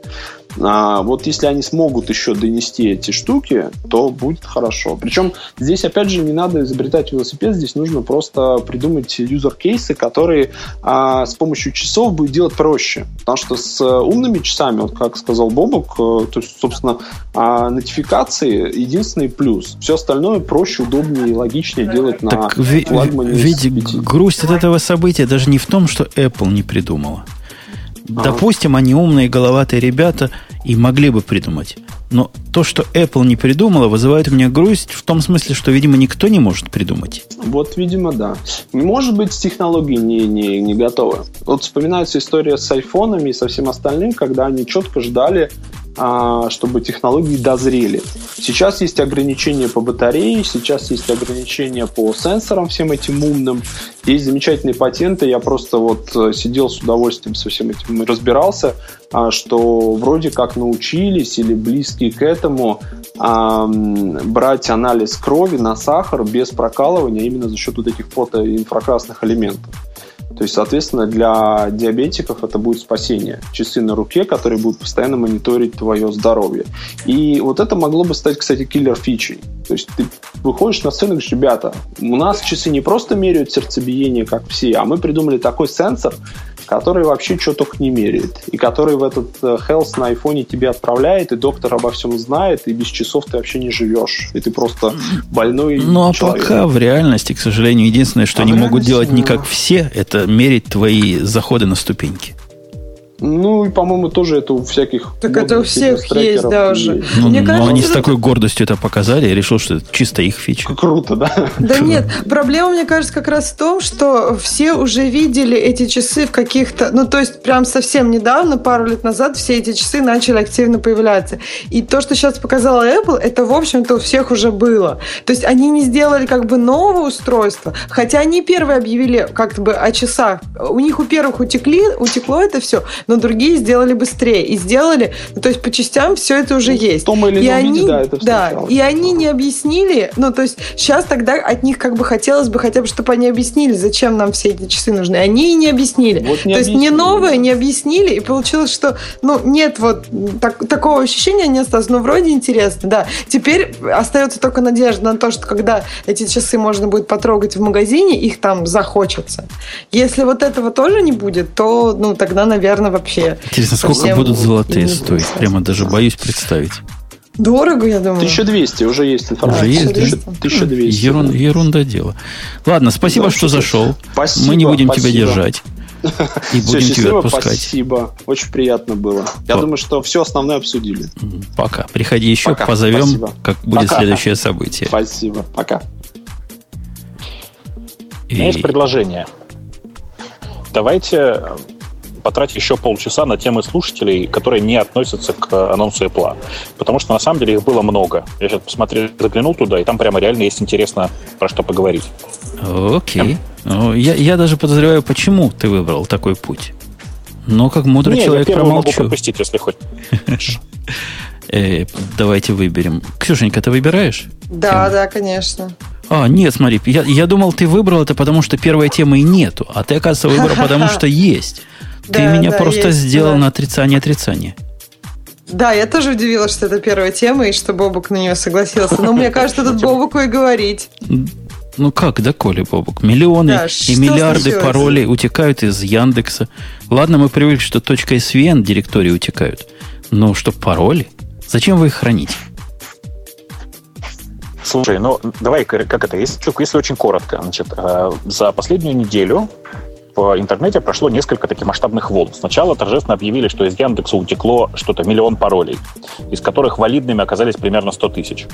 А вот если они смогут еще донести эти штуки, то будет хорошо. Причем здесь, опять же, не надо изобретать велосипед, здесь нужно просто придумать юзер-кейсы, которые а, с помощью часов будет делать проще. Потому что с умными часами, вот как сказал Бобок, то есть, собственно, а, нотификации единственный плюс. Все остальное проще, удобнее и логичнее делать так на ви- флагмане. Ведь грусть от этого события даже не в том, что Apple не придумала. Допустим, они умные, головатые ребята и могли бы придумать. Но то, что Apple не придумала, вызывает у меня грусть в том смысле, что, видимо, никто не может придумать. Вот, видимо, да. Может быть, технологии не, не, не готовы. Вот вспоминается история с айфонами и со всем остальным, когда они четко ждали чтобы технологии дозрели. Сейчас есть ограничения по батарее, сейчас есть ограничения по сенсорам всем этим умным. Есть замечательные патенты, я просто вот сидел с удовольствием со всем этим и разбирался, что вроде как научились или близкие к этому брать анализ крови на сахар без прокалывания именно за счет вот этих фото- и инфракрасных элементов. То есть, соответственно, для диабетиков это будет спасение. Часы на руке, которые будут постоянно мониторить твое здоровье. И вот это могло бы стать, кстати, киллер-фичей. То есть ты выходишь на сцену и говоришь: ребята, у нас часы не просто меряют сердцебиение, как все, а мы придумали такой сенсор, который вообще что только не меряет. И который в этот health на айфоне тебе отправляет, и доктор обо всем знает, и без часов ты вообще не живешь. И ты просто больной ну, человек. Ну, а пока в реальности, к сожалению, единственное, что а они могут делать ну... не как все, это мерить твои заходы на ступеньки. Ну, и, по-моему, тоже это у всяких... Так это у всех есть даже. Ну, Мне но кажется, они это... с такой гордостью это показали, я решил, что это чисто их фича. Круто, да? Да нет, проблема, мне кажется, как раз в том, что все уже видели эти часы в каких-то... Ну, то есть, прям совсем недавно, пару лет назад, все эти часы начали активно появляться. И то, что сейчас показала Apple, это, в общем-то, у всех уже было. То есть, они не сделали как бы нового устройства, хотя они первые объявили как-то бы о часах. У них у первых утекли, утекло это все... но другие сделали быстрее. И сделали, ну, то есть по частям все это уже ну, есть. В том или ином виде, да, это встречалось. Да, и они не объяснили, ну, то есть сейчас тогда от них как бы хотелось бы хотя бы, чтобы они объяснили, зачем нам все эти часы нужны. Они и не объяснили. Вот не то объяснили, есть не новые, да. не объяснили, и получилось, что, ну, нет вот так, такого ощущения не осталось, но вроде интересно, да. Теперь остается только надежда на то, что когда эти часы можно будет потрогать в магазине, их там захочется. Если вот этого тоже не будет, то, ну, тогда, наверное, вообще. Интересно, сколько будут золотые стоить? Прямо даже боюсь представить. Дорого, я думаю. тысяча двести, уже есть информация. Уже есть, да? тысяча двести. Ерун, ерунда дело. Ладно, спасибо, да, что зашел. Спасибо, Мы не будем спасибо. тебя держать. И будем все, тебя отпускать. Спасибо, очень приятно было. Я вот. думаю, что все основное обсудили. Пока. Приходи еще, пока. позовем, спасибо. как будет пока. следующее событие. Спасибо, пока. И... У меня есть предложение. Давайте... потратить еще полчаса на темы слушателей, которые не относятся к анонсу Apple. Потому что, на самом деле, их было много. Я сейчас посмотрел, заглянул туда, и там прямо реально есть интересно про что поговорить. Окей. Okay. Я, я даже подозреваю, почему ты выбрал такой путь. Но как мудрый не, человек промолчу. Нет, я могу пропустить, если хочешь. Давайте выберем. Ксюшенька, ты выбираешь? Да, да, конечно. А, нет, смотри, я, я думал, ты выбрал это потому, что первой темы и нету. А ты, оказывается, выбрал, потому что есть. Ты да, меня да, просто есть, сделал да. на отрицание-отрицание. Да, я тоже удивилась, что это первая тема, и что Бобук на нее согласился. Но мне кажется, тут Бобуку и говорить. Ну как, да, Коля, Бобук? Миллионы да, и миллиарды случилось? паролей утекают из Яндекса. Ладно, мы привыкли, что .svn директории утекают. Но что пароли? Зачем вы их храните? Слушай, ну давай, как это, если, если очень коротко. Значит, за последнюю неделю в интернете прошло несколько таких масштабных волн. Сначала торжественно объявили, что из Яндекса утекло что-то миллион паролей, из которых валидными оказались примерно сто тысяч.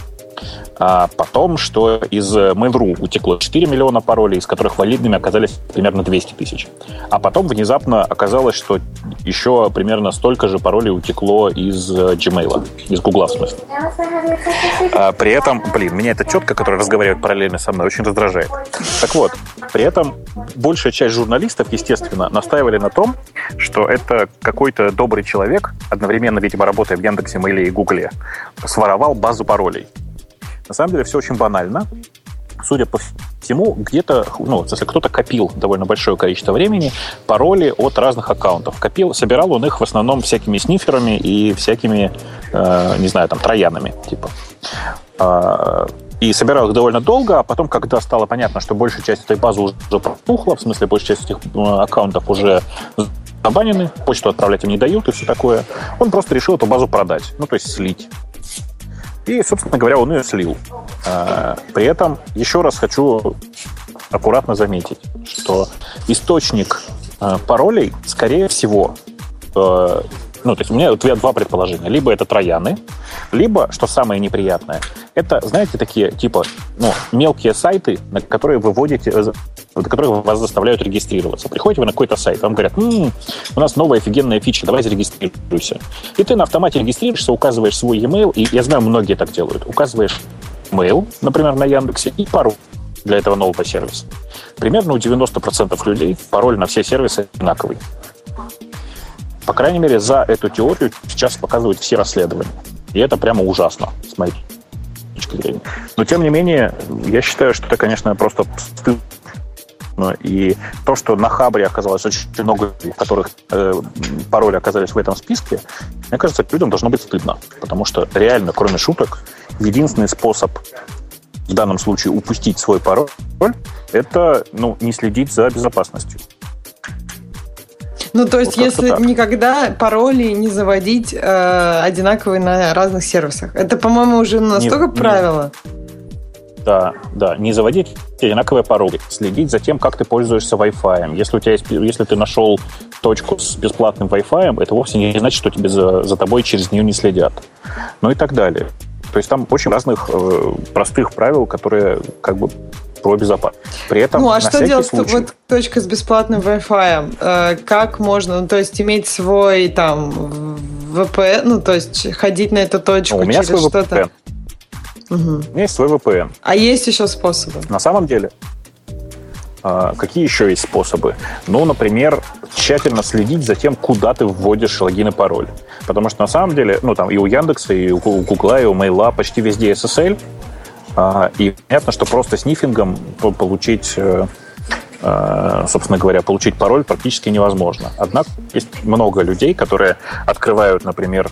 А потом, что из Mail.ru утекло четыре миллиона паролей, из которых валидными оказались примерно двести тысяч. А потом внезапно оказалось, что еще примерно столько же паролей утекло из Gmail, из Гугла в смысле. А при этом, блин, меня эта тетка, которая разговаривает параллельно со мной, очень раздражает. Так вот, при этом большая часть журналистов, естественно, настаивали на том, что это какой-то добрый человек, одновременно, видимо, работая в Яндексе, Mail и Гугле, своровал базу паролей. На самом деле все очень банально. Судя по всему, где-то, ну, если кто-то копил довольно большое количество времени пароли от разных аккаунтов. Копил, собирал он их в основном всякими сниферами и всякими, э, не знаю, там, троянами, типа. И собирал их довольно долго, а потом, когда стало понятно, что большая часть этой базы уже пропухла, в смысле, большая часть этих аккаунтов уже забанены, почту отправлять им не дают и все такое, он просто решил эту базу продать, ну, то есть слить. И, собственно говоря, он ее слил. При этом еще раз хочу аккуратно заметить, что источник паролей, скорее всего, ну, то есть у меня два предположения. Либо это трояны, либо, что самое неприятное, это, знаете, такие, типа, ну, мелкие сайты, на которые вы вводите, до которых вас заставляют регистрироваться. Приходите вы на какой-то сайт, вам говорят, м-м, у нас новая офигенная фича, давай зарегистрируйся. И ты на автомате регистрируешься, указываешь свой e-mail, и я знаю, многие так делают, указываешь mail, например, на Яндексе, и пароль для этого нового сервиса. Примерно у девяносто процентов людей пароль на все сервисы одинаковый. По крайней мере, за эту теорию сейчас показывают все расследования. И это прямо ужасно, с моей точки зрения. Но, тем не менее, я считаю, что это, конечно, просто стыдно. И то, что на Хабре оказалось очень много, у которых э, пароли оказались в этом списке, мне кажется, людям должно быть стыдно. Потому что реально, кроме шуток, единственный способ в данном случае упустить свой пароль – это ну, не следить за безопасностью. Ну, то есть, вот если так. Никогда пароли не заводить э, одинаковые на разных сервисах. Это, по-моему, уже настолько не, правило. Не, да, да. Не заводить одинаковые пароли. Следить за тем, как ты пользуешься Wi-Fi. Если у тебя есть, если ты нашел точку с бесплатным Wi-Fi, это вовсе не значит, что тебе за, за тобой через нее не следят. Ну и так далее. То есть там очень разных э, простых правил, которые как бы про безопасность. При этом, ну, а что делать, случай... вот точка с бесплатным Wi-Fi? Э, как можно, ну, то есть иметь свой там ви пи эн, ну, то есть ходить на эту точку, ну, у меня через свой что-то? Угу. У меня есть свой ви пи эн. А есть еще способы? На самом деле, э, какие еще есть способы? Ну, например, тщательно следить за тем, куда ты вводишь логин и пароль. Потому что на самом деле, ну, там и у Яндекса, и у Гугла, и у Мейла почти везде эс эс эль. И понятно, что просто снифингом получить, собственно говоря, получить пароль практически невозможно. Однако есть много людей, которые открывают, например,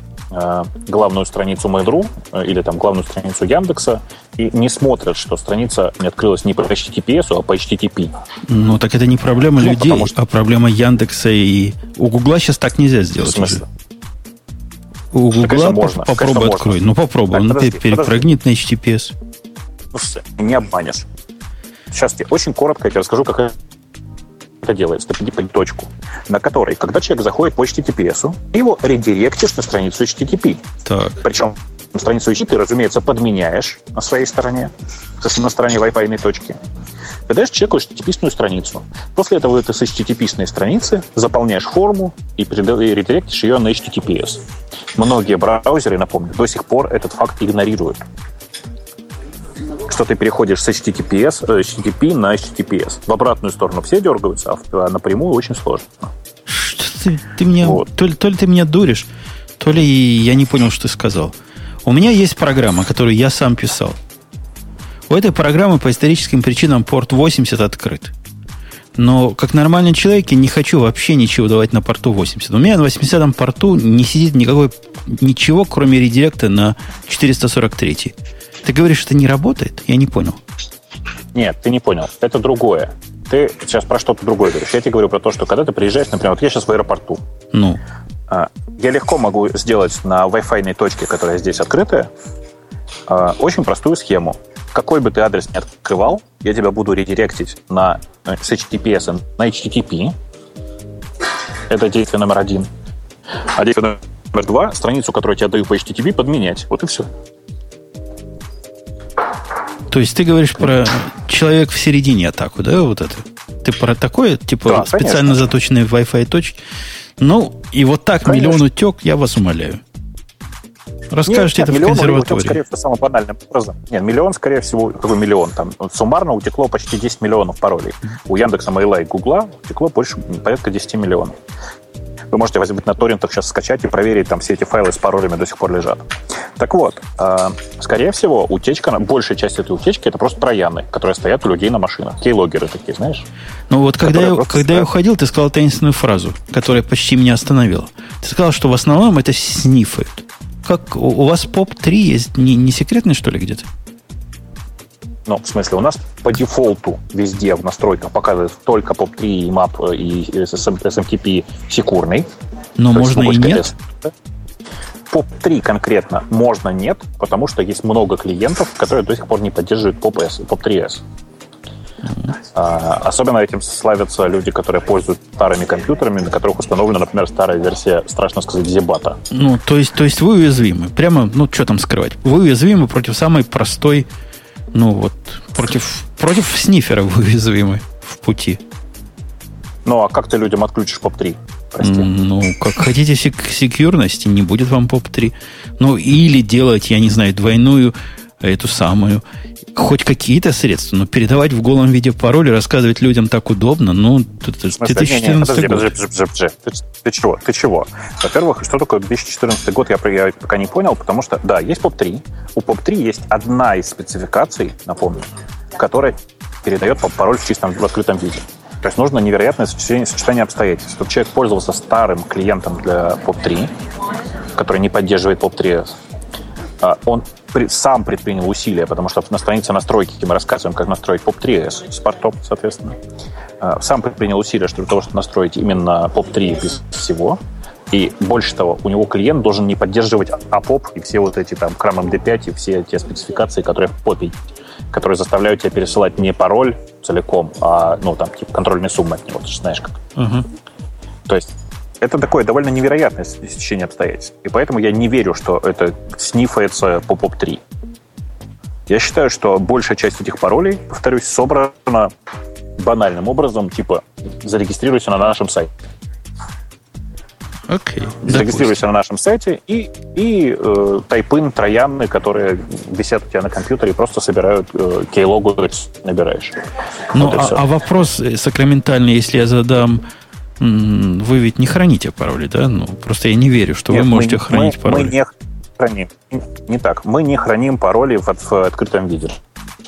главную страницу Mail.ru или там главную страницу Яндекса и не смотрят, что страница не открылась не по эйч ти ти пи эс, а по эйч ти ти пи. Ну, так это не проблема ну, людей, что... а проблема Яндекса и... У Гугла сейчас так нельзя сделать. В смысле? У Гугла попробуй открой. Ну, попробуй. Он перепрыгнет на эйч ти ти пи эс. Не обманешь. Сейчас тебе очень коротко я тебе расскажу, как это делается. Ты приди по точку, на которой, когда человек заходит по эйч ти ти пи эс, ты его редиректишь на страницу эйч ти ти пи. Так. Причем на страницу эйч ти ти пи ты, разумеется, подменяешь на своей стороне, на стороне Wi-Fi-ной точки. Ты даешь человеку эйч ти ти пи-сную страницу. После этого ты с эйч ти ти пи-сной страницы заполняешь форму и редиректишь ее на эйч ти ти пи эс. Многие браузеры, напомню, до сих пор этот факт игнорируют. Что ты переходишь с эйч ти ти пи эс, эйч ти ти пи на эйч ти ти пи эс. В обратную сторону все дергаются, а напрямую очень сложно. Что ты, ты меня, вот. то, ли, то ли ты меня дуришь, то ли я не понял, что ты сказал. У меня есть программа, которую я сам писал. У этой программы по историческим причинам порт восемьдесят открыт. Но как нормальный человек я не хочу вообще ничего давать на порту восемьдесят. У меня на восьмидесятом порту не сидит никакой, ничего, кроме редиректа на четыреста сорок третий. Ты говоришь, что не работает? Я не понял. Нет, ты не понял. Это другое. Ты сейчас про что-то другое говоришь. Я тебе говорю про то, что когда ты приезжаешь, например, вот я сейчас в аэропорту. Ну. Я легко могу сделать на Wi-Fi-ной точке, которая здесь открытая, очень простую схему. Какой бы ты адрес ни открывал, я тебя буду редиректить на, с эйч ти ти пи эс на эйч ти ти пи. Это действие номер один. А действие номер два, страницу, которую я тебе даю по эйч ти ти пи, подменять. Вот и все. То есть ты говоришь про человек в середине атаку, да, вот это? Ты про такое, типа, да, специально конечно. Заточенные Wi-Fi точки? Ну, и вот так конечно. Миллион утек, я вас умоляю. Расскажете нет, это нет, в консерватории. Утек, скорее всего, самым банальным образом. Нет, миллион, скорее всего, какой миллион там? Суммарно утекло почти десять миллионов паролей. У Яндекса, Мейла и Гугла утекло больше, порядка десять миллионов. Вы можете возьмите на торрентах сейчас скачать и проверить, там все эти файлы с паролями до сих пор лежат. Так вот, э, скорее всего, утечка, большая часть этой утечки это просто трояны, которые стоят у людей на машинах. Кейлогеры такие, знаешь? Ну вот когда, я, когда я уходил, ты сказал таинственную фразу, которая почти меня остановила. Ты сказал, что в основном это снифают. Как у, у вас поп три есть? Не, не секретный, что ли, где-то? Ну, в смысле, у нас по дефолту везде в настройках показывают только поп три и эм эй пи и эс эм ти пи секурный. Но то можно есть, и нет? поп три конкретно можно нет, потому что есть много клиентов, которые до сих пор не поддерживают поп эс, поп три эс. Mm-hmm. А, особенно этим славятся люди, которые пользуются старыми компьютерами, на которых установлена, например, старая версия, страшно сказать, Зебата. Ну, то есть, то есть вы уязвимы. Прямо, ну, что там скрывать? Вы уязвимы против самой простой... Ну вот, против, против сниферов уязвимы. в пути. Ну, а как ты людям отключишь поп три? Прости. Ну, как хотите сек- секьюрности, не будет вам поп три. Ну, или делать, я не знаю, двойную, эту самую. Хоть какие-то средства, но передавать в голом виде пароль и рассказывать людям так удобно, ну, это же две тысячи четырнадцатый год. Подожди, подожди, подожди. Ты, ты чего? Ты чего? Во-первых, что такое две тысячи четырнадцатый год, я, я пока не понял, потому что, да, есть поп три. У поп три есть одна из спецификаций, напомню, которая передает пароль в чистом, в открытом виде. То есть нужно невероятное сочетание, сочетание обстоятельств. Чтобы человек пользовался старым клиентом для поп три, который не поддерживает поп три эс, он при, сам предпринял усилия, потому что на странице настройки мы рассказываем, как настроить поп три эс с портом, соответственно. Сам предпринял усилия для того, чтобы настроить именно поп три без всего. И больше того, у него клиент должен не поддерживать апоп и все вот эти там крам эм дэ пять и все те спецификации, которые в попе, которые заставляют тебя пересылать не пароль целиком, а, ну, там, типа, контрольные суммы от него, ты же знаешь как. Uh-huh. То есть это такое довольно невероятное сечение обстоятельств. И поэтому я не верю, что это снифается по поп три. Я считаю, что большая часть этих паролей, повторюсь, собрана банальным образом, типа, зарегистрируйся на нашем сайте. Okay, зарегистрируйся на нашем сайте и, и э, тайпын, трояны, которые висят у тебя на компьютере и просто собирают э, кейлогу, набираешь. Ну, вот а, а вопрос сакраментальный, если я задам, вы ведь не храните пароли, да? Ну, просто я не верю, что Нет, вы можете мы, хранить мы, пароли. Мы не храним. Не так. Мы не храним пароли в, в открытом виде.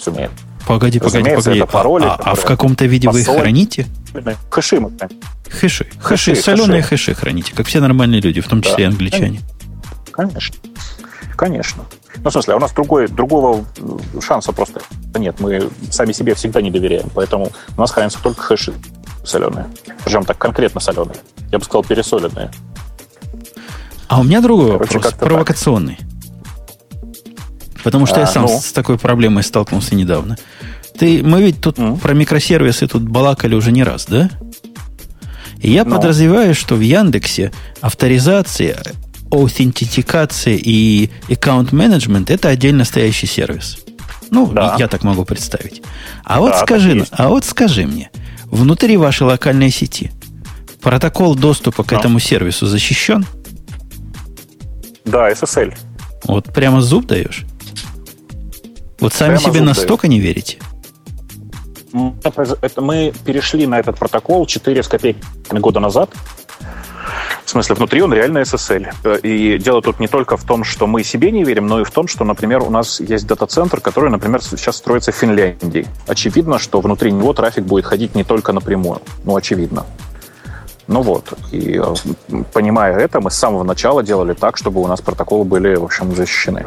Сумеет. Погоди, погоди, погоди. Пароли, а, а в каком-то виде посоль... вы их храните? Хэши мы храним. Хэши. Хэши, хэши соленые хэши. хэши храните, как все нормальные люди, в том числе да. и англичане. Конечно. Конечно. Ну, в смысле, у нас другой, другого шанса просто нет. Мы сами себе всегда не доверяем, поэтому у нас хранятся только хэши соленые. Причем так конкретно соленые. Я бы сказал, пересоленные. А у меня другой Короче, вопрос, провокационный. Так. Потому что а, я сам ну. с такой проблемой столкнулся недавно. Ты, мы ведь тут mm. про микросервисы тут балакали уже не раз, да? И я no. подразумеваю, что в Яндексе авторизация, аутентификация и аккаунт-менеджмент – это отдельно стоящий сервис. Ну, да. я так могу представить. А вот, да, скажи, а вот скажи мне, внутри вашей локальной сети протокол доступа к no. этому сервису защищен? Да, эс эс эль. Вот прямо зуб даешь? Вот сами Прямо себе настолько дает. Не верите? Это, это мы перешли на этот протокол четыре с копейками года назад. В смысле, внутри он реально эс эс эль. И дело тут не только в том, что мы себе не верим, но и в том, что, например, у нас есть дата-центр, который, например, сейчас строится в Финляндии. Очевидно, что внутри него трафик будет ходить не только напрямую. Ну, очевидно. Ну вот, и понимая это, мы с самого начала делали так, чтобы у нас протоколы были, в общем, защищены.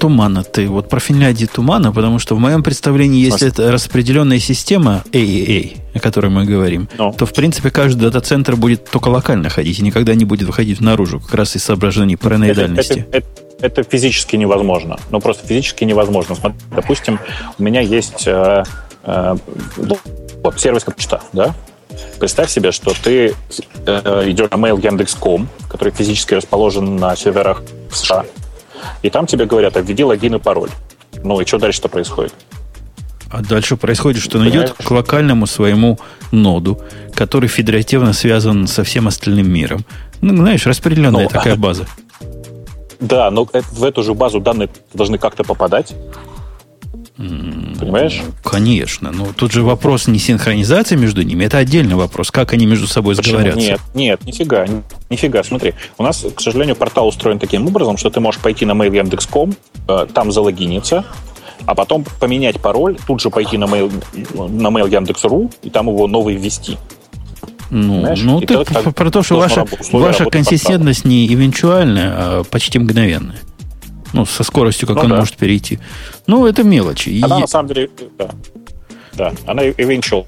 Тумана ты. Вот про Финляндию тумана, потому что в моем представлении, если это распределенная система эй и эй, о которой мы говорим, no. то, в принципе, каждый дата-центр будет только локально ходить и никогда не будет выходить наружу, как раз из соображений параноидальности. Это, это, это, это физически невозможно. Ну, просто физически невозможно. Смотри, допустим, у меня есть э, э, вот, сервис почта, да? Представь себе, что ты э, идешь на мейл точка яндекс точка ком, который физически расположен на серверах в США, и там тебе говорят, введи логин и пароль. Ну и что дальше-то происходит? А дальше происходит, что он идет к локальному своему ноду, который федеративно связан со всем остальным миром. Ну, знаешь, распределенная ну, такая база. Да, но в эту же базу данные должны как-то попадать. Понимаешь? Конечно. Но тут же вопрос не синхронизации между ними. Это отдельный вопрос. Как они между собой Почему? сговорятся? Нет, нет, нифига. Нифига, смотри. У нас, к сожалению, портал устроен таким образом, что ты можешь пойти на мейл точка яндекс точка ком, там залогиниться, а потом поменять пароль, тут же пойти на мейл точка яндекс точка ру и там его новый ввести. Ну, ну ты так, про то, что ваша, ваша консистентность портала. Не эвенчуальная, а почти мгновенная. Ну, со скоростью, как ну, он да. может перейти. Ну, это мелочи. Она, и... на самом деле, да. Да, она eventual,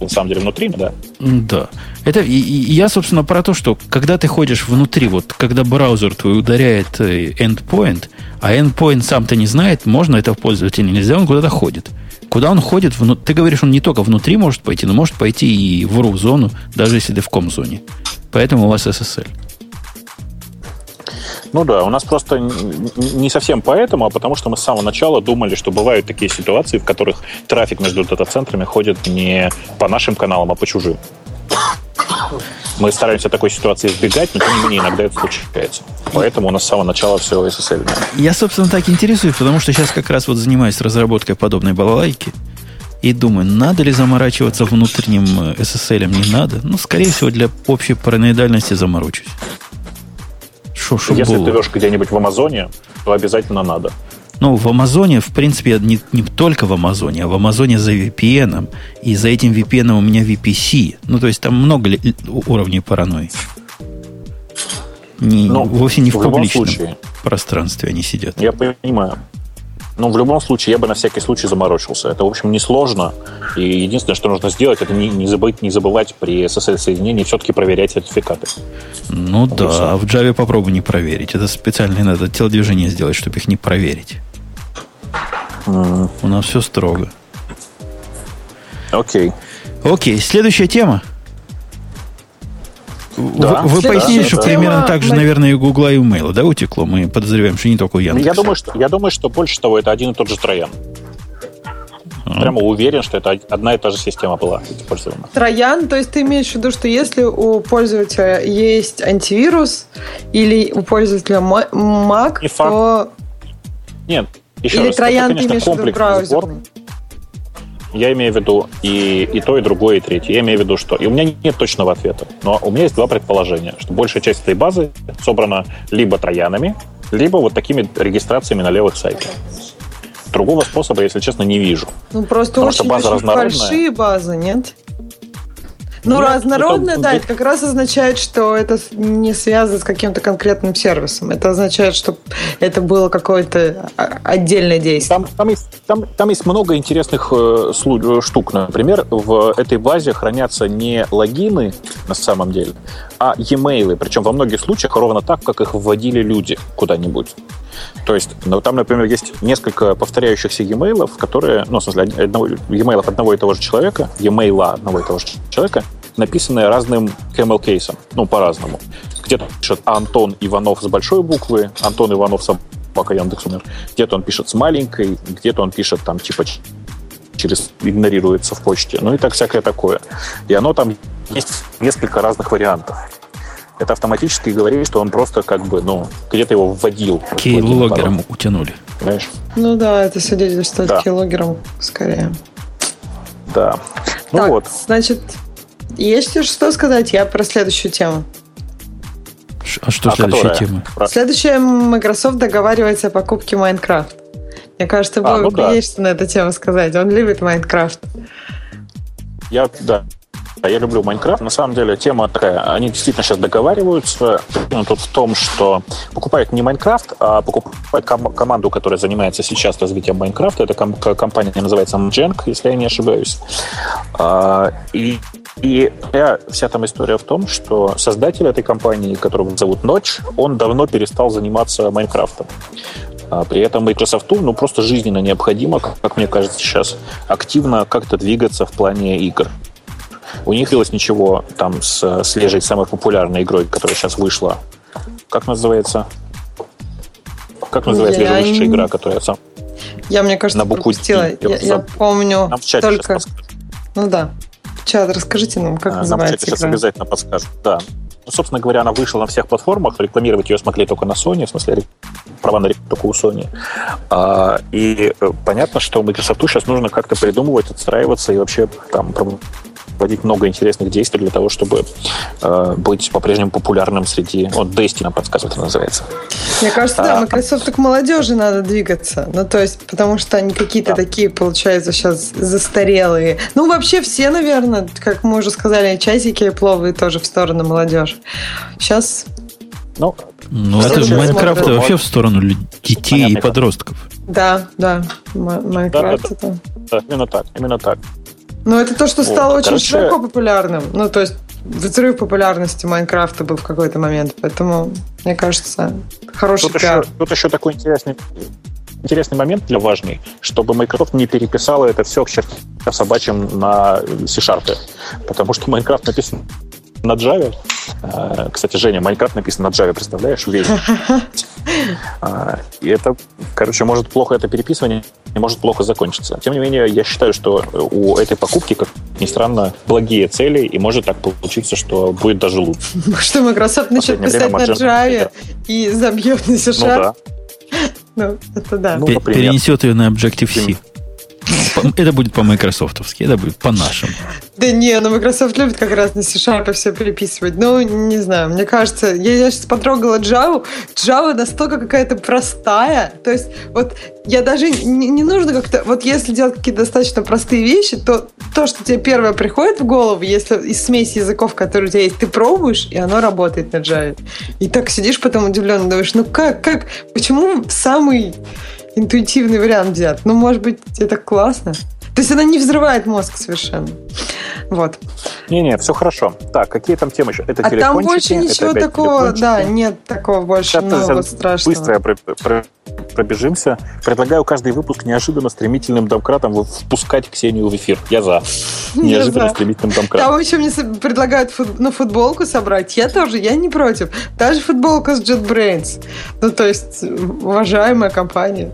на самом деле, внутри, да. Да. Это, и, и я, собственно, про то, что когда ты ходишь внутри, вот, когда браузер твой ударяет endpoint, а endpoint сам-то не знает, можно это пользователю, нельзя, он куда-то ходит. Куда он ходит, вну... ты говоришь, он не только внутри может пойти, но может пойти и в ру-зону, даже если ты в ком-зоне. Поэтому у вас эс эс эль. Ну да, у нас просто не совсем поэтому, а потому что мы с самого начала думали, что бывают такие ситуации, в которых трафик между дата-центрами ходит не по нашим каналам, а по чужим. Мы стараемся такой ситуации избегать, но тем не менее иногда это случается. Поэтому у нас с самого начала все эс эс эль. Я, собственно, так интересуюсь, потому что сейчас как раз вот занимаюсь разработкой подобной балалайки и думаю, надо ли заморачиваться внутренним эс эс элем, не надо. Ну, скорее всего, для общей параноидальности заморочусь. Шо, шо Если было? Ты живешь где-нибудь в Амазоне, то обязательно надо. Ну, в Амазоне, в принципе, не, не только в Амазоне, а в Амазоне за ви пи эн. И за этим ви пи эн у меня ви пи си. Ну, то есть там много ли, уровней паранойи. Не, ну, вовсе не в, в публичном случае, пространстве они сидят. Я понимаю. Ну, в любом случае, я бы на всякий случай заморочился. Это, в общем, несложно. И единственное, что нужно сделать, это не, не, забыть, не забывать при эс эс эль-соединении все-таки проверять сертификаты. Ну вот да, а в Java попробуй не проверить. Это специально надо телодвижение сделать, чтобы их не проверить. Mm. У нас все строго. Окей. Okay. Окей, okay, следующая тема. Да. Вы, вы пояснили, да, что да, примерно да. так же, наверное, и у Гугла, и у Мейла, да, утекло? Мы подозреваем, что не только у Яндекса. Я думаю, что, я думаю, что больше того, это один и тот же троян. А-а-а. Прямо уверен, что это одна и та же система была. Троян, то есть ты имеешь в виду, что если у пользователя есть антивирус или у пользователя Mac, не факт. то... Нет, еще или раз, троян, это, конечно, ты имеешь в виду браузер. Я имею в виду и, и то, и другое, и третье. Я имею в виду, что... И у меня нет точного ответа. Но у меня есть два предположения, что большая часть этой базы собрана либо троянами, либо вот такими регистрациями на левых сайтах. Другого способа, если честно, не вижу. Ну, просто очень-очень большие базы, нет? Ну, нет, разнородная, это... да, это как раз означает, что это не связано с каким-то конкретным сервисом. Это означает, что это было какое-то отдельное действие. Там, там, есть, там, там есть много интересных э, штук. Например, в этой базе хранятся не логины на самом деле, а e-mail. Причем во многих случаях ровно так, как их вводили люди куда-нибудь. То есть, ну, там, например, есть несколько повторяющихся e-mail, которые, ну, в смысле, одного, e-mail одного и того же человека, e-mail одного и того же человека, написанные разным кэмэл-кейсом, ну, по-разному. Где-то пишет Антон Иванов с большой буквы, Антон Иванов собака Яндекс умер, где-то он пишет с маленькой, где-то он пишет там типа через игнорируется в почте, ну и так всякое такое. И оно там есть несколько разных вариантов. Это автоматически говорит, что он просто как бы, ну, где-то его вводил. Кей-логером утянули. Понимаешь? Ну да, это свидетельствует да. кей-логером скорее. Да. Ну так, вот. Значит, есть ли что сказать? Я про следующую тему. А что а следующая которая? тема? Следующая, Microsoft договаривается о покупке Minecraft. Мне кажется, Бобик, а, ну да. есть что на эту тему сказать. Он любит Minecraft. Я, да. Я люблю Майнкрафт. На самом деле тема такая. Они действительно сейчас договариваются. Причина тут в том, что покупают не Майнкрафт, а покупают ком- команду, которая занимается сейчас развитием Майнкрафта. Эта ком- компания называется Mojang, если я не ошибаюсь. А, и, и вся там история в том, что создатель этой компании, которого зовут Ночь, он давно перестал заниматься Майнкрафтом. При этом Microsoft'у, ну, просто жизненно необходимо, как мне кажется сейчас, активно как-то двигаться в плане игр. У них было ничего там с свежей, самой популярной игрой, которая сейчас вышла. Как называется? Как называется я... вышедшая игра, которая сам... Я, мне кажется, на букву пропустила. Я, я, я помню только... Ну да. Чат, расскажите нам, как а, называется нам в чате игра. Сейчас обязательно подскажут, да. Ну, собственно говоря, она вышла на всех платформах. Рекламировать ее смогли только на Sony. В смысле, права на рекламу только у Sony. А, и понятно, что Microsoft'у сейчас нужно как-то придумывать, отстраиваться и вообще там... проводить много интересных действий для того, чтобы э, быть по-прежнему популярным среди... Вот Destiny нам подсказывает, это называется. Мне кажется, а, да, Microsoft к молодежи надо двигаться. Ну, то есть, потому что они какие-то да. такие, получается, сейчас застарелые. Ну, вообще все, наверное, как мы уже сказали, часики и пловы тоже в сторону молодежи. Сейчас... Ну, ну это же Майнкрафт вообще в сторону детей Понятно, и подростков. Да, да. Майнкрафт да, это... Да, именно так, именно так. Но это то, что стало вот, очень короче... широко популярным. Ну, то есть взрыв популярности Майнкрафта был в какой-то момент. Поэтому, мне кажется, хороший тут пиар. Еще, тут еще такой интересный, интересный момент для важный, чтобы Microsoft не переписала это все к чертям собачьим на C-Sharp. Потому что Майнкрафт написан на Java. Кстати, Женя, Майнкрафт написан на Java, представляешь? Уверен. И это, короче, может плохо это переписывание, может плохо закончиться. Тем не менее, я считаю, что у этой покупки, как ни странно, благие цели, и может так получиться, что будет даже лучше. Что Microsoft начнет писать на Java и забьет на C-Sharp? Ну, это да. Перенесет ее на Objective-C. Это будет по-майкрософтовски, это будет по-нашему. Да не, но Microsoft любит как раз на C-Sharp все переписывать. Ну, не знаю, мне кажется, я, я сейчас потрогала Java. Java настолько какая-то простая. То есть, вот я даже не, не нужно как-то... Вот если делать какие-то достаточно простые вещи, то то, что тебе первое приходит в голову, если из смеси языков, которые у тебя есть, ты пробуешь, и оно работает на Java. И так сидишь потом удивленно, думаешь, ну как, как, почему самый... интуитивный вариант взят. Ну, может быть, это классно. То есть она не взрывает мозг совершенно. Вот. Не-не, все хорошо. Так, какие там темы еще? Это а телефончики? А там больше ничего такого, да, нет такого больше нового страшного. Быстро пробежимся. Предлагаю каждый выпуск неожиданно стремительным домкратом впускать Ксению в эфир. Я за. Неожиданно стремительным домкратом. Там еще мне предлагают на футболку собрать. Я тоже, я не против. Даже футболка с JetBrains. Ну, то есть, уважаемая компания.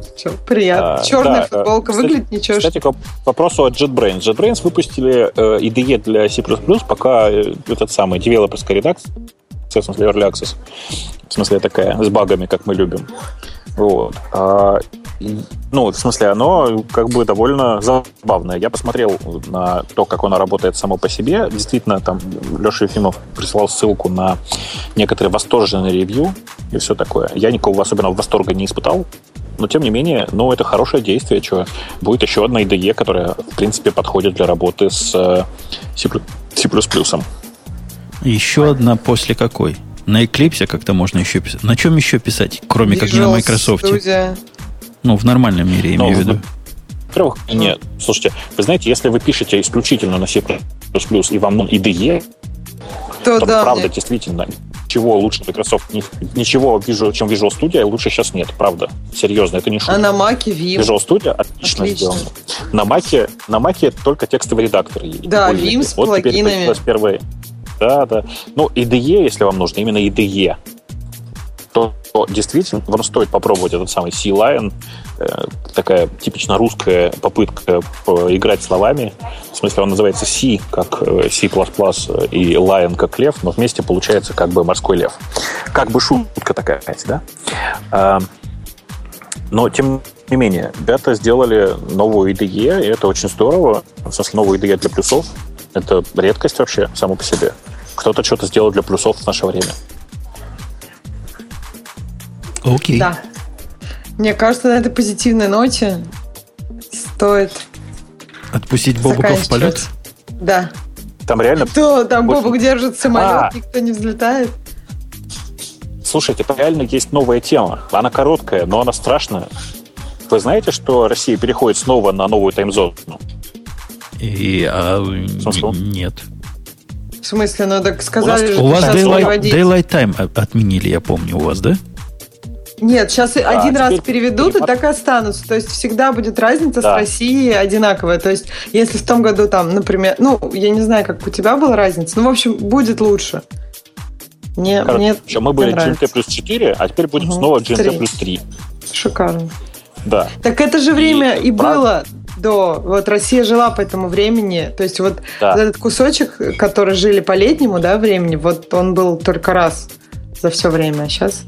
Приятно. Черная футболка выглядит ничего. Кстати, к вопросу о JetBrains. JetBrains выпустили и ди и для C++, пока этот самый девелоперская редакция, в смысле early access, в смысле такая, с багами, как мы любим. Вот. А, ну, в смысле, оно как бы довольно забавное. Я посмотрел на то, как оно работает само по себе. Действительно, там Леша Ефимов прислал ссылку на некоторые восторженные ревью и все такое. Я никакого особенного восторга не испытал. Но, тем не менее, ну, это хорошее действие. Что будет еще одна и ди и, которая, в принципе, подходит для работы с C++. Еще одна после какой? На Eclipse как-то можно еще писать. На чем еще писать, кроме Visual как не на Microsoft? Studio. Ну, в нормальном мире, я Но, имею в виду. Во-первых, ну. Нет, слушайте, вы знаете, если вы пишете исключительно на C++ и вам нужен и ди и, то, то да, правда, мне... действительно... Ничего лучше Microsoft, ничего, чем Visual Studio, лучше сейчас нет, правда. Серьезно, это не шутка. А на Mac'е Veeam? Visual Studio отлично, отлично. Сделано. На Mac'е, на Mac'е только текстовый редактор. Да, Veeam с вот плагинами. Первые. Да, да. Ну, и ди и, если вам нужно, именно и ди и, то, то действительно вам стоит попробовать этот самый C-Line, э, такая типично русская попытка играть словами. В смысле, он называется C, как C++, и Lion, как лев, но вместе получается как бы морской лев. Как бы шутка такая, знаете, да? Э, но, тем не менее, ребята сделали новую и ди и, и это очень здорово. В смысле, новую и ди и для плюсов. Это редкость вообще, само по себе. Кто-то что-то сделал для плюсов в наше время. Окей. Okay. Да. Мне кажется, на этой позитивной ноте стоит отпустить Бобука в полет? Да. Там реально... Кто? Там Бобук держит самолет, а. Никто не взлетает. Слушайте, реально есть новая тема. Она короткая, но она страшная. Вы знаете, что Россия переходит снова на новую таймзону? И, а, нет. В смысле? Ну, так сказали, что... У вас, у вас Daylight, Daylight Time отменили, я помню, у вас, да? Нет, сейчас да, один раз переведут перепад... и так и останутся. То есть всегда будет разница да. с Россией одинаковая. То есть если в том году там, например... Ну, я не знаю, как у тебя была разница. Ну, в общем, будет лучше. Мне, Короче, мне еще мы были джи эм ти плюс четыре, а теперь будем угу. снова джи эм ти плюс три. Шикарно. Да. Так это же время и, и было... до. Вот Россия жила по этому времени. То есть вот да. этот кусочек, который жили по летнему, да, времени, вот он был только раз за все время. А сейчас...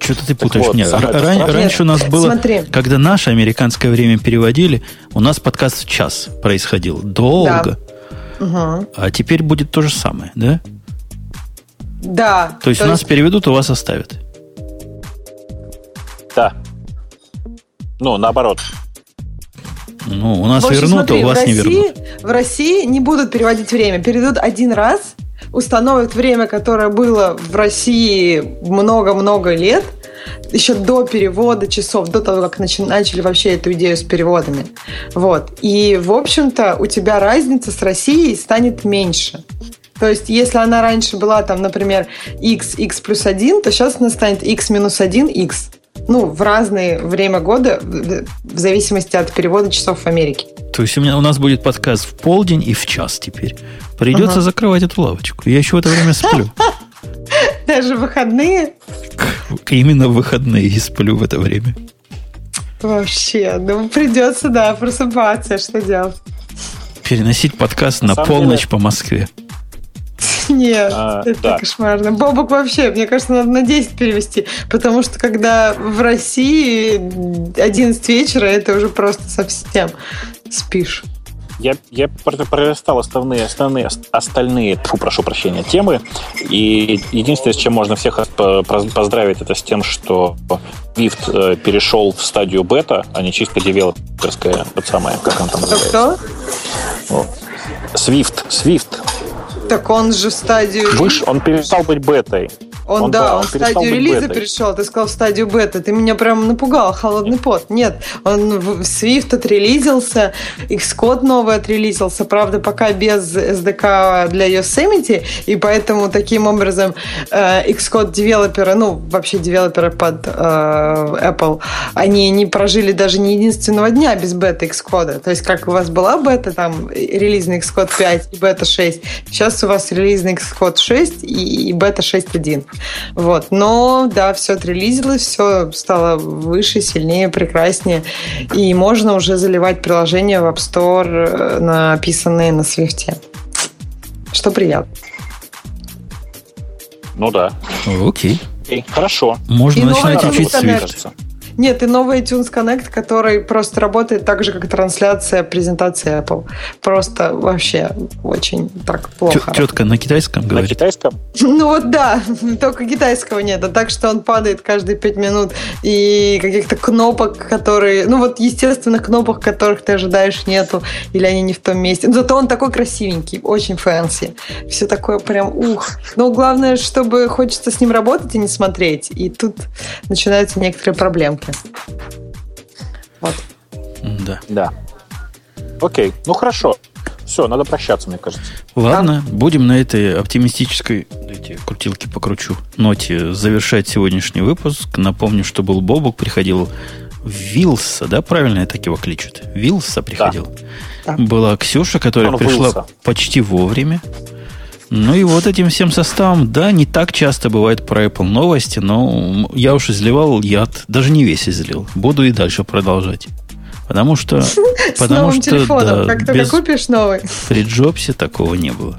Что-то ты путаешь. Вот, Нет, ран, раньше у нас было... Смотри. Когда наше американское время переводили, у нас подкаст в час происходил. Долго. Да. Угу. А теперь будет то же самое, да? Да. То есть то нас есть... переведут, у вас оставят. Да. Ну, наоборот. Ну, у нас общем, вернут, смотри, а у вас России, не вернут. В России не будут переводить время. Переведут один раз, установят время, которое было в России много-много лет, еще до перевода часов, до того, как начали вообще эту идею с переводами. Вот. И, в общем-то, у тебя разница с Россией станет меньше. То есть, если она раньше была, там, например, x, x плюс один, то сейчас она станет x минус один, x. Ну, в разное время года, в зависимости от перевода часов в Америке. То есть у, меня, у нас будет подкаст в полдень и в час теперь. Придется ага. закрывать эту лавочку. Я еще в это время сплю. Даже в выходные? Именно в выходные и сплю в это время. Вообще, ну придется, да, просыпаться, что делать? Переносить подкаст на, на полночь деле... по Москве. Нет, а, это да. кошмарно. Бобок вообще, мне кажется, надо на десять перевести, потому что когда в России одиннадцать вечера, это уже просто совсем спишь. Я, я пролистал остальные, остальные, остальные тьфу, прошу прощения, темы. И единственное, с чем можно всех поздравить, это с тем, что Swift перешел в стадию бета, а не чисто девелоперская, вот самая, как он там называется. Кто? Swift, Swift. Так он же в стадию... Выше, он перестал быть бетой. Он, он, да, да, он в стадию релиза бетой. Перешел, ты сказал в стадию бета. Ты меня прям напугал, холодный пот. Нет, он в Swift отрелизился, Xcode новый отрелизился, правда, пока без эс ди кей для Yosemite, и поэтому таким образом Xcode девелоперы, ну, вообще девелоперы под э, Apple, они не прожили даже ни единственного дня без бета Xcode. То есть, как у вас была бета, там, релизный Xcode пять и бета шесть, сейчас у вас релизный Xcode шесть и, и бета шесть точка один. Вот. Но, да, все отрелизилось, все стало выше, сильнее, прекраснее. И можно уже заливать приложения в App Store, написанные на Swift. Что приятно. Ну да. Окей. Okay. Хорошо. Можно и начинать учить Swift. Нет, и новый iTunes Connect, который просто работает так же, как трансляция презентации Apple. Просто вообще очень так плохо. Тетка на китайском говорит? На китайском? Ну вот да, только китайского нет. А так что он падает каждые пять минут. И каких-то кнопок, которые... Ну вот естественно, кнопок, которых ты ожидаешь, нету. Или они не в том месте. Но зато он такой красивенький, очень фэнси. Все такое прям ух. Но главное, чтобы хочется с ним работать и не смотреть. И тут начинаются некоторые проблемки. Вот. Да. Да. Окей, ну хорошо. Все, надо прощаться, мне кажется. Ладно, да? Будем на этой оптимистической, эти крутилки покручу, ноте завершать сегодняшний выпуск. Напомню, что был Бобук, приходил Вилса, да, правильно я так его кличут? Вилса приходил. Да. Была Ксюша, которая Он пришла Вилса. Почти вовремя. Ну и вот этим всем составом, да, не так часто бывает про Apple новости, но я уж изливал яд, даже не весь излил. Буду и дальше продолжать. Потому что... С потому новым что, телефоном, да, как только без... купишь новый. При Джобсе такого не было.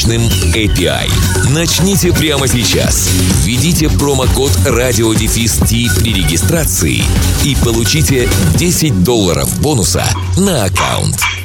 эй пи ай. Начните прямо сейчас. Введите промокод радио-ти при регистрации и получите десять долларов бонуса на аккаунт.